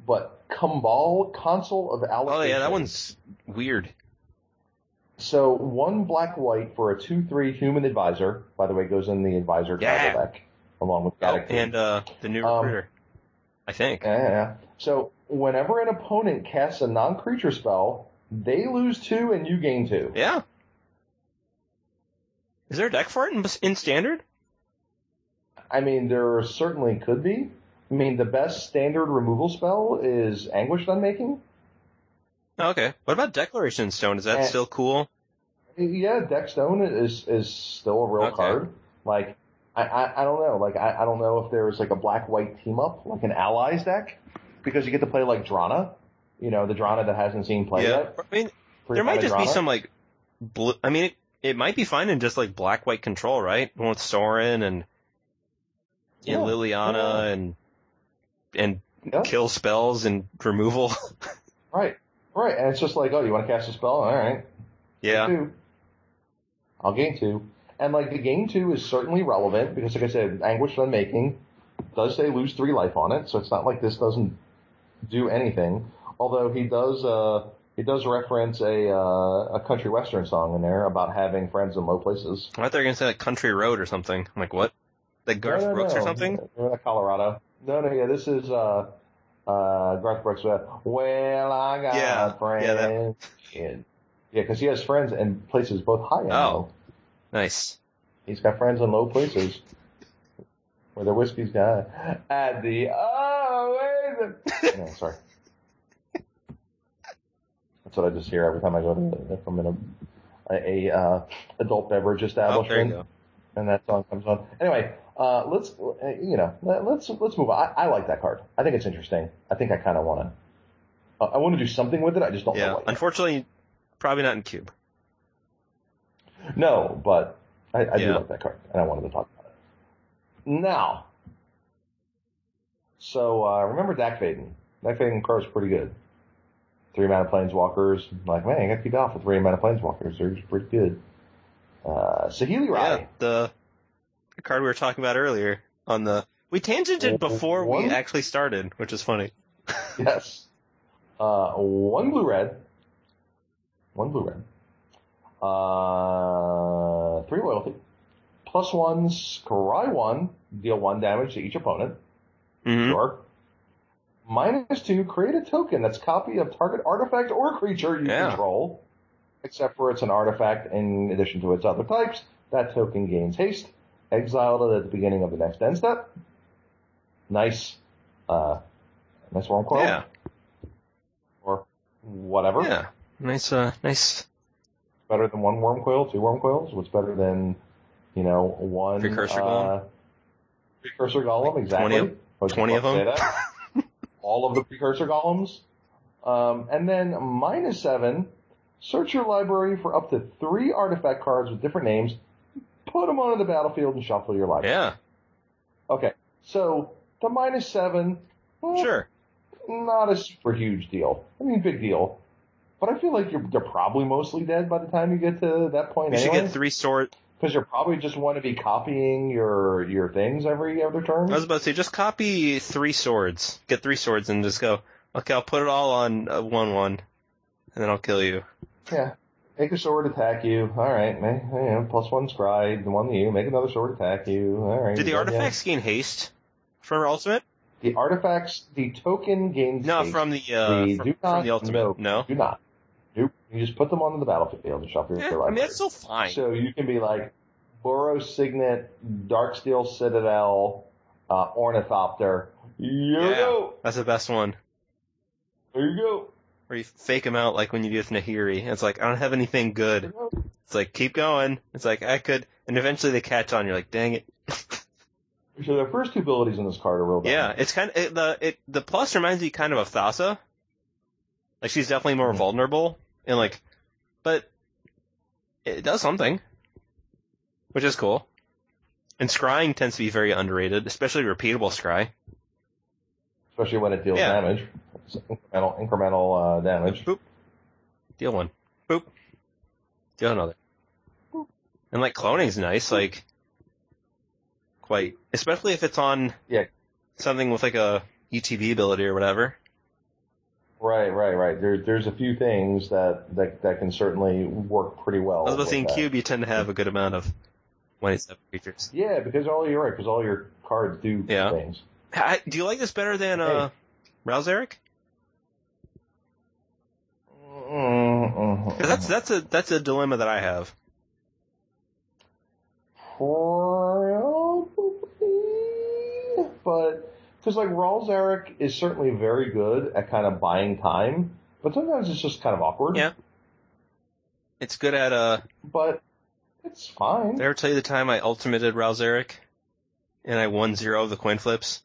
But Kumbal, Consul of Allocation. Oh, yeah, that one's weird. So 1 black-white for a 2/3 Human Advisor. By the way, it goes in the Advisor tribal deck, along with Gaddock. And the new Recruiter, I think. Yeah. So... Whenever an opponent casts a non-creature spell, they lose 2 and you gain 2. Yeah. Is there a deck for it in Standard? I mean, there certainly could be. I mean, the best Standard removal spell is Anguished Unmaking. Okay. What about Declaration Stone? Is that still cool? Yeah, Deck Stone is still a real card. Like, I don't know. Like, I don't know if there's like a black-white team-up, like an Allies deck, because you get to play like Drana. You know, the Drana that hasn't seen play yet. I mean, there might just be some like blue. I mean, it might be fine in just like black-white control, right? One with Sorin and Liliana and kill spells and removal. Right, and it's just like, oh, you want to cast a spell? All right. Yeah. I'll gain 2. And, like, the gain 2 is certainly relevant because, like I said, Anguished Unmaking does say lose 3 life on it, so it's not like this doesn't do anything. Although he does reference a country western song in there about having friends in low places. I thought they were going to say, like, Country Road or something. I'm like, what? Like Garth Brooks or something? Colorado. No, this is Garth Brooks. Well, I got friends. Yeah, because he has friends in places both high and low. Nice. He's got friends in low places where the whiskey's gone. At the sorry. That's what I just hear every time I go to if I'm in a adult beverage establishment. Oh, there you go. And that song comes on. Anyway, let's move on. I like that card. I think it's interesting. I think I kind of want to. I want to do something with it. I just don't know what. Unfortunately, probably not in Cube. No, but I do like that card, and I wanted to talk about it. Now, so remember Dak Faden. Dak Faden card's pretty good. 3 mana planeswalkers. Like, man, I got to keep off with 3 mana planeswalkers. They're just pretty good. Saheeli Rai. Yeah, the card we were talking about earlier on the we tangented before we actually started, which is funny. Yes. 1 blue red. 3 loyalty. +1 scry 1, deal 1 damage to each opponent. Mm-hmm. Sure. -2, create a token that's copy of target artifact or creature you control. Except for it's an artifact in addition to its other types. That token gains haste. Exiled it at the beginning of the next end step. Nice. Nice worm coil. Yeah. Or whatever. Yeah. Nice. Better than 1 worm coil, 2 worm coils. What's better than, 1... Precursor Golem? Precursor Golem, like exactly. 20 of them? All of the Precursor Golems. And then -7... Search your library for up to 3 artifact cards with different names, put them onto the battlefield, and shuffle your library. Yeah. Okay, so the -7, sure, not a super huge deal. I mean, big deal. But I feel like they're probably mostly dead by the time you get to that point anyway. You should get 3 sort. Because you probably just want to be copying your things every other turn. I was about to say, just copy 3 swords. Get 3 swords and just go, okay, I'll put it all on 1/1, and then I'll kill you. Yeah, make a sword attack you. All right, +1 scry, the one to you. Make another sword attack you. All right. Did the artifacts gain haste from ultimate? The artifacts, the token gains haste. No, from the ultimate. No, do not. Nope. You just put them onto the battlefield and shuffle your library. I mean, that's still fine. So you can be like Boros Signet, Darksteel Citadel, Ornithopter. Yo, that's the best one. There you go. Or you fake him out like when you do with Nahiri. It's like, I don't have anything good. It's like, keep going. It's like, I could. And eventually they catch on. You're like, dang it. So the first 2 abilities in this card are real bad. Yeah, it's kind of, the plus reminds me kind of Thassa. Like, she's definitely more vulnerable. And like, but it does something. Which is cool. And scrying tends to be very underrated, especially repeatable scry. Especially when it deals damage. Incremental damage. Boop. Deal 1. Boop. Deal another. Boop. And like cloning's nice, like quite, especially if it's on something with like a ETB ability or whatever. Right. There's a few things that can certainly work pretty well. I was about to say in Cube you tend to have a good amount of 27 creatures. Yeah, because all your cards do things. Do you like this better than Rouseric? That's a dilemma that I have. Probably, but because like Rawls Eric is certainly very good at kind of buying time, but sometimes it's just kind of awkward. Yeah, it's good at but it's fine. Did I ever tell you the time I ultimated Rawls Eric and I won 0 of the coin flips?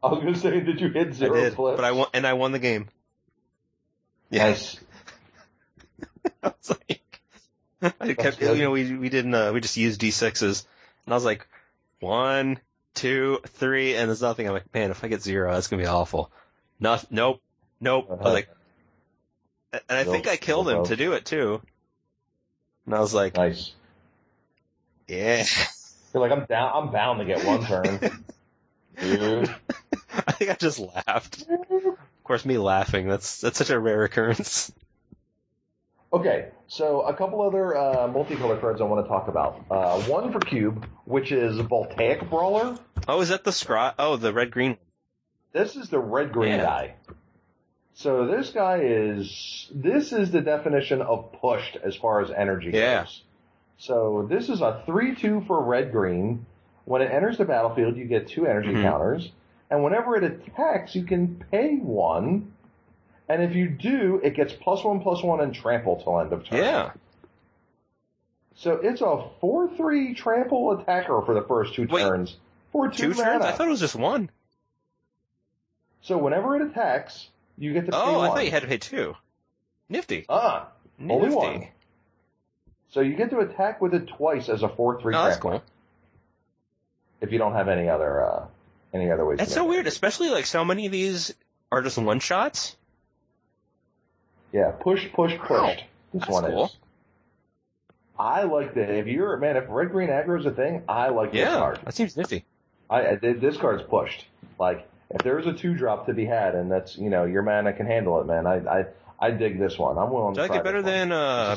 I was gonna say, did you hit 0 I did, flips? But I won, and I won the game. Yes. I was like. I kept, you know, we didn't, we just used D6s. And I was like, 1, 2, 3, and there's nothing. I'm like, man, if I get 0, that's gonna be awful. Nope. I was like, and I think I killed him to do it too. And I was like, nice. Yeah. You're like, I'm bound to get one turn. Dude. I think I just laughed. Of course, me laughing, that's such a rare occurrence. Okay, so a couple other multicolor cards I want to talk about. One for Cube, which is Voltaic Brawler. Oh, is that the Scry? Oh, the red-green. This is the red-green guy. So this guy is... This is the definition of pushed as far as energy goes. So this is a 3-2 for red-green. When it enters the battlefield, you get 2 energy counters. And whenever it attacks, you can pay 1... And if you do, it gets +1/+1 and trample till end of turn. Yeah. So it's a 4/3 trample attacker for the first 2 turns. For 2 turns? I thought it was just 1. So whenever it attacks, you get to pay 1. I thought you had to pay 2. Nifty. Only 1. So you get to attack with it twice as a 4/3 trample. That's cool. If you don't have any other ways. That's so weird, especially like so many of these are just one shots. Yeah, pushed. This one cool. is. I like that. If red-green aggro is a thing, I like this card. Yeah, that seems nifty. This card's pushed. Like, if there's a 2-drop to be had, and that's, you know, your mana can handle it, man, I dig this one. I'm willing to try it better than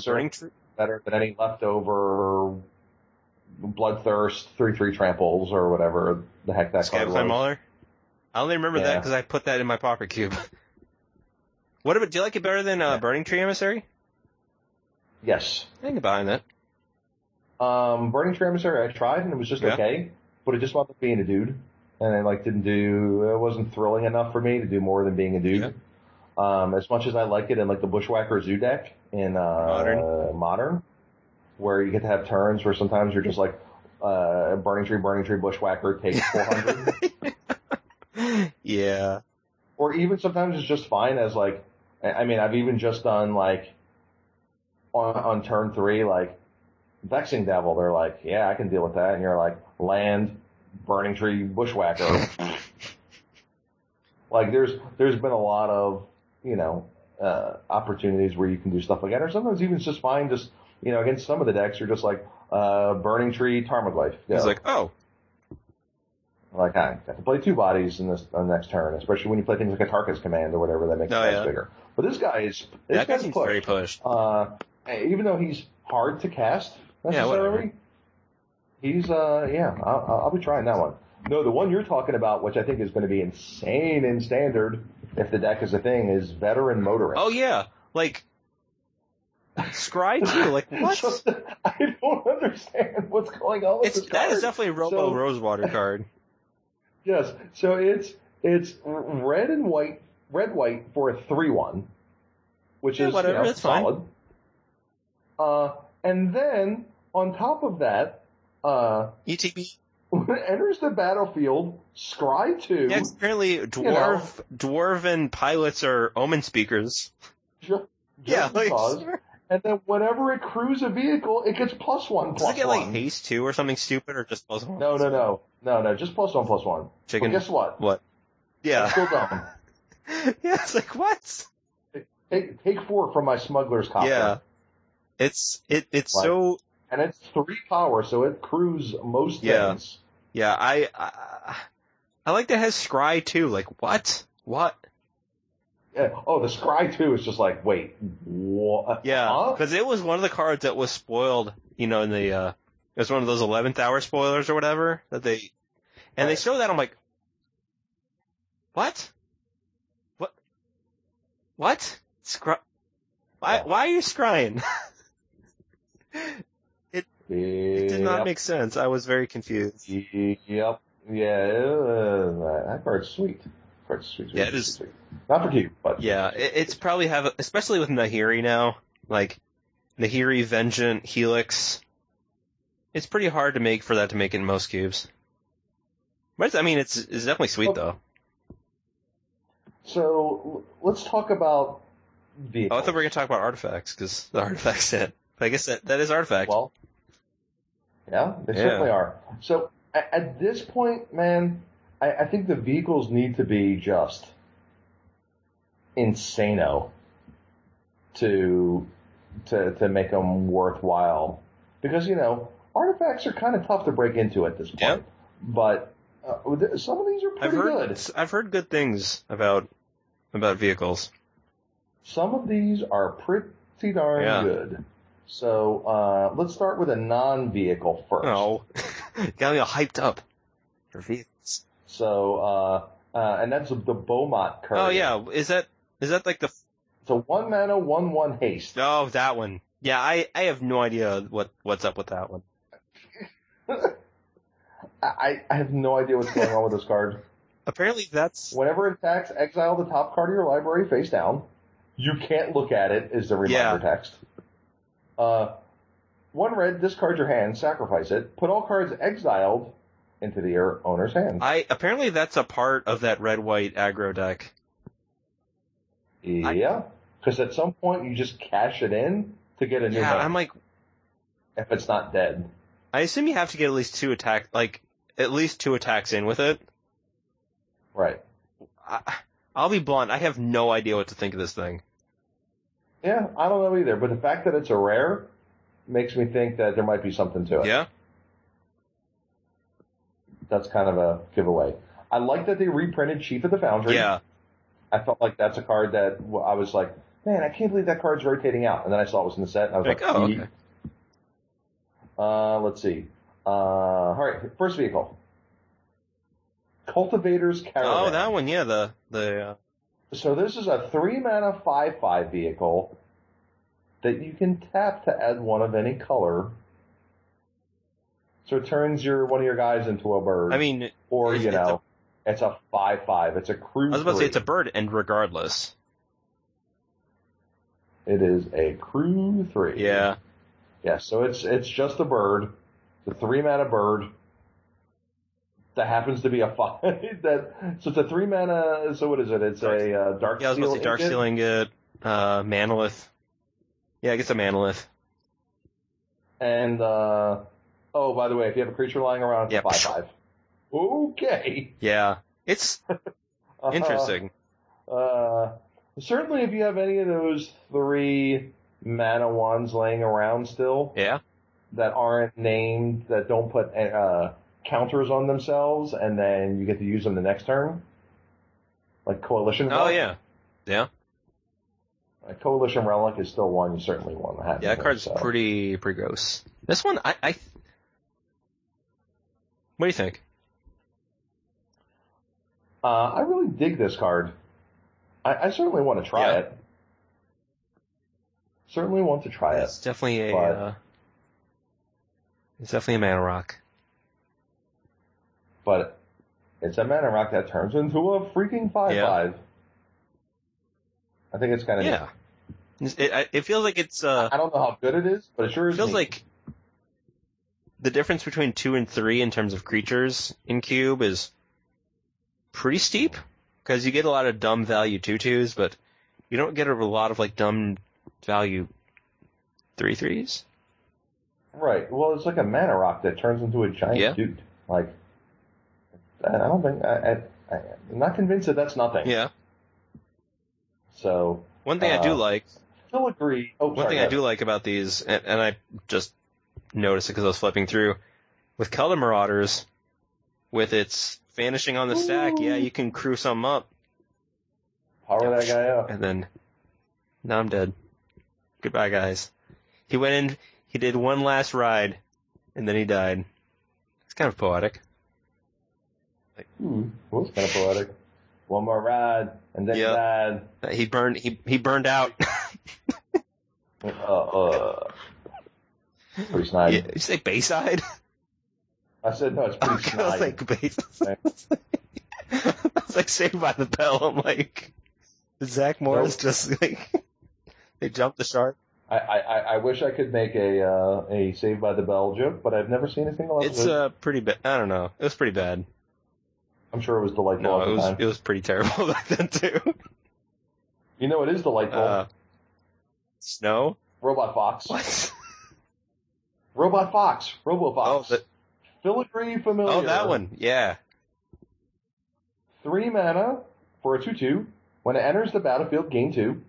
Burning Tree? Better than any leftover Bloodthirst, 3/3 tramples, or whatever the heck that card was. Skyclimb Mauler? I only remember that because I put that in my Pauper Cube. What about? Do you like it better than Burning Tree Emissary? Yes. I think about that. Burning Tree Emissary, I tried and it was just okay, but it just wound up being a dude, and it wasn't thrilling enough for me to do more than being a dude. Yeah. As much as I like it in like the Bushwhacker Zoo deck in Modern, where you get to have turns where sometimes you're just like Burning Tree Bushwhacker takes 400. Yeah. Or even sometimes it's just fine as like. I mean, I've even just done, like, on turn 3, like, Vexing Devil. They're like, yeah, I can deal with that. And you're like, land, Burning Tree, Bushwhacker. Like, there's been a lot of, you know, opportunities where you can do stuff like that. Or sometimes even it's just fine, just, you know, against some of the decks, you're just like, Burning Tree, Tarmogoyf. He's like, oh. Like, I have to play 2 bodies on the next turn, especially when you play things like a Tarka's Command or whatever that makes the dice bigger. But this guy's pushed. Very pushed. Even though he's hard to cast necessarily, I'll be trying that one. No, the one you're talking about, which I think is going to be insane in Standard, if the deck is a thing, is Veteran Motorist. Oh yeah, like Scry too. Like what? So, I don't understand what's going on with this card. That is definitely a Robo Rosewater card. Yes, so it's red white for a 3/1, which is whatever, that's solid. Fine. And then on top of that, ETB when it enters the battlefield, Scry 2. Yes, apparently dwarven pilots are omen speakers. And then whenever it crews a vehicle, it gets +1/+1. Does it get like haste 2 or something stupid, or just +1? No, just +1/+1. Chicken. But guess what? What? Yeah. It's still dumb. Yeah, it's like what? Take 4 from my smuggler's copter. Yeah. It's like, so. And it's 3 power, so it crews most things. Yeah, I like that it has Scry 2. Like what? Yeah. Oh, the Scry 2 is just like, wait, what? Yeah, because it was one of the cards that was spoiled, you know, in the, it was one of those 11th hour spoilers or whatever that they, and they show that, I'm like, what? Why are you scrying? it, It did not make sense. I was very confused. Yep. Yeah. That card's sweet. Yeah, it is. Not for you, but yeah, it's probably especially with Nahiri now, like Nahiri, Vengeant, Helix. It's pretty hard to make for that to make in most cubes. But I mean, it's definitely sweet though. So let's talk about the. Oh, I thought we were gonna talk about artifacts because the artifacts set. But I guess that is artifact. Well, yeah, they certainly are. So at this point, man, I think the vehicles need to be just insano to make them worthwhile. Because, you know, artifacts are kind of tough to break into at this point. Yep. But some of these are pretty good. I've heard good things about vehicles. Some of these are pretty darn good. So let's start with a non-vehicle first. Oh, got me all hyped up for vehicles. So and that's the Beaumont card. Oh yeah, is that like the? It's a 1 mana 1/1 haste. Oh, that one. Yeah, I have no idea what's up with that one. I have no idea what's going on with this card. Apparently that's... Whenever it attacks, exile the top card of your library face down. You can't look at it, is the reminder text. 1 red, discard your hand, sacrifice it. Put all cards exiled into your owner's hand. Apparently that's a part of that red-white aggro deck. Yeah, because at some point you just cash it in to get a new hand. I'm like... If it's not dead. I assume you have to get at least 2 attacks, like, at least 2 attacks in with it. Right. I'll be blunt, I have no idea what to think of this thing. Yeah, I don't know either, but the fact that it's a rare makes me think that there might be something to it. Yeah. That's kind of a giveaway. I like that they reprinted Chief of the Foundry. Yeah. I felt like that's a card that I was like, man, I can't believe that card's rotating out. And then I saw it was in the set, and I was like, oh, okay. Let's see. All right, first vehicle. Cultivator's Caravan. Oh, that one, yeah. So this is a 3 mana 5/5 vehicle that you can tap to add one of any color. So it turns one of your guys into a bird. I mean, or you know, it's a 5/5. It's a crew. I was about to say it's a bird, and regardless, it is a crew 3. Yeah. Yeah, so it's just a bird, the 3 mana bird that happens to be a 5. So it's a 3 mana. So what is it? It's a dark. Yeah, I was going to say dark sealing it. Manolith. Yeah, I guess a manolith. And oh, by the way, if you have a creature lying around, it's a 5/5. Okay. Yeah, it's interesting. Certainly, if you have any of those 3 mana ones laying around still. Yeah. That aren't named, that don't put counters on themselves, and then you get to use them the next turn. Like Coalition Relic. Oh, yeah. Yeah. Coalition Relic is still one you certainly want to have. Yeah, that card's pretty gross. This one, what do you think? I really dig this card. I certainly want to try it. Certainly want to try it. It's definitely a mana rock. But it's a mana rock that turns into a freaking 5/5. I think it's kind of neat. It feels like it's... I don't know how good it is, but it sure is. It feels like the difference between 2 and 3 in terms of creatures in Cube is pretty steep, because you get a lot of dumb value 2/2s, but you don't get a lot of like dumb... value 3/3s? Right. Well, it's like a mana rock that turns into a giant dude. Like, I don't think... I'm not convinced that that's nothing. Yeah. So... One thing I do like... Still agree... Oh, one thing I do like about these, and I just noticed it because I was flipping through, with Color Marauders, with its vanishing on the stack, you can crew some up. Power that guy up. And then... Now I'm dead. Goodbye, guys. He went in, he did one last ride, and then he died. It's kind of poetic. Well, it's kind of poetic. One more ride, and then he died. He burned out. It's pretty snide. Yeah, did you say Bayside? I said, no, it's pretty snide. I was like, Bayside. I was like, Saved by the Bell. I'm like, Zach Morris just like, they jumped the shark. I wish I could make a Saved by the Bell joke, but I've never seen anything like it. It's pretty bad. I don't know. It was pretty bad. I'm sure it was delightful. No, at the time. It was pretty terrible back then too. You know, it is delightful. Snow? Robot Fox. What? Robot Fox. RoboFox. Oh, Filigree Familiar. Oh, that one. Yeah. 3 mana for a 2/2. When it enters the battlefield, gain 2.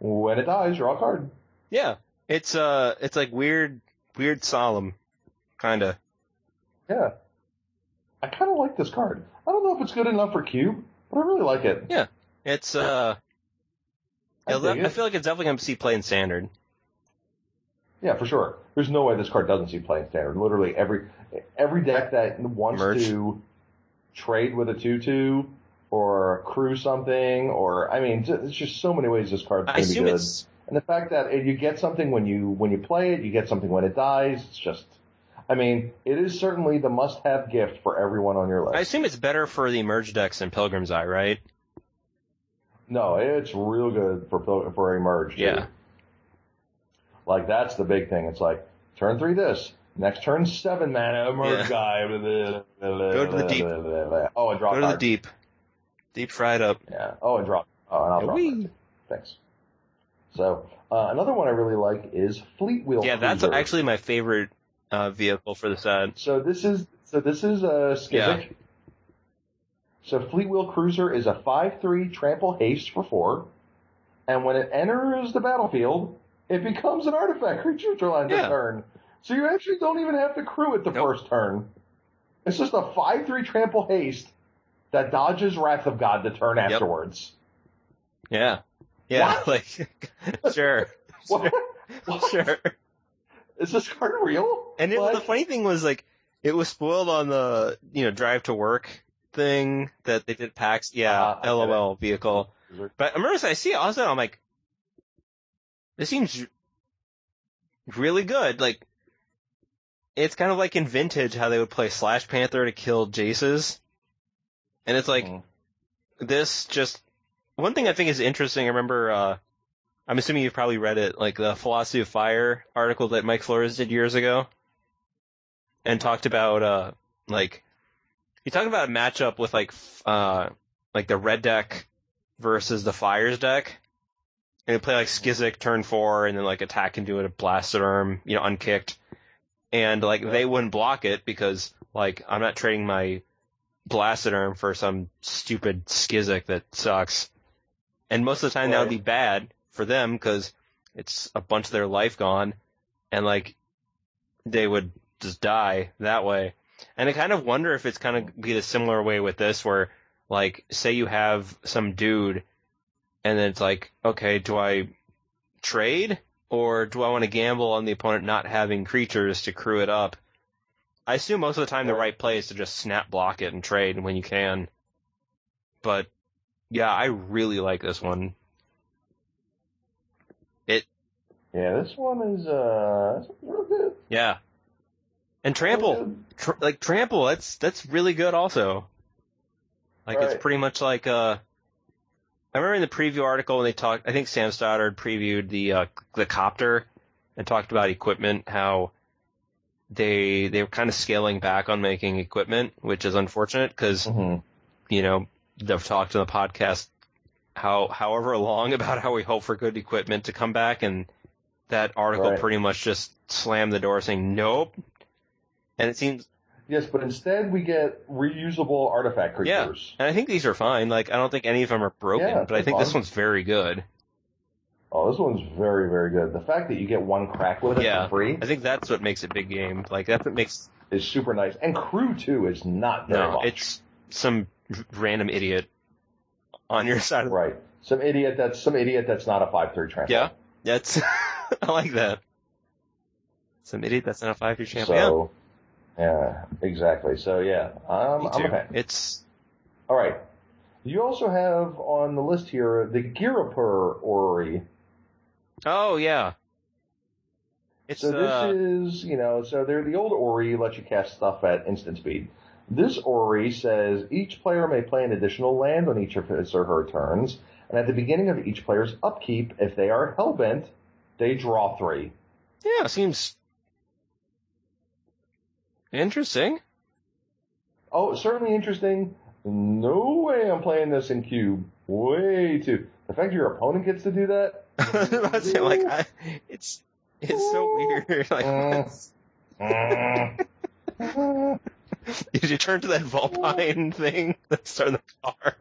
When it dies, draw a card. Yeah, it's like weird solemn, kinda. Yeah, I kind of like this card. I don't know if it's good enough for Cube, but I really like it. Yeah, it's I feel like it's definitely gonna see play in Standard. Yeah, for sure. There's no way this card doesn't see play in Standard. Literally every deck that wants to trade with a 2/2 or crew something, or I mean, there's just so many ways this card's gonna be good. And the fact that you get something when you play it, you get something when it dies, it's just, I mean, it is certainly the must-have gift for everyone on your list. I assume it's better for the Emerge decks than Pilgrim's Eye, right? No, it's real good for Emerge, too. Yeah. Like, that's the big thing. It's like, turn 3 this, next turn 7 mana, Emerge guy. Go to the deep. Oh, and draw a card. Go to the deep. Deep fried up. Yeah. Oh, and draw. Oh, and I'll draw a card. Thanks. So, another one I really like is Fleet Wheel. Yeah, Cruiser. That's actually my favorite vehicle for the side. So this is a Skizik. Yeah. So Fleet Wheel Cruiser is a 5/3 trample haste for 4, and when it enters the battlefield, it becomes an artifact creature line this turn. So you actually don't even have to crew it the first turn. It's just a 5/3 trample haste that dodges Wrath of God the turn afterwards. Yeah. Yeah, what? Like, sure. What? What? Sure. Is this card real? And the funny thing was, like, it was spoiled on the, drive to work thing that they did PAX. Yeah, LOL vehicle. But I see it all of a sudden, I'm like, this seems really good. Like, it's kind of like in Vintage how they would play Slash Panther to kill Jaces. And it's like, this just... One thing I think is interesting, I remember, I'm assuming you've probably read it, like the Philosophy of Fire article that Mike Flores did years ago, and talked about, he talked about a matchup with, like the red deck versus the Fires deck, and you play, like, Skizik turn 4, and then, like, attack and do it, a blasted arm, unkicked, and, like, they wouldn't block it, because, like, I'm not trading my blasted arm for some stupid Skizik that sucks. And most of the time that would be bad for them because it's a bunch of their life gone, and like they would just die that way. And I kind of wonder if it's kind of be a similar way with this, where like say you have some dude, and then it's like, okay, do I trade or do I want to gamble on the opponent not having creatures to crew it up? I assume most of the time the right play is to just snap block it and trade when you can. But yeah, I really like this one. This one is real good. Yeah, and trample, trample. That's really good also. Like it's pretty much like I remember in the preview article when they talked. I think Sam Stoddard previewed the copter and talked about equipment, how they were kind of scaling back on making equipment, which is unfortunate because they've talked in the podcast however long about how we hope for good equipment to come back, and that article pretty much just slammed the door saying nope. And it seems yes, but instead we get reusable artifact creatures. Yeah, and I think these are fine. Like I don't think any of them are broken, but I think this one's very good. Oh, this one's very, very good. The fact that you get one crack with it for free, I think that's what makes it big game. Like that's what makes it super nice. And crew too is not very much. It's some random idiot on your side. Right, some idiot that's not a 5/3 trample. Yeah, that's I like that. Some idiot that's not a 5/3 trample. So, yeah, exactly. So yeah, I'm okay. It's all right. You also have on the list here the Girapur Orrery. Oh, yeah. It's, so this is, you know, so they're the old Ori lets you cast stuff at instant speed. This Ori says each player may play an additional land on each of his or her turns, and at the beginning of each player's upkeep, if they are hellbent, they draw 3. Yeah, seems interesting. Oh, certainly interesting. No way I'm playing this in cube. Way too. The fact your opponent gets to do that? It's so weird. Did you turn to that Vulpine thing that's starting the car?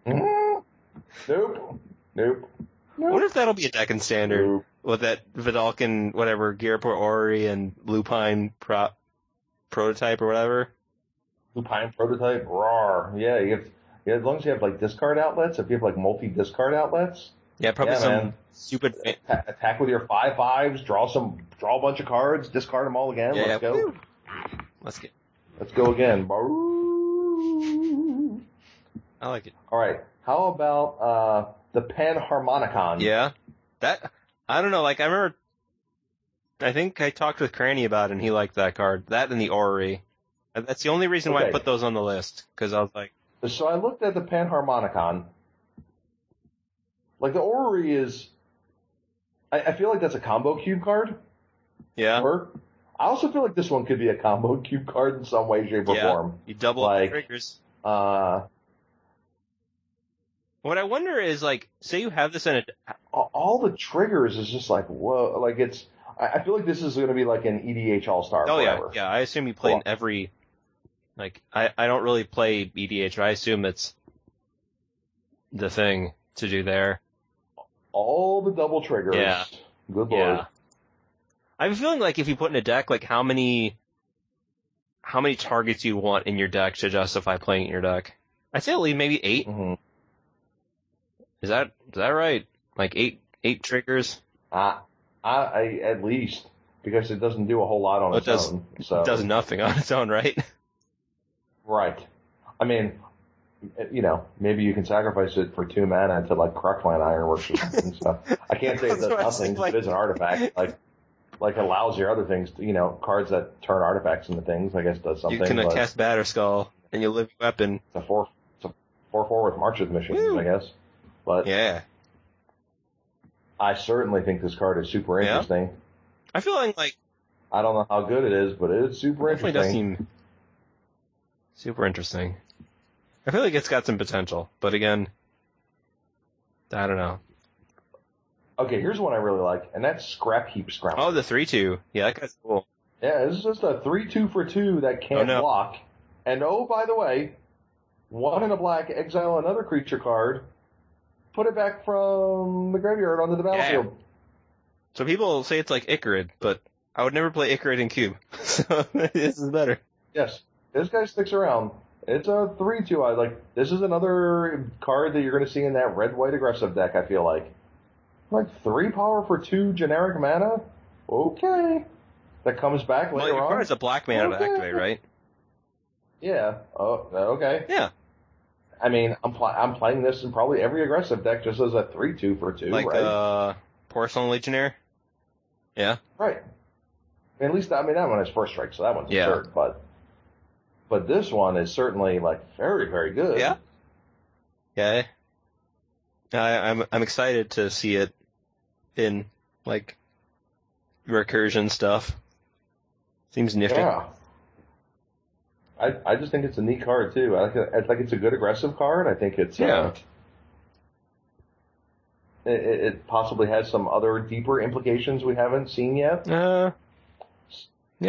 Nope. Wonder if that'll be a deck in standard with that Vidalcan, whatever, Gearport Ori and Lupine prototype or whatever. Lupine prototype? Rawr. Yeah, as long as you have like discard outlets, if you have like multi discard outlets. Yeah, probably stupid attack with your 5/5s. Draw a bunch of cards, discard them all again. Yeah, let's go. Let's go again. I like it. All right, how about the Panharmonicon? Yeah, that I don't know. Like I remember, I think I talked with Cranny about it, and he liked that card. That and the Ori. That's the only reason why I put those on the list because I was like. So I looked at the Panharmonicon. Like, the Orrery is... I feel like that's a combo cube card. Yeah. Or, I also feel like this one could be a combo cube card in some way, shape, or form. You double up the triggers. What I wonder is, like, say you have this in a... All the triggers is just like, whoa. Like, it's... I feel like this is going to be like an EDH All-Star forever. Yeah. I assume you play in every... Like, I don't really play EDH, but I assume it's the thing to do there. All the double triggers. Yeah. Good lord. I'm feeling like if you put in a deck, like how many targets you want in your deck to justify playing in your deck. I'd say at least maybe 8. Mm-hmm. Is that right? Like eight triggers? I at least because it doesn't do a whole lot on its own. So. It does nothing on its own, right? Right. I mean. You know, maybe you can sacrifice it for 2 mana to like Cruckland Ironworks or something. So I can't say it does nothing. It is an artifact. Like allows your other things. You know, cards that turn artifacts into things. I guess does something. You can cast Batterskull and you live your weapon. It's a 4/4 with March of the Machines, I guess. But yeah, I certainly think this card is super interesting. I feel like I don't know how good it is, but it is super interesting. Definitely does seem super interesting. I feel like it's got some potential, but again, I don't know. Okay, here's one I really like, and that's Scrap Heap Scrapper. Oh, the 3/2. Yeah, that guy's cool. Yeah, this is just a 3/2 for 2 that can't block. And by the way, 1 in a black, exile another creature card, put it back from the graveyard onto the battlefield. Yeah. So people say it's like Icarid, but I would never play Icarid in cube, so this is better. Yes, this guy sticks around. It's a 3/2. This is another card that you're going to see in that red-white aggressive deck, I feel like. 3 power for 2 generic mana? Okay. That comes back later on. Your card's a black mana to activate, right? Yeah. Oh, okay. Yeah. I mean, I'm playing this in probably every aggressive deck just as a 3/2 for 2, right? Porcelain Legionnaire? Yeah. Right. At least, that one is first strike, so that one's a third, But this one is certainly very, very good. Yeah. Yeah. I'm excited to see it in recursion stuff. Seems nifty. Yeah. I just think it's a neat card too. I think it's a good aggressive card. I think it's it possibly has some other deeper implications we haven't seen yet. Yeah,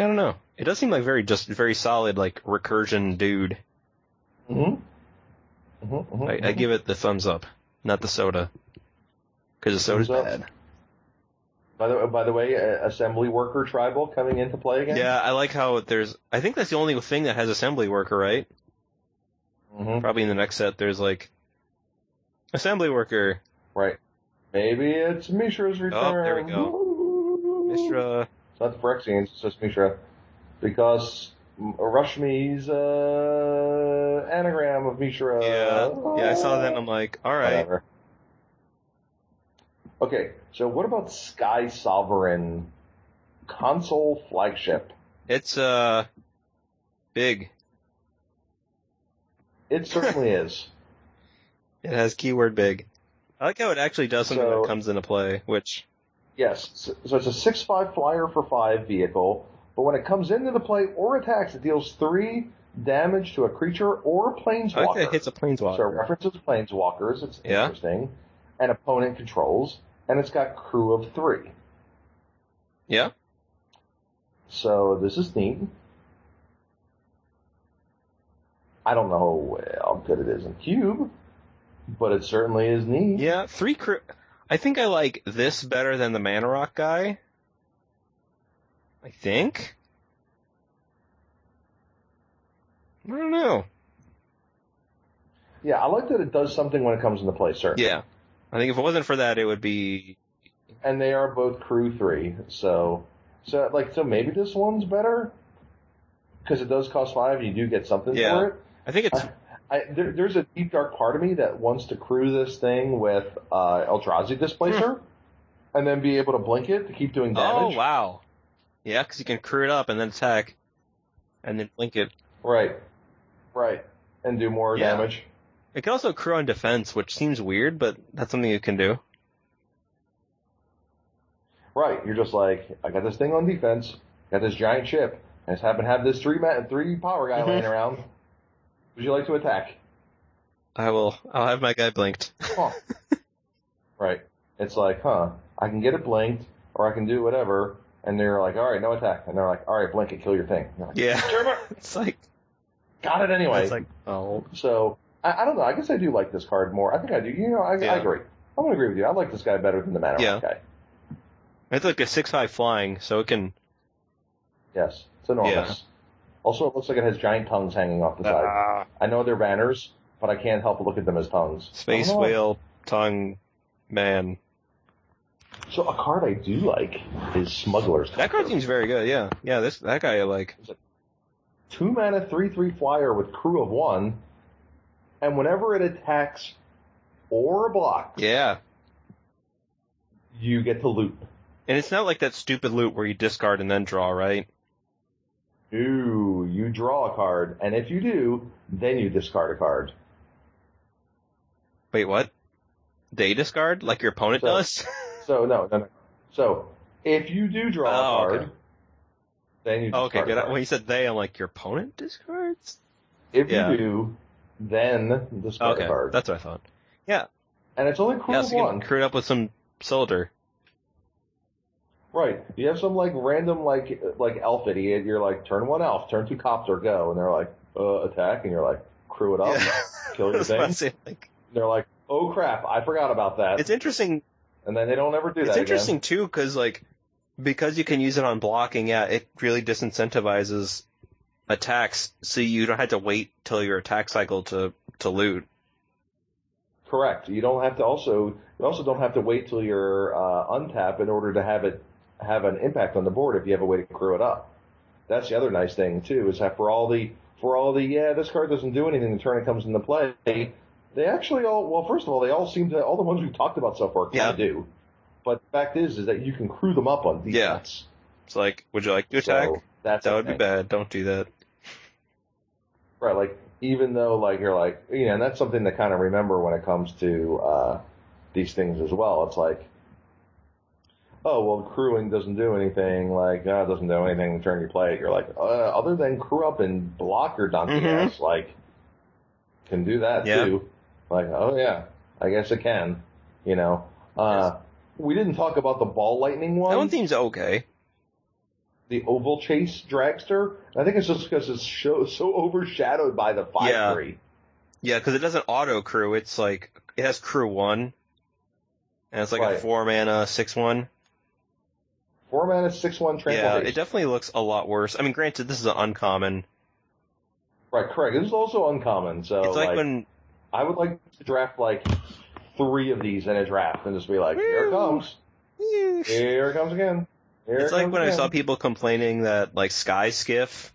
I don't know. It does seem very solid, recursion dude. I give it the thumbs up, not the soda, because the soda's bad. By the way, assembly worker tribal coming into play again. Yeah, I like how there's. I think that's the only thing that has assembly worker, right? Mm-hmm. Probably in the next set, there's assembly worker. Right. Maybe it's Mishra's return. Oh, there we go. Mishra. It's not the Phyrexians, it's just Mishra. Because Rashmi's anagram of Mishra... Yeah, I saw that and I'm like, alright. Whatever. Okay, so what about Sky Sovereign console flagship. It's, big. It certainly is. It has keyword big. I like how it actually does something that comes into play, which... Yes, so it's a 6/5 flyer for 5 vehicle, but when it comes into the play or attacks, it deals 3 damage to a creature or a planeswalker. I think it hits a planeswalker. So it references planeswalkers, it's interesting, and opponent controls, and it's got crew of 3. Yeah. So this is neat. I don't know how good it is in Cube, but it certainly is neat. Yeah, 3 crew... I think I like this better than the Mana Rock guy. I think. I don't know. Yeah, I like that it does something when it comes into play, sir. Yeah. I think if it wasn't for that, it would be... And they are both crew 3, so maybe this one's better? Because it does cost 5, and you do get something for it. I think it's... there's a deep, dark part of me that wants to crew this thing with Eldrazi Devastator and then be able to blink it to keep doing damage. Oh, wow. Yeah, because you can crew it up and then attack and then blink it. Right. And do more damage. It can also crew on defense, which seems weird, but that's something you can do. Right. You're just like, I got this thing on defense, got this giant ship, and I just happen to have this three power guy laying around. Would you like to attack? I will. I'll have my guy blinked. Huh. Right. It's like, I can get it blinked, or I can do whatever, and they're like, alright, no attack. And they're like, alright, blink it, kill your thing. Like, yeah. It's like... Got it anyway. It's like, oh. So, I don't know. I guess I do like this card more. I think I do. You know, I agree. I'm going to agree with you. I like this guy better than the Mana Rock guy. It's like a 6/5 flying, so it can... Yes. It's enormous. Yeah. Also, it looks like it has giant tongues hanging off the side. I know they're banners, but I can't help but look at them as tongues. Space whale, tongue, man. So a card I do like is Smuggler's Tongue. That card seems very good, yeah. Yeah, that guy I like. 2 mana, 3/3 flyer with crew of 1, and whenever it attacks or blocks, you get to loot. And it's not like that stupid loot where you discard and then draw, right? Ooh, you draw a card, and if you do, then you discard a card. Wait, what? They discard? Like your opponent does? No. So, if you do draw a card, then you discard a card. When you said they, I'm like, your opponent discards? If you do, then discard a card. That's what I thought. Yeah. And it's only crew of 1. You can crew it up with some soldier. Right. You have some, random, like elf idiot. You're like, turn 1 elf, turn 2 copter, go. And they're like, attack. And you're like, crew it up, kill your thing. They're like, oh, crap, I forgot about that. It's interesting. And then they don't ever do that again. It's interesting, too, because you can use it on blocking, it really disincentivizes attacks, so you don't have to wait till your attack cycle to loot. Correct. You don't have to you also don't have to wait till your untap in order to have it have an impact on the board if you have a way to crew it up. That's the other nice thing too, is that for all the this card doesn't do anything the turn it comes into play, they actually all seem to, all the ones we've talked about so far kind of do. But the fact is that you can crew them up on defense. Yeah. It's like, would you like to attack? So that would be bad. Don't do that. Right, even though, you're like, you know, and that's something to kind of remember when it comes to these things as well. It's like, oh, well, crewing doesn't do anything. It doesn't do anything the turn you play it. You're like, other than crew up and block your donkey ass, can do that, too. I guess it can, you know. We didn't talk about the ball lightning one. That one seems okay. The Oval Chase Dragster. I think it's just because it's so overshadowed by the 5/3. Yeah, because it doesn't auto-crew. It's it has crew 1. And it's a 4-mana, 6/1. 4-mana, 6/1 trample. Yeah, it definitely looks a lot worse. I mean, granted, this is an uncommon. Right, correct. This is also uncommon, so... It's when... I would like to draft, 3 of these in a draft and just be like, here it comes. Here it comes again. It's like when I saw people complaining that, Sky Skiff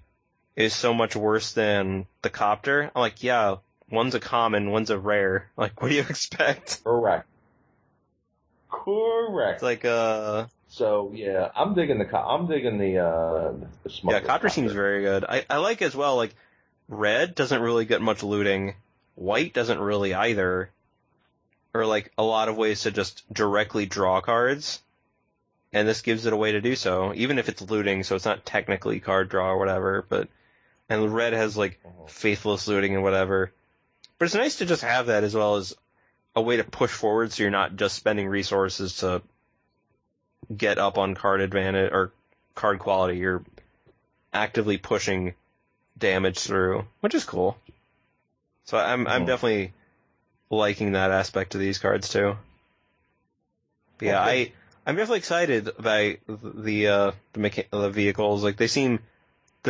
is so much worse than the Copter. I'm like, yeah, one's a common, one's a rare. What do you expect? Correct. It's like, So yeah, I'm digging the smuggler. Yeah, Contra seems very good. I like as well. Like red doesn't really get much looting. White doesn't really either. Or like a lot of ways to just directly draw cards, and this gives it a way to do so, even if it's looting, so it's not technically card draw or whatever. But and red has like faithless looting and whatever. But it's nice to just have that as well as a way to push forward, so you're not just spending resources to get up on card advantage or card quality. You're actively pushing damage through, which is cool. So I'm definitely liking that aspect of these cards too. But yeah, okay. I'm definitely excited by the vehicles. Like the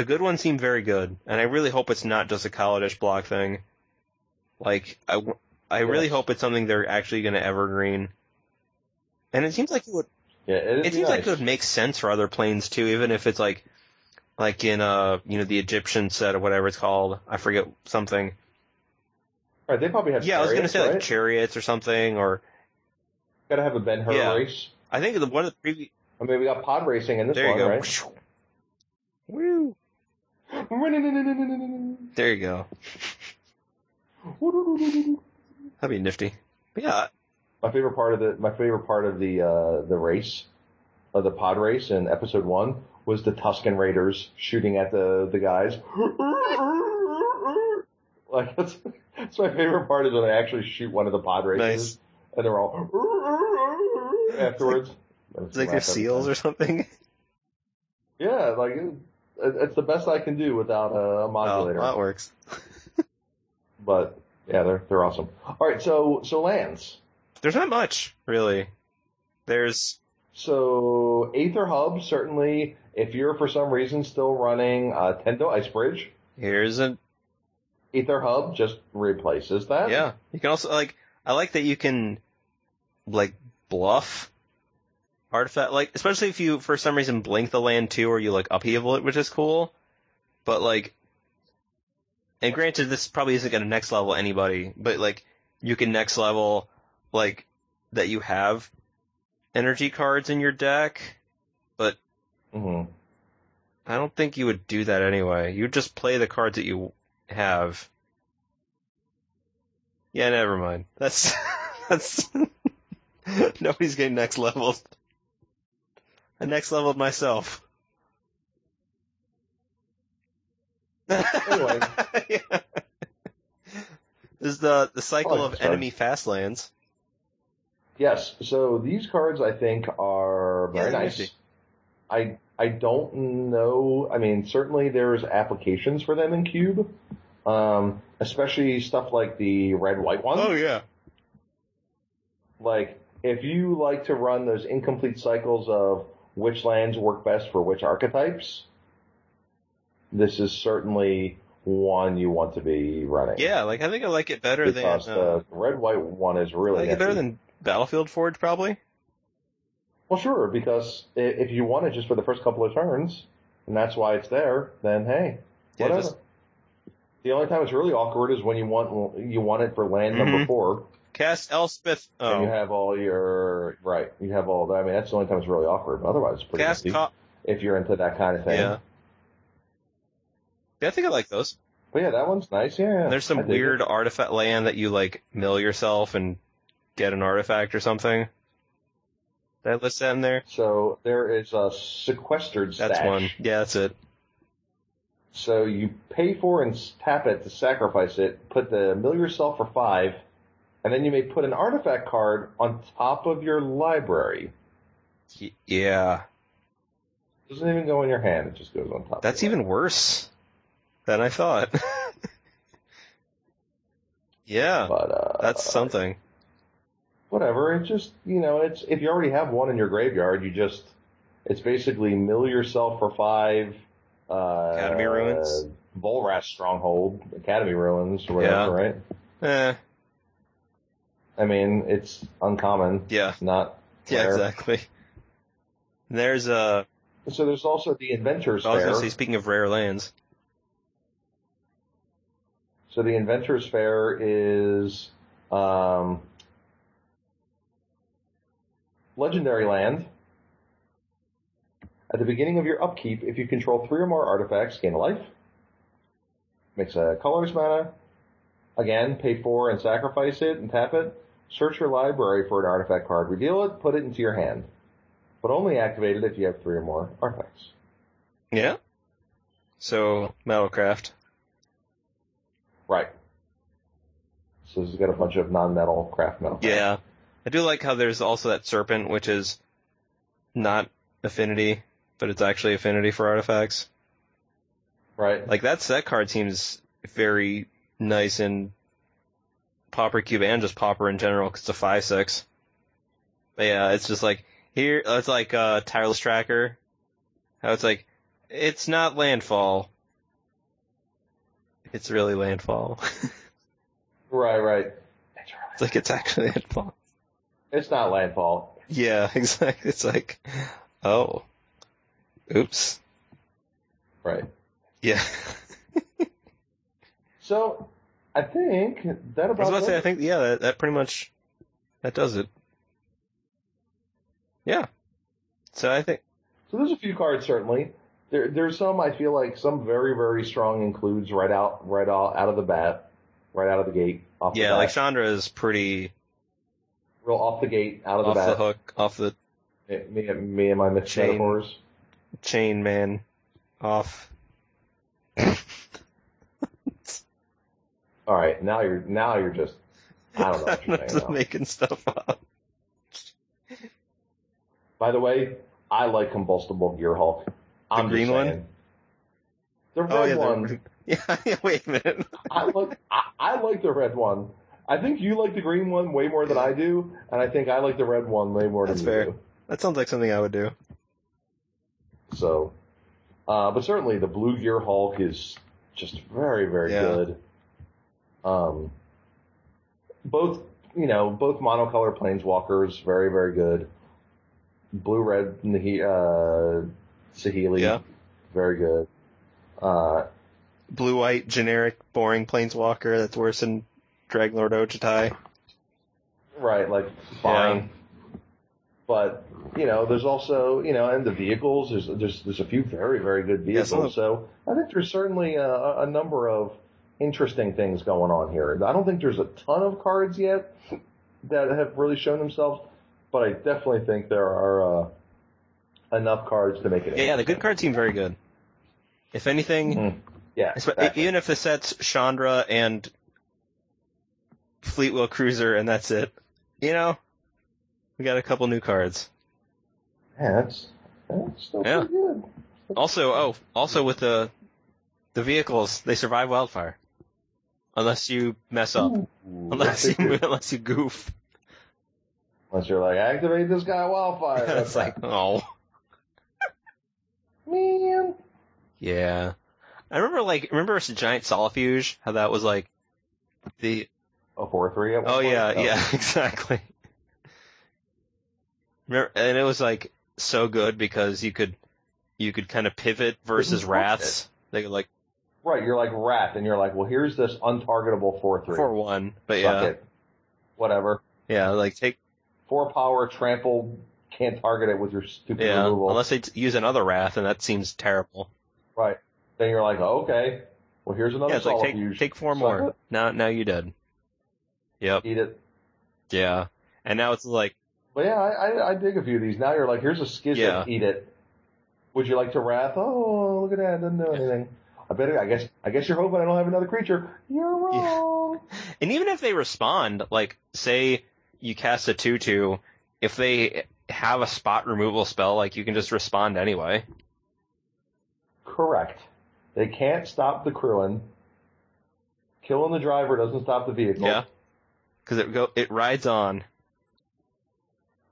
good ones seem very good, and I really hope it's not just a Kaladesh block thing. Like I really hope it's something they're actually going to evergreen. And it seems like it would. Yeah, it seems nice. Like it would make sense for other planes too, even if it's like in the Egyptian set or whatever it's called. I forget something. Right, they probably have. Yeah, chariots, I was going to say like chariots or something, or gotta have a Ben-Hur race. I think one of the previous. I mean, we got pod racing in this one, right? Woo! There you go. That'd be nifty. But yeah, my favorite part of the race, of the pod race in episode 1 was the Tusken Raiders shooting at the guys. Like that's my favorite part is when I actually shoot one of the pod races, nice. And they're all afterwards. It's like they're seals or something. Yeah, like it's the best I can do without a modulator. Oh, that works. But yeah, they're awesome. All right, so lands. There's not much really. There's so Aether Hub certainly. If you're for some reason still running Tendo Icebridge, here's an Aether Hub just replaces that. Yeah, you can also I like that you can bluff artifact especially if you for some reason blink the land too or you upheaval it, which is cool. But and granted, this probably isn't going to next level anybody, but, you can next level, that you have energy cards in your deck, but I don't think you would do that anyway. You just play the cards that you have. Yeah, never mind. That's nobody's getting next leveled. I next leveled myself. Anyway. Yeah. This is the cycle of enemy fast lands. Yes, so these cards I think are very nice. Nifty. I don't know. I mean, certainly there's applications for them in Cube, especially stuff like the red-white ones. Oh yeah. If you like to run those incomplete cycles of which lands work best for which archetypes. This is certainly one you want to be running. Yeah, I think I like it better than the red-white one is really. I like it better than Battlefield Forge, probably. Well, sure, because if you want it just for the first couple of turns, and that's why it's there, then hey, whatever. Yeah, the only time it's really awkward is when you want it for land number 4. Cast Elspeth. Oh. And you have all your right. You have all that. I mean, that's the only time it's really awkward. But otherwise, it's pretty easy if you're into that kind of thing. Yeah. Yeah, I think I like those. But yeah, that one's nice, yeah. And there's some weird artifact land that you, mill yourself and get an artifact or something. Did I list that in there? So there is a sequestered stash. That's one. Yeah, that's it. So you pay for and tap it to sacrifice it, put the mill yourself for 5, and then you may put an artifact card on top of your library. Yeah. It doesn't even go in your hand, it just goes on top. That's even worse than I thought. Yeah, but, that's something. Whatever, it just, it's if you already have one in your graveyard, it's basically mill yourself for 5, Academy Ruins, Volrath Stronghold, Academy Ruins, or whatever, yeah. Right? I mean, it's uncommon. Yeah. It's not rare. Yeah, exactly. There's a... So there's also the Inventor's Fair. I was going to say, speaking of rare lands... So the Inventor's Fair is legendary land At the beginning of your upkeep, if you control 3 or more artifacts, gain a life. Makes a colorless mana. Again, pay 4 and sacrifice it and tap it. Search your library for an artifact card, reveal it, put it into your hand. But only activate it if you have 3 or more artifacts. Yeah. So, Metalcraft. Right. So this has got a bunch of non-metal craft metal. Yeah. I do like how there's also that serpent, which is not affinity, but it's actually affinity for artifacts. Right. Like, that card seems very nice in Pauper Cube and just Pauper in general, because it's a 5/6. But yeah, it's just like, here, it's like Tireless Tracker. How it's like, it's not landfall. It's really landfall. Right. It's like, it's actually landfall. It's not landfall. Yeah, exactly. It's like, oh, oops. Right. Yeah. So, I think that about. I was about to say, I think, yeah, that pretty much, that does it. Yeah. So I think. So there's a few cards, certainly. There's some, I feel like, some very, very strong includes right out of the gate. Yeah, like Chandra is pretty. Real off the gate, out of the bat. Off the hook, off the. Me and my metaphors. Chain man. Off. Alright, now you're just. I don't know what you're saying. Just making stuff up. By the way, I like Combustible Gear Hulk. The green one? The red one. Yeah, wait a minute. I like the red one. I think you like the green one way more than I do, and I think I like the red one way more than you do. That's fair. That sounds like something I would do. So, but certainly the Blue Gear Hulk is just very, very good. Both monocolor planeswalkers, very, very good. Blue-red Saheeli, very good. Blue-white, generic, boring planeswalker that's worse than Dragonlord Ojutai. Right, like, fine. Yeah. But, there's also, and the vehicles, there's a few very, very good vehicles. Yeah, so I think there's certainly a number of interesting things going on here. I don't think there's a ton of cards yet that have really shown themselves, but I definitely think there are enough cards to make it. Yeah, the good cards seem very good. If anything, yeah, exactly. Even if the set's Chandra and Fleetwheel Cruiser and that's it, we got a couple new cards. Yeah, that's still pretty good. Also with the vehicles, they survive wildfire, unless you mess up, unless you goof. Unless you're like, activate this guy wildfire. It's like, oh. Man. Yeah. I remember, Giant Solifuge, how that was, like, the... A 4/3 at one point? Yeah, exactly. Remember, and it was, like, so good because you could kind of pivot versus Wraths. They could, like... Right, you're like Wrath, and you're like, well, here's this untargetable 4/3. 4/1, but yeah. Fuck it. Whatever. Yeah, like, take... 4 power, trample, can't target it with your stupid removal. Unless they use another Wrath, and that seems terrible. Right. Then you're like, oh, okay, well, here's another Solifuge. Yeah, it's like, take 4 more. Now you're dead. Yep. Eat it. Yeah. And now it's like... But yeah, I dig a few of these. Now you're like, here's a Schism, eat it. Would you like to Wrath? Oh, look at that, doesn't do anything. I guess you're hoping I don't have another creature. You're wrong. Yeah. And even if they respond, like, say... You cast a 2/2, if they have a spot removal spell, like, you can just respond anyway. Correct. They can't stop the Cruin. Killing the driver doesn't stop the vehicle. Yeah. Because it rides on.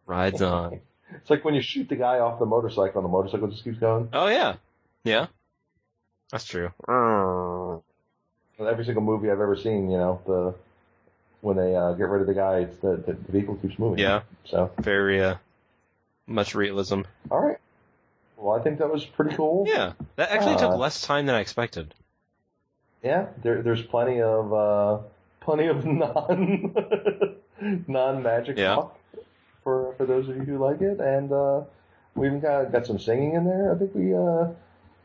Rides on. It's like when you shoot the guy off the motorcycle and the motorcycle just keeps going. Oh, yeah. Yeah. That's true. Every single movie I've ever seen, when they get rid of the guy, it's the vehicle keeps moving. Yeah. So very much realism. All right. Well, I think that was pretty cool. Yeah. That actually took less time than I expected. Yeah. There's plenty of non magic talk for those of you who like it, and We even got some singing in there. I think we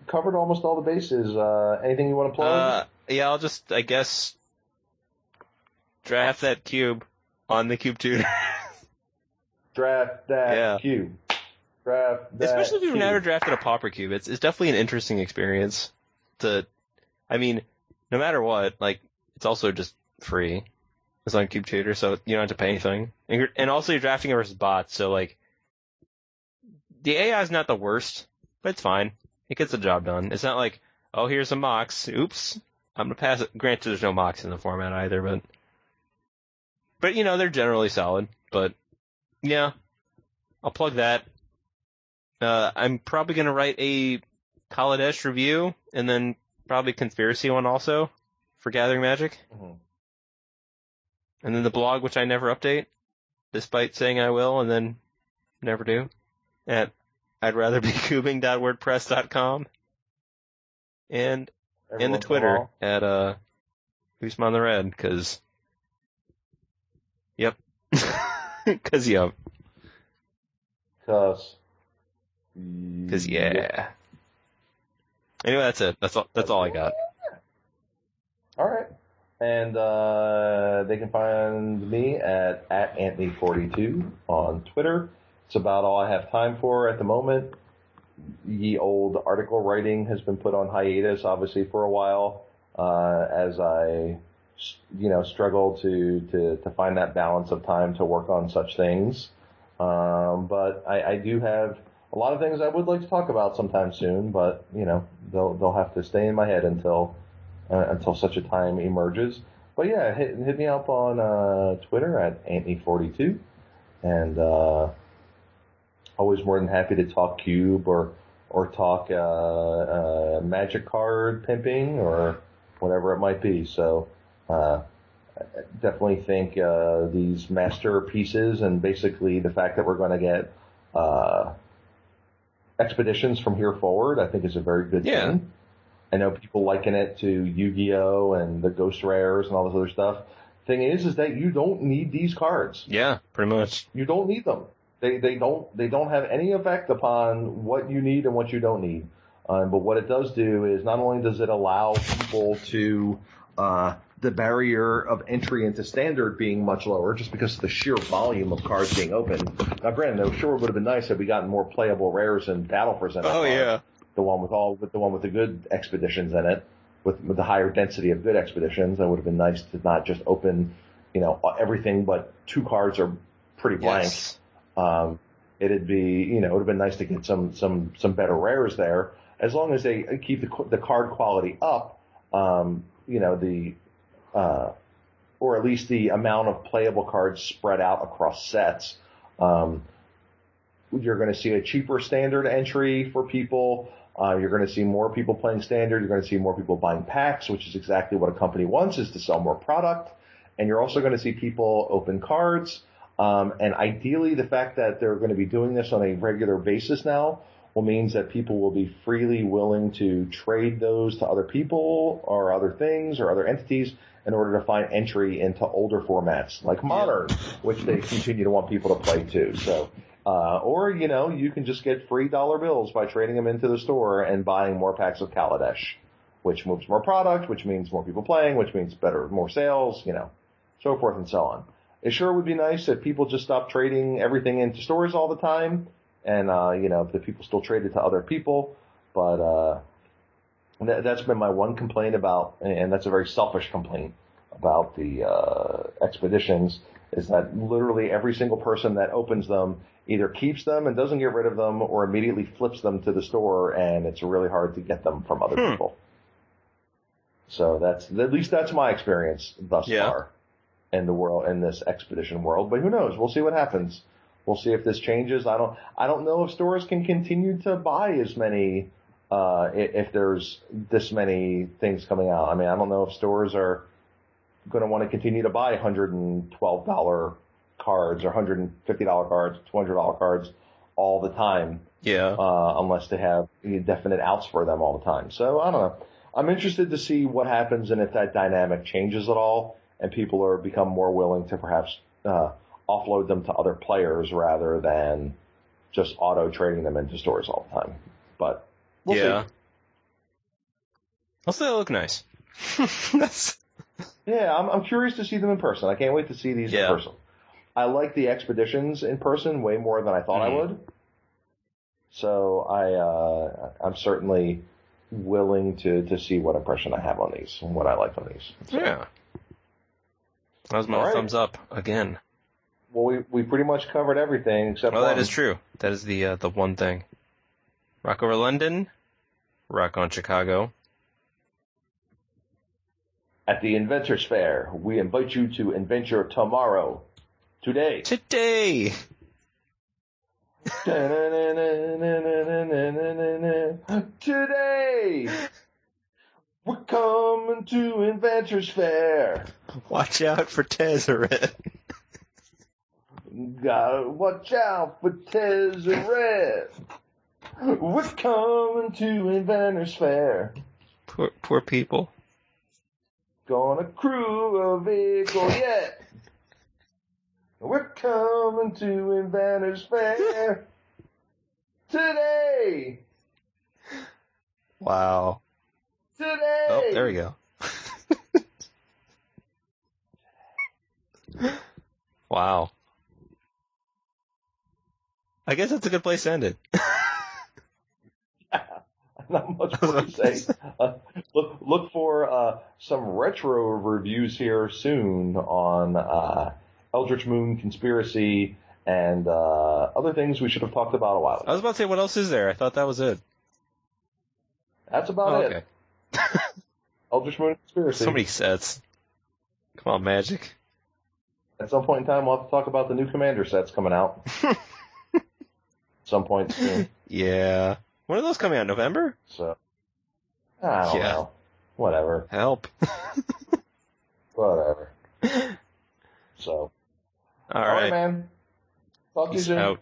covered almost all the bases. Anything you want to plug? Yeah, I'll just, I guess, draft that cube on the CubeTutor. Draft that cube. Draft that Especially if you've never drafted a pauper cube. It's definitely an interesting experience. I mean, no matter what, like, it's also just free. It's on CubeTutor, so you don't have to pay anything. And also you're drafting versus bots, so, like, the AI is not the worst, but it's fine. It gets the job done. It's not like, oh, here's a Mox. Oops. I'm going to pass it. Granted, there's no Mox in the format either, but, you know, they're generally solid. But, yeah, I'll plug that. I'm probably going to write a Kaladesh review, and then probably Conspiracy one also for Gathering Magic. Mm-hmm. And then the blog, which I never update, despite saying I will, and then never do, at I'dRatherBeCubing.wordpress.com. And the Twitter at Usman the Red, because... Yep. Because, yep. Because, yeah. Anyway, that's it. That's all I got. All right. And they can find me at Anthony42 on Twitter. It's about all I have time for at the moment. Ye old article writing has been put on hiatus, obviously, for a while, as I, you know, struggle to find that balance of time to work on such things. But I do have a lot of things I would like to talk about sometime soon, but, you know, they'll have to stay in my head until such a time emerges. But yeah, hit me up on Twitter at Anthony42, and always more than happy to talk cube or talk magic card pimping or whatever it might be. So I definitely think these masterpieces and basically the fact that we're going to get expeditions from here forward, I think is a very good thing. I know people liken it to Yu-Gi-Oh! And the Ghost Rares and all this other stuff. Thing is that you don't need these cards. Yeah, pretty much. You don't need them. They don't have any effect upon what you need and what you don't need. But what it does do is not only does it allow people to the barrier of entry into standard being much lower just because of the sheer volume of cards being open. Now, granted, it sure would have been nice had we gotten more playable rares in Battle for Zen. Oh yeah. The one with the good expeditions in it, with the higher density of good expeditions, that would have been nice to not just open, you know, everything but two cards are pretty blank. Yes. It'd be, you know, it would have been nice to get some better rares there. As long as they keep the card quality up, you know, or at least the amount of playable cards spread out across sets. You're going to see a cheaper standard entry for people. You're going to see more people playing standard. You're going to see more people buying packs, which is exactly what a company wants, is to sell more product. And you're also going to see people open cards. And ideally, the fact that they're going to be doing this on a regular basis now will means that people will be freely willing to trade those to other people or other things or other entities in order to find entry into older formats like Modern, which they continue to want people to play too. So... or, you know, you can just get free dollar bills by trading them into the store and buying more packs of Kaladesh, which moves more product, which means more people playing, which means more sales, you know, so forth and so on. It sure would be nice if people just stopped trading everything into stores all the time and, you know, if the people still trade it to other people. But that's been my one complaint about, and that's a very selfish complaint about the expeditions, is that literally every single person that opens them either keeps them and doesn't get rid of them or immediately flips them to the store, and it's really hard to get them from other people. So at least that's my experience thus far in the world, in this expedition world. But who knows? We'll see what happens. We'll see if this changes. I don't know if stores can continue to buy as many if there's this many things coming out. I mean, I don't know if stores are going to want to continue to buy $112 cards or $150 cards, $200 cards all the time. Yeah. Unless they have definite outs for them all the time. So I don't know. I'm interested to see what happens and if that dynamic changes at all and people are become more willing to perhaps offload them to other players rather than just auto-trading them into stores all the time. But we'll see. Also, they look nice. Yeah, I'm curious to see them in person. I can't wait to see these in person. I like the expeditions in person way more than I thought I would. So I'm certainly willing to see what impression I have on these and what I like on these. So. Yeah. That was my thumbs up again. Well, we pretty much covered everything except that is true. That is the one thing. Rock over London. Rock on Chicago. At the Inventors Fair, we invite you to invent your tomorrow. Today! Today! We're coming to Inventors Fair! Watch out for Tezzeret. Gotta watch out for Tezzeret! We're coming to Inventors Fair! Poor people. Gonna crew a vehicle yet. We're coming to Inventors Fair today. Wow. Today. Oh, there we go. Wow. I guess that's a good place to end it. Not much more to say. Look for some retro reviews here soon on Eldritch Moon, Conspiracy, and other things we should have talked about a while ago. I was about to say, what else is there? I thought that was it. That's about it. Okay. Eldritch Moon, Conspiracy. So many sets. Come on, Magic. At some point in time, we'll have to talk about the new Commander sets coming out. At some point soon. Yeah. When are those coming out? November? So, I don't know. Whatever. Help. Whatever. So. All right, man. Talk to you soon.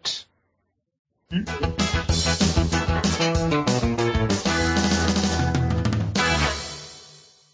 Out.